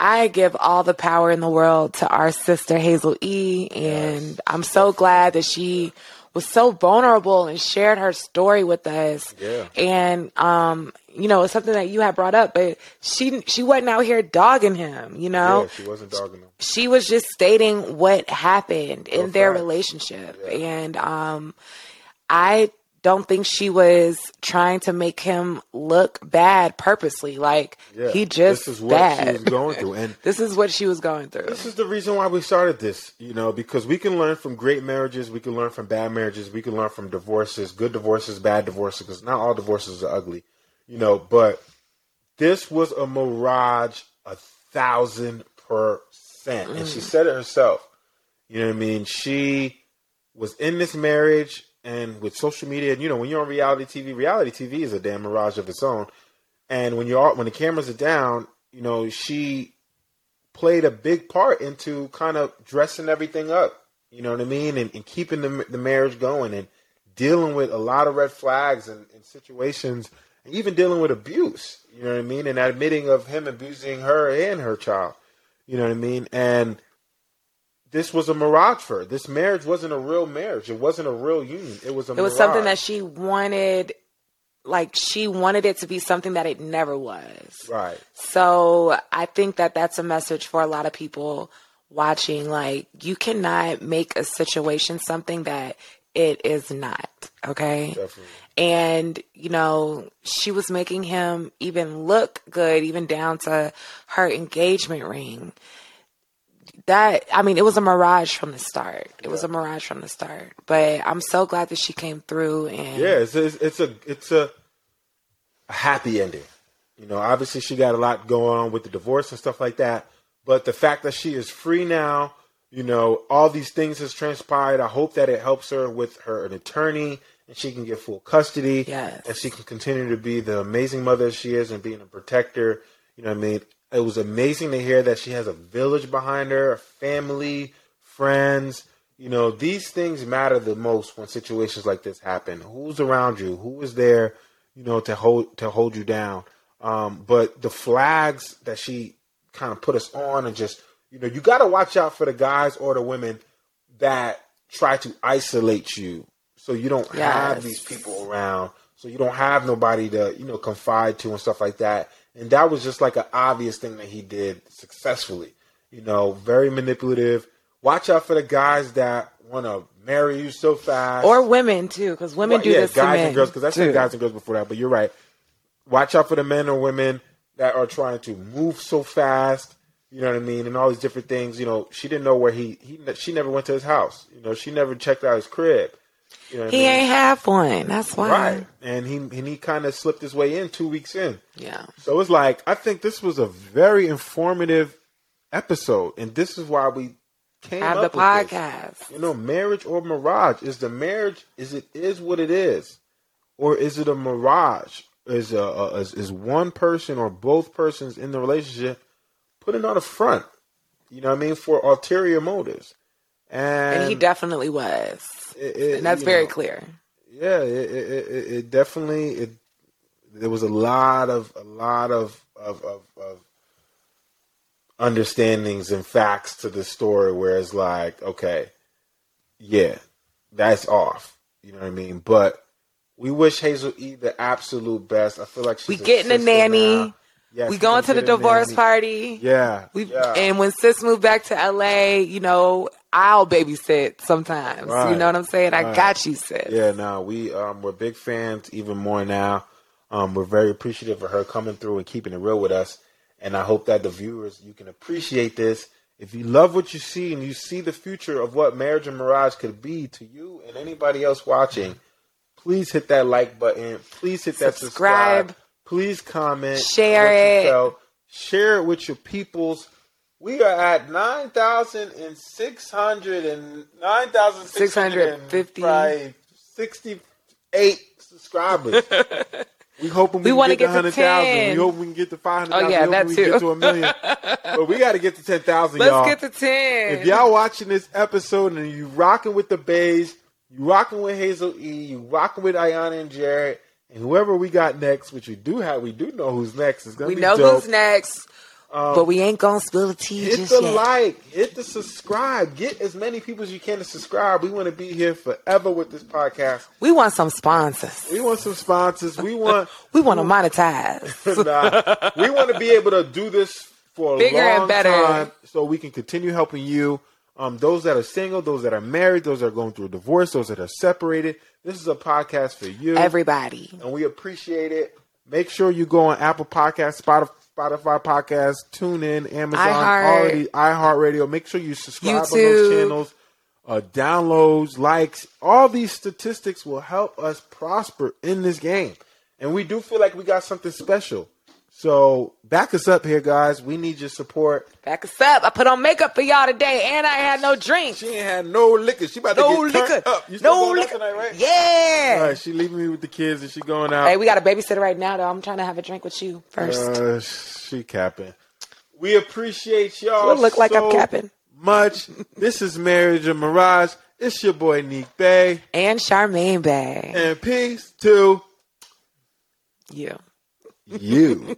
I give all the power in the world to our sister Hazel-E, and yes. I'm so glad that she was so vulnerable and shared her story with us. Yeah. And um, you know, it's something that you had brought up, but she she wasn't out here dogging him, you know? Yeah, she wasn't dogging him. She was just stating what happened in okay. their relationship. Yeah. And um, I don't think she was trying to make him look bad purposely. Like, yeah. he just This is bad. what she was going through. And this is what she was going through. This is the reason why we started this, you know, because we can learn from great marriages. We can learn from bad marriages. We can learn from divorces, good divorces, bad divorces, because not all divorces are ugly, you know, but this was a mirage a thousand percent. Mm. And she said it herself. You know what I mean? She was in this marriage. And with social media, and you know, when you're on reality T V, reality T V is a damn mirage of its own. And when you're when the cameras are down, you know, she played a big part into kind of dressing everything up. You know what I mean, and, and keeping the the marriage going, and dealing with a lot of red flags and, and situations, and even dealing with abuse. You know what I mean, and admitting of him abusing her and her child. You know what I mean, and. This was a mirage for her. This marriage wasn't a real marriage. It wasn't a real union. It was a mirage. It was mirage. something that she wanted, like she wanted it to be something that it never was. Right. So I think that that's a message for a lot of people watching. Like, you cannot make a situation something that it is not. Okay. Definitely. And, you know, she was making him even look good, even down to her engagement ring. That, I mean, it was a mirage from the start. It yeah. was a mirage from the start. But I'm so glad that she came through. And yeah, it's a, it's a it's a happy ending. You know, obviously she got a lot going on with the divorce and stuff like that. But the fact that she is free now, you know, all these things has transpired. I hope that it helps her with her an attorney, and she can get full custody. Yes. And she can continue to be the amazing mother she is and being a protector. You know what I mean? It was amazing to hear that she has a village behind her, family, friends. You know, these things matter the most when situations like this happen. Who's around you? Who is there, you know, to hold to hold you down? Um, but the flags that she kind of put us on, and just, you know, you got to watch out for the guys or the women that try to isolate you so you don't yes. have these people around, so you don't have nobody to, you know, confide to and stuff like that. And that was just like an obvious thing that he did successfully, you know, very manipulative. Watch out for the guys that want to marry you so fast. Or women, too, because women well, do yeah, this to men. Yeah, guys and girls, because I said guys and girls before that, but you're right. Watch out for the men or women that are trying to move so fast, you know what I mean, and all these different things. You know, she didn't know where he, he she never went to his house. You know, she never checked out his crib. You know he I mean? ain't have one. That's why. Right. And he and he kind of slipped his way in two weeks in. Yeah. So it's like, I think this was a very informative episode. And this is why we came have up the with podcast. This. You know, marriage or mirage? Is the marriage, is it is what it is? Or is it a mirage? Is a, a is, is one person or both persons in the relationship putting on a front? You know what I mean? For ulterior motives. And, and he definitely was. It, it, and that's very know, clear. Yeah, it, it, it, it definitely, it, there was a lot of, a lot of, of, of, of understandings and facts to the story where it's like, okay, yeah, that's off. You know what I mean? But we wish Hazel-E the absolute best. I feel like she's we getting a nanny. Now. Yes, we going to the divorce nanny. party. Yeah, we yeah. And when sis moved back to L A, you know, I'll babysit sometimes. Right. You know what I'm saying? Right. I got you, sis. Yeah, no, we um, we're big fans even more now. Um, we're very appreciative of her coming through and keeping it real with us. And I hope that the viewers, you can appreciate this. If you love what you see and you see the future of what marriage and mirage could be to you and anybody else watching, please hit that like button. Please hit that subscribe. subscribe. Please comment. Share it. Felt. Share it with your peoples. We are at nine thousand six hundred and nine thousand six hundred fifty, sixty-eight subscribers. We hoping we, we want to get, get to one hundred thousand. We hope we can get to five hundred thousand. Oh, yeah, that we too. We get to a million. But we got to get to ten thousand, y'all. Let's get to ten. If y'all watching this episode and you rocking with the Bays, you rocking with Hazel-E, you rocking with Ayanna and Jared, and whoever we got next, which we do have, we do know who's next. It's gonna we be know dope. Who's next, um, but we ain't gonna spill the tea. Hit just the yet. Like, hit the subscribe, get as many people as you can to subscribe. We want to be here forever with this podcast. We want some sponsors. We want some sponsors. We want we want to monetize. Nah, we want to be able to do this for a bigger long and better time, so we can continue helping you. Um, those that are single, those that are married, those that are going through a divorce, those that are separated. This is a podcast for you. Everybody. And we appreciate it. Make sure you go on Apple Podcasts, Spotify, Spotify Podcasts, TuneIn, Amazon, iHeart. iHeartRadio. Make sure you subscribe YouTube. On those channels. Uh, downloads, likes. All these statistics will help us prosper in this game. And we do feel like we got something special. So back us up here, guys. We need your support. Back us up. I put on makeup for y'all today, and I had no drink. She ain't had no liquor. She about no to get liquor. Up. You still no going liquor. Out tonight, right? Yeah. All right, she leaving me with the kids, and she going out. Hey, we got a babysitter right now, though. I'm trying to have a drink with you first. Uh, she capping. We appreciate y'all. It look like so I'm capping much. This is Marriage and Mirage. It's your boy Neek Bay and Charmaine Bay. And peace to you. You.